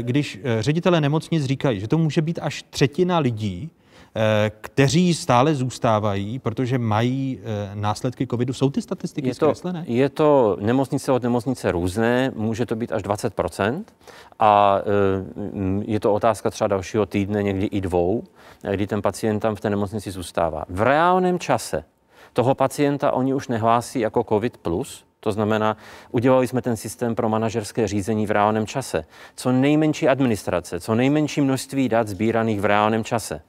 když ředitelé nemocnic říkají, že to může být až třetina lidí, kteří stále zůstávají, protože mají následky covidu. Jsou ty statistiky zkreslené? Je to nemocnice od nemocnice různé, může to být až dvacet procent a je to otázka třeba dalšího týdne, někdy i dvou, kdy ten pacient tam v té nemocnici zůstává. V reálném čase toho pacienta oni už nehlásí jako COVID plus, to znamená, udělali jsme ten systém pro manažerské řízení v reálném čase. Co nejmenší administrace, co nejmenší množství dat sbíraných v reálném čase.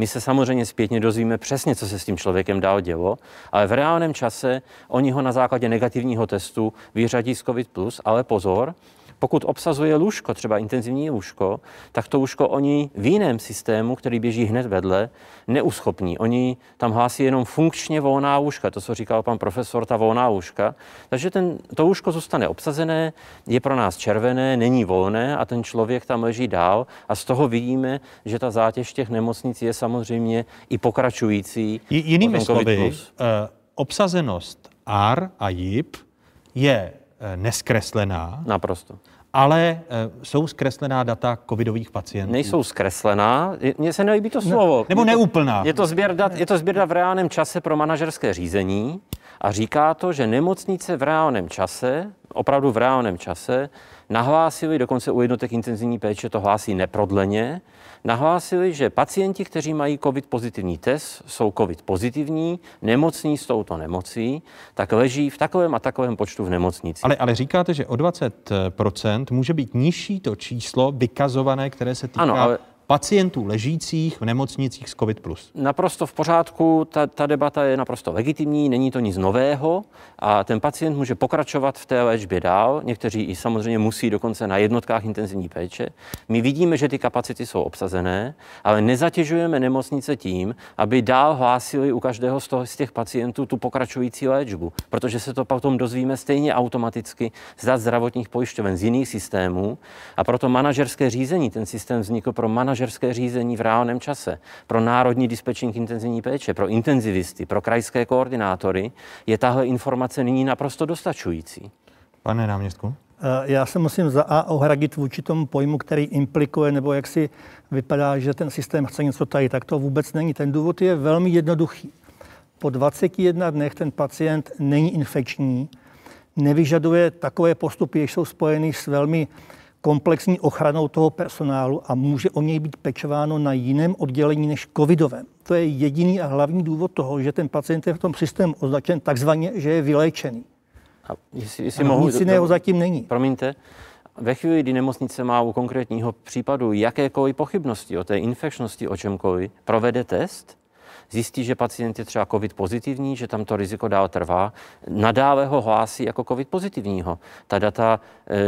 My se samozřejmě zpětně dozvíme přesně, co se s tím člověkem dál dělo, ale v reálném čase oni ho na základě negativního testu vyřadí z COVID plus, ale pozor, pokud obsazuje lůžko, třeba intenzivní lůžko, tak to lůžko oni v jiném systému, který běží hned vedle, neuschopní. Oni tam hlásí jenom funkčně volná lůžka, to, co říkal pan profesor, ta volná lůžka. Takže ten, to lůžko zůstane obsazené, je pro nás červené, není volné a ten člověk tam leží dál a z toho vidíme, že ta zátěž těch nemocnic je samozřejmě i pokračující. J- jinými slovy, eh, obsazenost A R a J I P je neskreslená. Naprosto. Ale uh, jsou zkreslená data covidových pacientů. Nejsou zkreslená, mně se nelíbí to slovo. Ne, nebo neúplná. Je to sběr dat, je to sběr dat v reálném čase pro manažerské řízení a říká to, že nemocnice v reálném čase, opravdu v reálném čase, nahlásili, dokonce u jednotek intenzivní péče to hlásí neprodleně, nahlásili, že pacienti, kteří mají COVID pozitivní test, jsou COVID pozitivní, nemocní s touto nemocí, tak leží v takovém a takovém počtu v nemocnici. Ale, ale říkáte, že o dvacet procent může být nižší to číslo vykazované, které se týká ano, ale pacientů ležících v nemocnicích s COVID plus. Naprosto v pořádku, ta, ta debata je naprosto legitimní, není to nic nového a ten pacient může pokračovat v té léčbě dál, někteří i samozřejmě musí dokonce na jednotkách intenzivní péče. My vidíme, že ty kapacity jsou obsazené, ale nezatěžujeme nemocnice tím, aby dál hlásili u každého z, toho, z těch pacientů tu pokračující léčbu, protože se to potom dozvíme stejně automaticky z dat zdravotních pojišťoven z jiných systémů a proto manažerské řízení, ten systém vznikl pro manažerské řízení v reálném čase, pro národní dispečink intenzivní péče, pro intenzivisty, pro krajské koordinátory, je tahle informace nyní naprosto dostačující. Pane náměstku? Já se musím za A ohradit vůči tomu pojmu, který implikuje, nebo jak si vypadá, že ten systém chce něco tady, tak to vůbec není. Ten důvod je velmi jednoduchý. Po dvaceti jednech dnech ten pacient není infekční, nevyžaduje takové postupy, jež jsou spojeny s velmi komplexní ochranou toho personálu a může o něj být pečováno na jiném oddělení než covidovém. To je jediný a hlavní důvod toho, že ten pacient je v tom systému označen takzvaně, že je vyléčený. A jestli, jestli ano, mohu, nic jiného zatím není. Promiňte, ve chvíli, kdy nemocnice má u konkrétního případu jakékoliv pochybnosti o té infekčnosti, o čemkoliv, provede test, zjistí, že pacient je třeba COVID pozitivní, že tam to riziko dál trvá, nadále ho hlásí jako COVID pozitivního. Ta data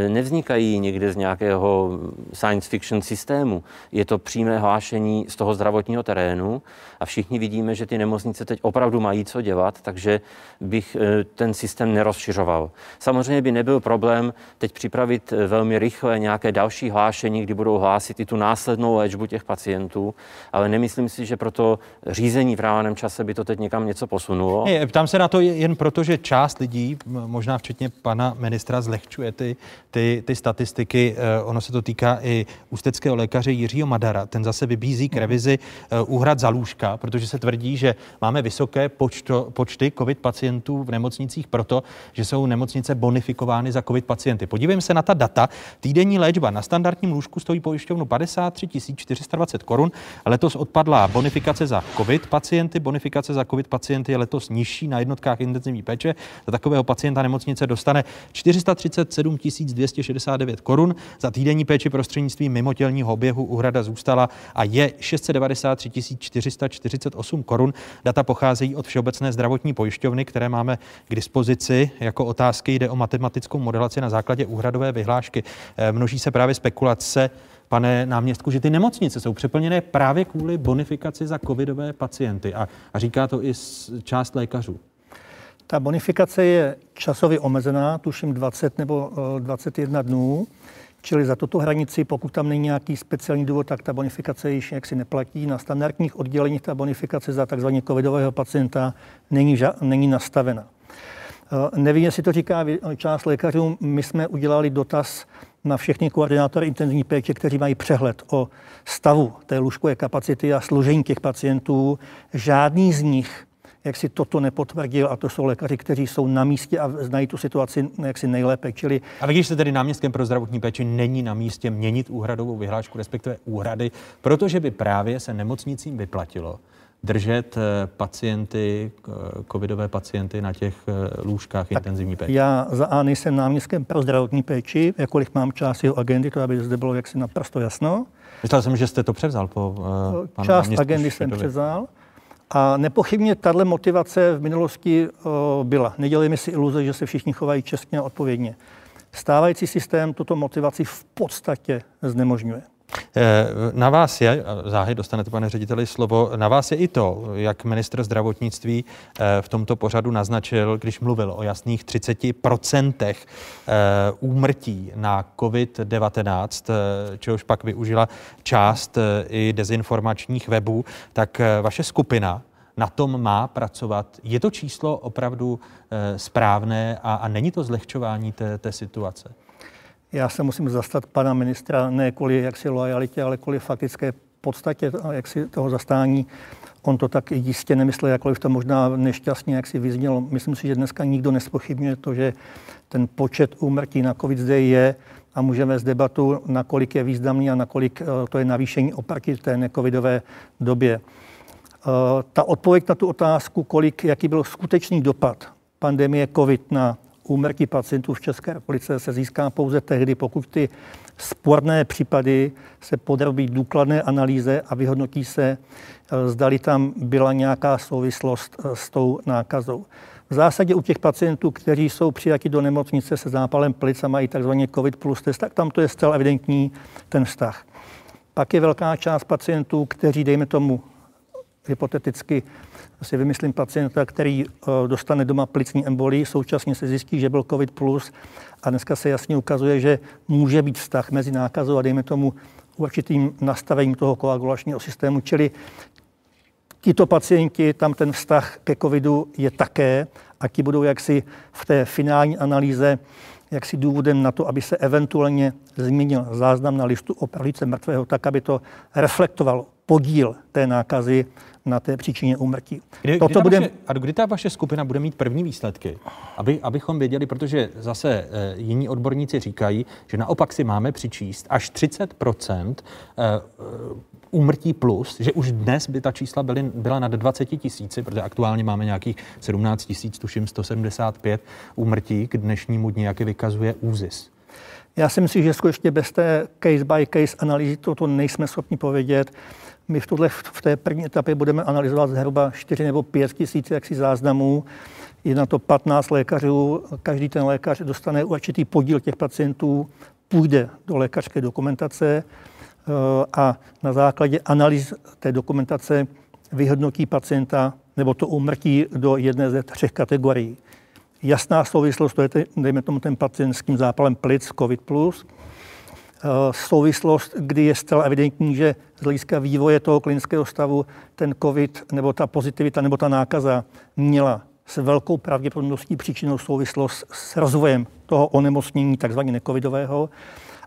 nevznikají někde z nějakého science fiction systému. Je to přímé hlášení z toho zdravotního terénu a všichni vidíme, že ty nemocnice teď opravdu mají co dělat, takže bych ten systém nerozšiřoval. Samozřejmě by nebyl problém teď připravit velmi rychle nějaké další hlášení, kdy budou hlásit i tu následnou léčbu těch pacientů, ale nemyslím si, že proto řízení v reálném čase by to teď někam něco posunulo. Ne, ptám se na to jen proto, že část lidí, možná včetně pana ministra, zlehčuje ty, ty, ty statistiky. Ono se to týká i ústeckého lékaře Jiřího Madara. Ten zase vybízí k revizi úhrad za lůžka, protože se tvrdí, že máme vysoké počto, počty COVID pacientů v nemocnicích proto, že jsou nemocnice bonifikovány za COVID pacienty. Podívejme se na ta data. Týdenní léčba na standardním lůžku stojí pojišťovnu padesát tři tisíc čtyři sta dvacet korun. Letos odpadla bonifikace za COVID pacienty. Bonifikace za COVID pacienty je letos nižší na jednotkách intenzivní péče. Za takového pacienta nemocnice dostane čtyři sta třicet sedm tisíc dvě stě šedesát devět korun. Za týdenní péči prostřednictvím mimotělního oběhu úhrada zůstala a je šest set devadesát tři tisíc čtyři sta čtyřicet osm korun. Data pocházejí od Všeobecné zdravotní pojišťovny, které máme k dispozici. Jako otázky jde o matematickou modelaci na základě úhradové vyhlášky. Množí se právě spekulace, pane náměstku, že ty nemocnice jsou přeplněné právě kvůli bonifikaci za covidové pacienty a, a říká to i část lékařů. Ta bonifikace je časově omezená, tuším dvacet nebo dvacet jedna dnů, čili za tuto hranici, pokud tam není nějaký speciální důvod, tak ta bonifikace již jaksi neplatí. Na standardních odděleních ta bonifikace za takzvaně covidového pacienta není, ža- není nastavena. Nevím, jestli to říká část lékařů, my jsme udělali dotaz na všechny koordinátory intenzivní péče, kteří mají přehled o stavu té lůžkové kapacity a složení těch pacientů. Žádný z nich, jak si toto nepotvrdil, a to jsou lékaři, kteří jsou na místě a znají tu situaci jaksi nejlépe. Čili... A vy, když jste tedy náměstkem pro zdravotní péči, není na místě měnit úhradovou vyhlášku, respektive úhrady, protože by právě se nemocnicím vyplatilo držet pacienty, covidové pacienty na těch lůžkách tak intenzivní péče. Já za A nejsem náměstkem pro zdravotní péči, jakkoliv mám část jeho agendy, to aby zde bylo jaksi naprosto jasno. Myslel jsem, že jste to převzal po uh, panu Část agendy jsem převzal a nepochybně tato motivace v minulosti uh, byla. Nedělejme si iluze, že se všichni chovají čestně a odpovědně. Stávající systém tuto motivaci v podstatě znemožňuje. Na vás je, záhy dostanete, pane řediteli, slovo, na vás je i to, jak ministr zdravotnictví v tomto pořadu naznačil, když mluvil o jasných třiceti procentech úmrtí na COVID devatenáct, čehož pak využila část i dezinformačních webů, tak vaše skupina na tom má pracovat. Je to číslo opravdu správné a, a není to zlehčování té, té situace? Já se musím zastat pana ministra ne kvůli jaksi lojalitě, ale kvůli faktické podstatě jaksi toho zastání. On to tak jistě nemyslel, jakkoliv to možná nešťastně jaksi vyznělo. Myslím si, že dneska nikdo nespochybňuje to, že ten počet úmrtí na COVID zde je a můžeme vést debatu, nakolik je významný a nakolik to je navýšení oproti té necovidové době. Ta odpověď na tu otázku, kolik, jaký byl skutečný dopad pandemie COVID na úmrtí pacientů v České republice se získá pouze tehdy, pokud ty sporné případy se podrobí důkladné analýze a vyhodnotí se, zdali tam byla nějaká souvislost s tou nákazou. V zásadě u těch pacientů, kteří jsou přijati do nemocnice se zápalem plic a mají takzvaný COVID plus test, tak tam to je zcela evidentní ten vztah. Pak je velká část pacientů, kteří, dejme tomu hypoteticky, si vymyslím pacienta, který dostane doma plicní embolii, současně se zjistí, že byl COVID plus a dneska se jasně ukazuje, že může být vztah mezi nákazou a dejme tomu určitým nastavením toho koagulačního systému, čili tito pacienti, tam ten vztah ke covidu je také a ti budou jaksi v té finální analýze jaksi důvodem na to, aby se eventuálně změnil záznam na listu o prohlídce mrtvého tak, aby to reflektovalo podíl té nákazy na té příčině úmrtí. Kdy, Toto kdy bude... vaše, a kdy ta vaše skupina bude mít první výsledky, aby, abychom věděli, protože zase e, jiní odborníci říkají, že naopak si máme přičíst až třicet procent e, e, úmrtí plus, že už dnes by ta čísla byly, byla nad dvacet tisíci, protože aktuálně máme nějakých sedmnáct tisíc, tuším sto sedmdesát pět úmrtí k dnešnímu dni, jak je vykazuje ÚZIS. Já si myslím, že skutečně bez té case by case analýzy toto nejsme schopni povědět. My v, tuto, v té první etapě budeme analyzovat zhruba čtyři nebo pět tisíc jaksi záznamů. Je na to patnáct lékařů, každý ten lékař dostane určitý podíl těch pacientů, půjde do lékařské dokumentace a na základě analýz té dokumentace vyhodnotí pacienta nebo to úmrtí do jedné ze třech kategorií. Jasná souvislost, to je, dejme tomu, ten pacient s tím zápalem plic, COVID plus. Souvislost, kdy je zcela evidentní, že z hlediska vývoje toho klinického stavu ten COVID nebo ta pozitivita nebo ta nákaza měla s velkou pravděpodobností příčinnou souvislost s rozvojem toho onemocnění takzvaně necovidového.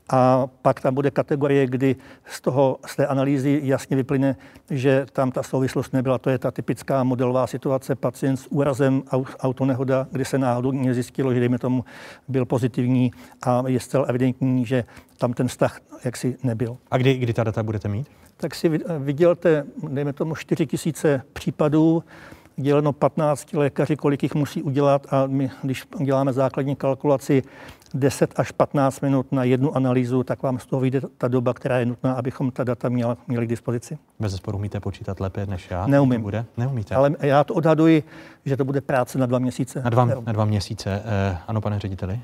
A pak tam bude kategorie, kdy z toho, z té analýzy jasně vyplyne, že tam ta souvislost nebyla. To je ta typická modelová situace, pacient s úrazem, autonehoda, kdy se náhodou zjistilo, že dejme tomu byl pozitivní a je zcela evidentní, že tam ten vztah jaksi nebyl. A kdy, kdy ta data budete mít? Tak si vydělte, dejme tomu, čtyři tisíce případů, děleno patnáct lékaři, kolik jich musí udělat a my, když děláme základní kalkulaci deset až patnáct minut na jednu analýzu, tak vám z toho vyjde ta doba, která je nutná, abychom ta data měla, měli k dispozici. Bezesporu umíte počítat lépe než já? Neumím. Bude? Neumíte. Ale já to odhaduji, že to bude práce na dva měsíce. Na dva, na dva měsíce. Ano, pane řediteli?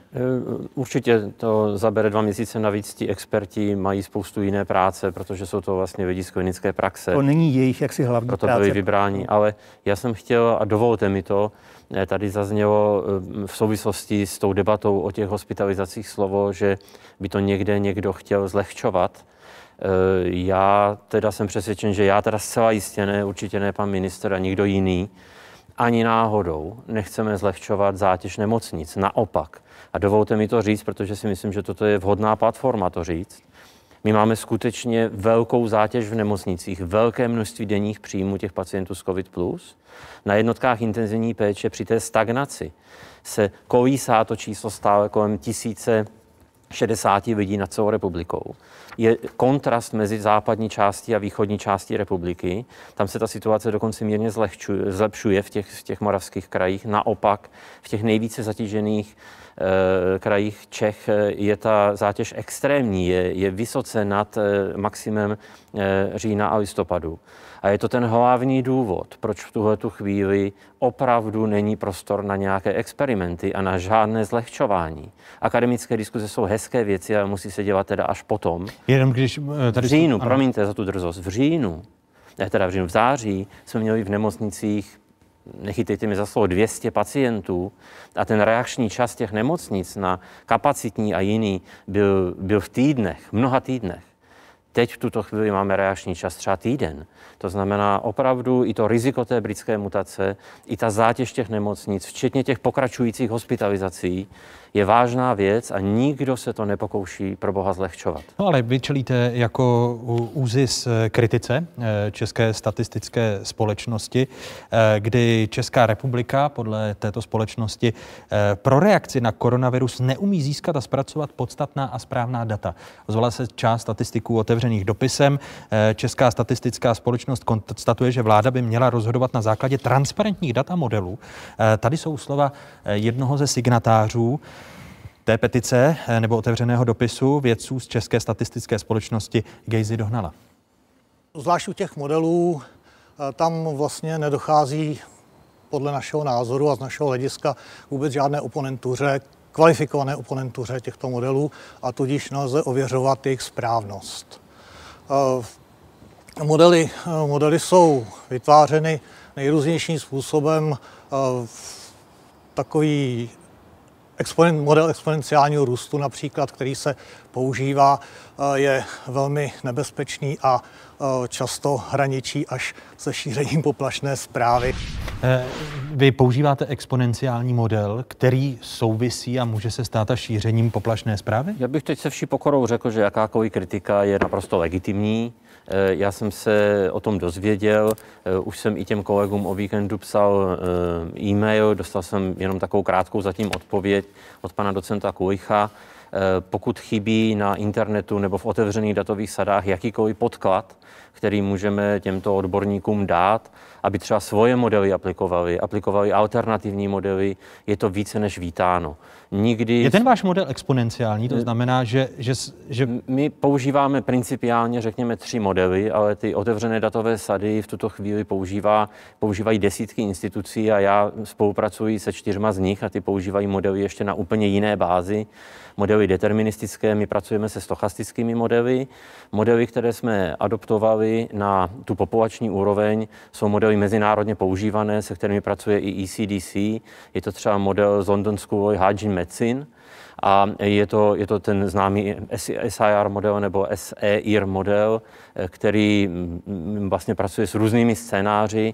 Určitě to zabere dva měsíce, navíc ti experti mají spoustu jiné práce, protože jsou to vlastně vědí z klinické praxe. To není jejich jaksi hlavní proto práce. Proto byli vybráni, ale já jsem chtěl, a dovolte mi to, tady zaznělo v souvislosti s tou debatou o těch hospitalizacích slovo, že by to někde někdo chtěl zlehčovat. Já teda jsem přesvědčen, že já teda zcela jistě ne, určitě ne pan minister a nikdo jiný, ani náhodou nechceme zlehčovat zátěž nemocnic. Naopak. A dovolte mi to říct, protože si myslím, že toto je vhodná platforma to říct. My máme skutečně velkou zátěž v nemocnicích, velké množství denních příjmů těch pacientů s COVID plus. Na jednotkách intenzivní péče při té stagnaci se kolísá to číslo stále kolem tisíc šedesát lidí nad celou republikou. Je kontrast mezi západní částí a východní částí republiky. Tam se ta situace dokonce mírně zlehčuje, zlepšuje v těch, v těch moravských krajích. Naopak v těch nejvíce zatížených eh, krajích Čech je ta zátěž extrémní, je, je vysoce nad eh, maximem eh, října a listopadu. A je to ten hlavní důvod, proč v tuhletu chvíli opravdu není prostor na nějaké experimenty a na žádné zlehčování. Akademické diskuze jsou hezké věci, ale musí se dělat teda až potom. Jenom když tady v říjnu, promiňte za tu drzost, v říjnu, ne teda v říjnu, v září jsme měli v nemocnicích, nechytejte mi za slovo, dvě stě pacientů a ten reakční čas těch nemocnic na kapacitní a jiný byl, byl v týdnech, mnoha týdnech. Teď v tuto chvíli máme reakční čas třeba týden. To znamená opravdu i to riziko té britské mutace, i ta zátěž těch nemocnic, včetně těch pokračujících hospitalizací, je vážná věc a nikdo se to nepokouší pro boha zlehčovat. No ale vy čelíte jako ÚZIS kritice České statistické společnosti, kdy Česká republika podle této společnosti pro reakci na koronavirus neumí získat a zpracovat podstatná a správná data. Zvala se část statistiků otevřená otevřených dopisem. Česká statistická společnost konstatuje, že vláda by měla rozhodovat na základě transparentních dat a modelů. Tady jsou slova jednoho ze signatářů té petice nebo otevřeného dopisu vědců z České statistické společnosti Gejzy Dohnala. Zvlášť u těch modelů tam vlastně nedochází podle našeho názoru a z našeho hlediska vůbec žádné oponentuře, kvalifikované oponentuře těchto modelů, a tudíž nelze ověřovat jejich správnost. Modely, modely jsou vytvářeny nejrůznějším způsobem. Takový exponen, model exponenciálního růstu například, který se používá, je velmi nebezpečný a často hraničí až se šířením poplašné zprávy. Vy používáte exponenciální model, který souvisí a může se stát a šířením poplašné zprávy? Já bych teď se vší pokorou řekl, že jakákoliv kritika je naprosto legitimní. Já jsem se o tom dozvěděl, už jsem i těm kolegům o víkendu psal e-mail, dostal jsem jenom takovou krátkou zatím odpověď od pana docenta Kulicha. Pokud chybí na internetu nebo v otevřených datových sadách jakýkoliv podklad, který můžeme těmto odborníkům dát, aby třeba svoje modely aplikovali, aplikovali alternativní modely, je to více než vítáno. Nikdy... Je ten váš model exponenciální? To znamená, že, že, že... My používáme principiálně, řekněme, tři modely, ale ty otevřené datové sady v tuto chvíli používá, používají desítky institucí a já spolupracuji se čtyřma z nich a ty používají modely ještě na úplně jiné bázi. Modely deterministické, my pracujeme se stochastickými modely. Modely, které jsme adoptovali na tu populační úroveň, jsou modely mezinárodně používané, se kterými pracuje i E C D C. Je to třeba model z London School of Hygiene Medicine a je to, je to ten známý S I R model nebo S E I R model, který vlastně pracuje s různými scénáři.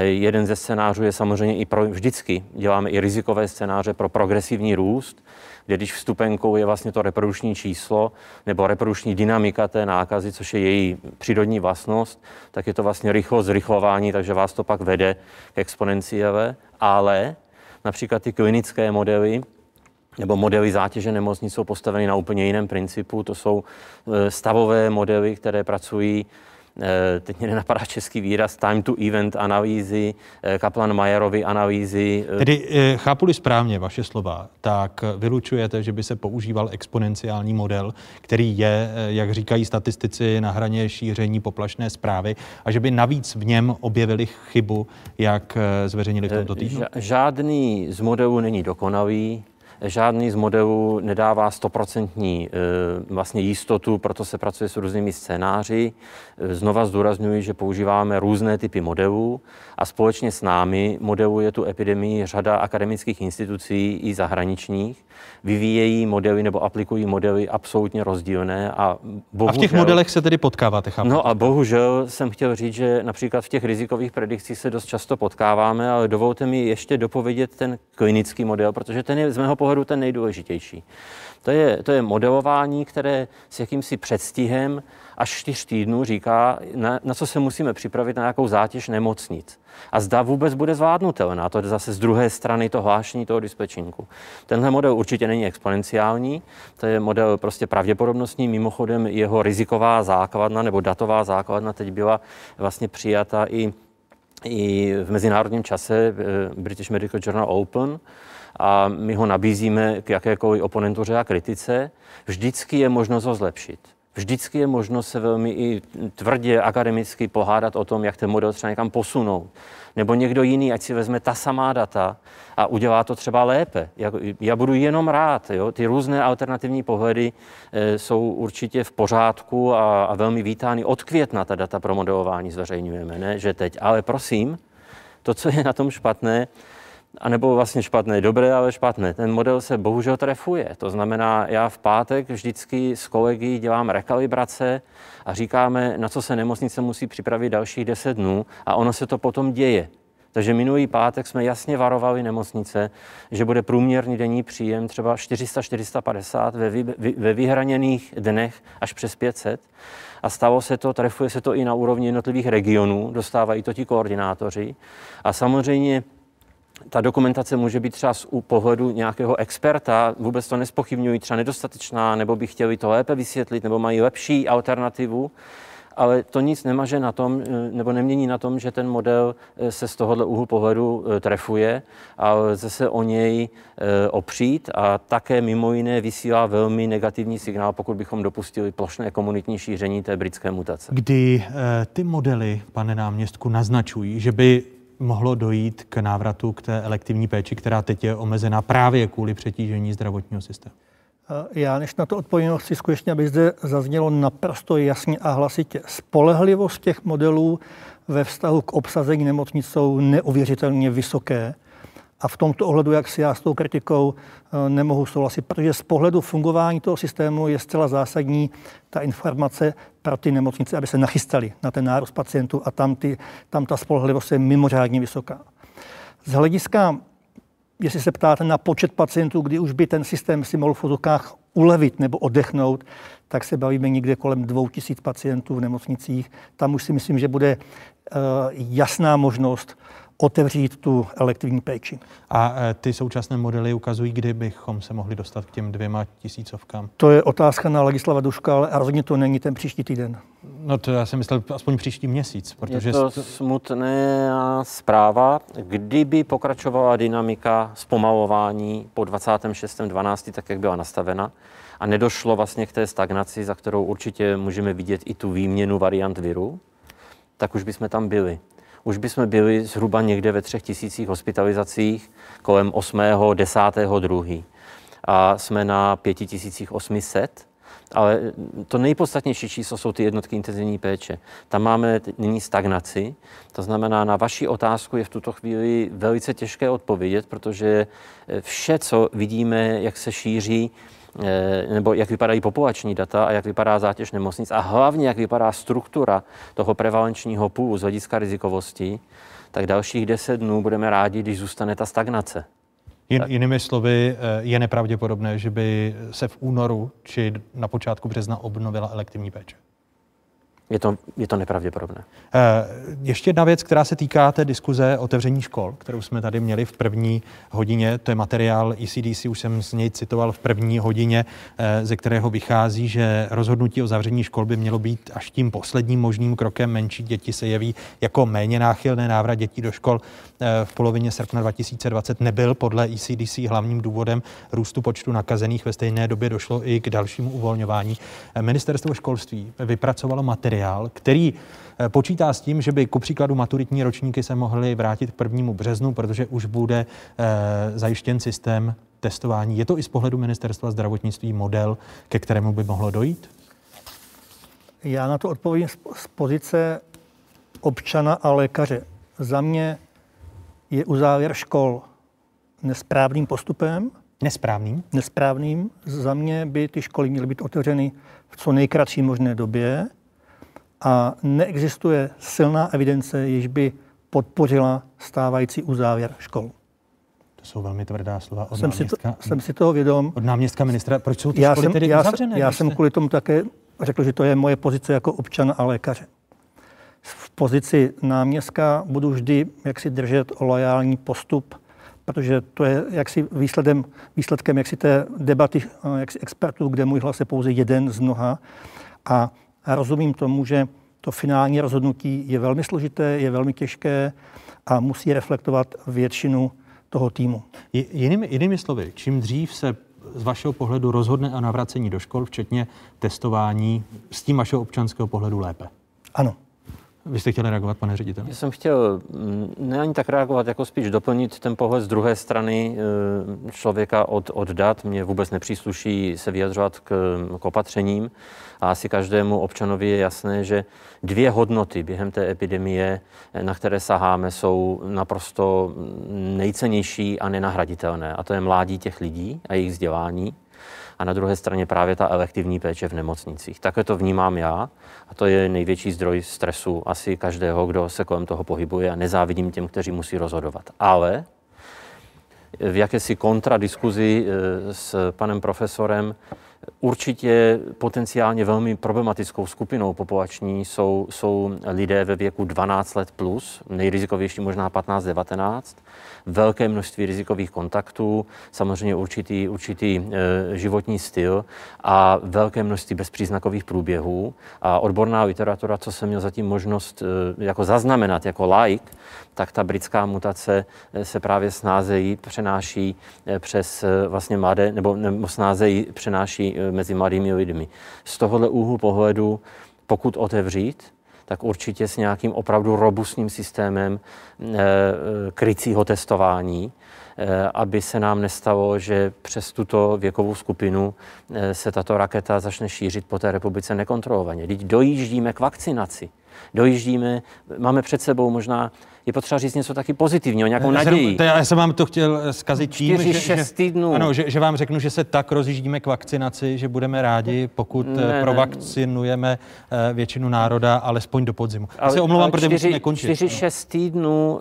Jeden ze scénářů je samozřejmě i pro, vždycky děláme i rizikové scénáře pro progresivní růst, kde když vstupenkou je vlastně to reprodukční číslo nebo reprodukční dynamika té nákazy, což je její přírodní vlastnost, tak je to vlastně rychlost zrychlování, takže vás to pak vede k exponenciále. Ale například ty klinické modely nebo modely zátěže nemocnic jsou postaveny na úplně jiném principu. To jsou stavové modely, které pracují, teď mě nenapadá český výraz, time to event analýzy, Kaplan-Meierovy analýzy. Tedy chápu-li správně vaše slova, tak vylučujete, že by se používal exponenciální model, který je, jak říkají statistici, na hraně šíření poplašné zprávy a že by navíc v něm objevili chybu, jak zveřejnili v tomto týdnu? Žádný z modelů není dokonalý. Žádný z modelů nedává stoprocentní vlastně jistotu, proto se pracuje s různými scénáři. Znova zdůrazňuji, že používáme různé typy modelů a společně s námi modeluje tu epidemii řada akademických institucí i zahraničních. Vyvíjejí modely nebo aplikují modely absolutně rozdílné. A, bohužel, a v těch modelech se tedy potkáváte, chápu? No a bohužel jsem chtěl říct, že například v těch rizikových predikcích se dost často potkáváme, ale dovolte mi ještě dopovědět ten klinický model, protože ten je z mého pohledu ten nejdůležitější. To je, to je modelování, které s jakýmsi předstihem až čtyř týdnů říká, na, na co se musíme připravit, na jakou zátěž nemocnic. A zda vůbec bude zvládnutelná. To je zase z druhé strany to hlášení toho dispečinku. Tenhle model určitě není exponenciální, to je model prostě pravděpodobnostní, mimochodem jeho riziková základna nebo datová základna teď byla vlastně přijata i, i v mezinárodním čase British Medical Journal Open, a my ho nabízíme k jakékoliv oponentuře a kritice. Vždycky je možnost ho zlepšit. Vždycky je možnost se velmi i tvrdě akademicky pohádat o tom, jak ten model třeba někam posunout. Nebo někdo jiný, ať si vezme ta samá data a udělá to třeba lépe. Já, já budu jenom rád. Jo? Ty různé alternativní pohledy e, jsou určitě v pořádku a, a velmi vítány. Od května ta data pro modelování zveřejňujeme, ne? Že teď. Ale prosím, to, co je na tom špatné, a nebo vlastně špatné, dobré, ale špatné. Ten model se bohužel trefuje. To znamená, já v pátek vždycky s kolegy dělám rekalibrace a říkáme, na co se nemocnice musí připravit dalších deset dnů a ono se to potom děje. Takže minulý pátek jsme jasně varovali nemocnice, že bude průměrný denní příjem třeba čtyři sta až čtyři sta padesát ve, vy, ve vyhraněných dnech až přes pět set. A stalo se to, trefuje se to i na úrovni jednotlivých regionů, dostávají to ti koordinátoři. A samozřejmě ta dokumentace může být třeba z pohledu nějakého experta, vůbec to nespochybňují, třeba nedostatečná, nebo by chtěli to lépe vysvětlit, nebo mají lepší alternativu, ale to nic nemaže na tom, nebo nemění na tom, že ten model se z tohohle úhlu pohledu trefuje a lze se o něj opřít a také mimo jiné vysílá velmi negativní signál, pokud bychom dopustili plošné komunitní šíření té britské mutace. Kdy ty modely, pane náměstku, naznačují, že by mohlo dojít k návratu k té elektivní péči, která teď je omezená právě kvůli přetížení zdravotního systému? Já, než na to odpovím, chci skutečně, aby zde zaznělo naprosto jasně a hlasitě. Spolehlivost těch modelů ve vztahu k obsazení nemocnic jsou neuvěřitelně vysoké. A v tomto ohledu, jak si já s tou kritikou nemohu souhlasit, protože z pohledu fungování toho systému je zcela zásadní ta informace pro ty nemocnice, aby se nachystali na ten nárůst pacientů a tam, ty, tam ta spolehlivost je mimořádně vysoká. Z hlediska, jestli se ptáte na počet pacientů, kdy už by ten systém si mohl v fotokách ulevit nebo odechnout, tak se bavíme někde kolem dvou tisíc pacientů v nemocnicích. Tam už si myslím, že bude jasná možnost otevřít tu elektivní péči. A ty současné modely ukazují, kdy bychom se mohli dostat k těm dvěma tisícovkám? To je otázka na Ladislava Duška, ale rozhodně to není ten příští týden. No to já jsem myslel aspoň příští měsíc. Protože je to smutná zpráva. Kdyby pokračovala dynamika zpomalování po dvacátém šestém dvanáctém, tak jak byla nastavena, a nedošlo vlastně k té stagnaci, za kterou určitě můžeme vidět i tu výměnu variant viru, tak už bychom tam byli. Už bychom byli zhruba někde ve třech tisících hospitalizacích kolem osmého desátého druhý a jsme na pěti tisících osmiset, ale to nejpodstatnější číslo jsou ty jednotky intenzivní péče. Tam máme nyní stagnaci, to znamená, na vaši otázku je v tuto chvíli velice těžké odpovědět, protože vše, co vidíme, jak se šíří, nebo jak vypadají populační data a jak vypadá zátěž nemocnic a hlavně jak vypadá struktura toho prevalenčního půlu z hlediska rizikovosti, tak dalších deset dnů budeme rádi, když zůstane ta stagnace. Jin, jinými slovy, je nepravděpodobné, že by se v únoru či na počátku března obnovila elektivní péče. Je to, je to nepravděpodobné. Ještě jedna věc, která se týká té diskuze otevření škol, kterou jsme tady měli v první hodině. To je materiál E C D C, už jsem z něj citoval v první hodině, ze kterého vychází, že rozhodnutí o zavření škol by mělo být až tím posledním možným krokem. Menší děti se jeví jako méně náchylné. Návrat dětí do škol v polovině srpna dva tisíce dvacet nebyl podle E C D C hlavním důvodem růstu počtu nakazených. Ve stejné době došlo i k dalšímu uvolňování. Ministerstvo školství vypracovalo materiál, který počítá s tím, že by ku příkladu maturitní ročníky se mohly vrátit k prvnímu březnu, protože už bude e, zajištěn systém testování. Je to i z pohledu Ministerstva zdravotnictví model, ke kterému by mohlo dojít? Já na to odpovím z pozice občana a lékaře. Za mě je uzávěr škol nesprávným postupem. Nesprávným? Nesprávným. Za mě by ty školy měly být otevřeny v co nejkratší možné době. A neexistuje silná evidence, jež by podpořila stávající uzávěr škol. To jsou velmi tvrdá slova od jsem náměstka. Si to, jsem si toho vědom. Od náměstka ministra. Proč jsou ty já školy jsem, tedy já uzavřené? Já jsem jste... kvůli tomu také řekl, že to je moje pozice jako občana a lékaře. V pozici náměstka budu vždy jaksi držet loajální postup, protože to je jaksi výsledem, výsledkem jaksi té debaty jaksi expertů, kde můj hlas je pouze jeden z mnoha. A A rozumím tomu, že to finální rozhodnutí je velmi složité, je velmi těžké a musí reflektovat většinu toho týmu. Jinými, jinými slovy, čím dřív se z vašeho pohledu rozhodne a navracení do škol, včetně testování, z tím vašeho občanského pohledu lépe? Ano. Vy jste chtěli reagovat, pane řediteli? Já jsem chtěl ne ani tak reagovat, jako spíš doplnit ten pohled z druhé strany člověka od, od dat. Mně vůbec nepřísluší se vyjadřovat k, k opatřením a asi každému občanovi je jasné, že dvě hodnoty během té epidemie, na které saháme, jsou naprosto nejcennější a nenahraditelné. A to je mládí těch lidí a jejich vzdělání. A na druhé straně právě ta elektivní péče v nemocnicích. Takhle to vnímám já a to je největší zdroj stresu asi každého, kdo se kolem toho pohybuje a nezávidím těm, kteří musí rozhodovat. Ale v jakési kontradiskuzi s panem profesorem Určitě potenciálně velmi problematickou skupinou populační jsou, jsou lidé ve věku dvanáct let plus, nejrizikovější možná patnáct devatenáct, velké množství rizikových kontaktů, samozřejmě určitý, určitý e, životní styl a velké množství bezpříznakových průběhů. A odborná literatura, co jsem měl zatím možnost e, jako zaznamenat jako laik, tak ta britská mutace se právě snázejí přenáší přes vlastně mladé, nebo, nebo snázejí přenáší mezi mladými lidmi. Z tohohle úhlu pohledu, pokud otevřít, tak určitě s nějakým opravdu robustním systémem e, krycího testování, e, aby se nám nestalo, že přes tuto věkovou skupinu e, se tato raketa začne šířit po té republice nekontrolovaně. Teď dojíždíme k vakcinaci. Dojíždíme, máme před sebou možná, je potřeba říct něco taky pozitivního, nějakou naději. Já jsem vám to chtěl zkazit tím, čtyři, šest týdnů. Ano, že, že vám řeknu, že se tak rozjíždíme k vakcinaci, že budeme rádi, pokud ne, provakcinujeme ne. většinu národa, alespoň do podzimu. Já se omlouvám, protože musíme končit. čtyři šest týdnů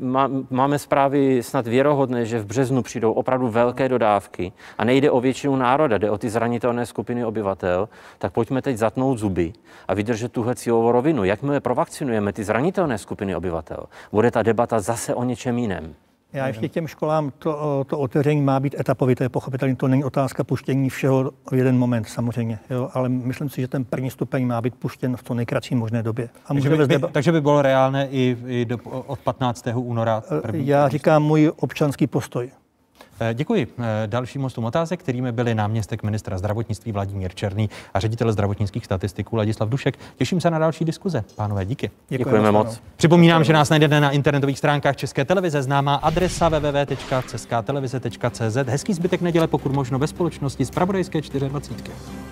má, máme zprávy snad věrohodné, že v březnu přijdou opravdu velké dodávky a nejde o většinu národa, jde o ty zranitelné skupiny obyvatel, tak pojďme teď zatnout zuby a vydržet tuhle cílovou rovinu. Jakmile provakcinujeme ty zranitelné skupiny obyvatel, bude ta debata zase o něčem jiném. Já ještě těm školám, to, to otevření má být etapovité, pochopitelně to není otázka puštění všeho v jeden moment samozřejmě, jo? Ale myslím si, že ten první stupeň má být puštěn v co nejkratší možné době. A takže, by, by, takže by bylo reálné i, i do, od patnáctého února? Já říkám můj občanský postoj. Děkuji dalším hostům otázek, kterými byli náměstek ministra zdravotnictví Vladimír Černý a ředitel zdravotnických statistiků Ladislav Dušek. Těším se na další diskuze. Pánové, díky. Děkujeme, Děkujeme moc. Připomínám, Děkujeme. Že nás najdete na internetových stránkách České televize, známá adresa w w w tečka česká televize tečka c z. Hezký zbytek neděle, pokud možno ve společnosti Zpravodajské dvacet čtyři.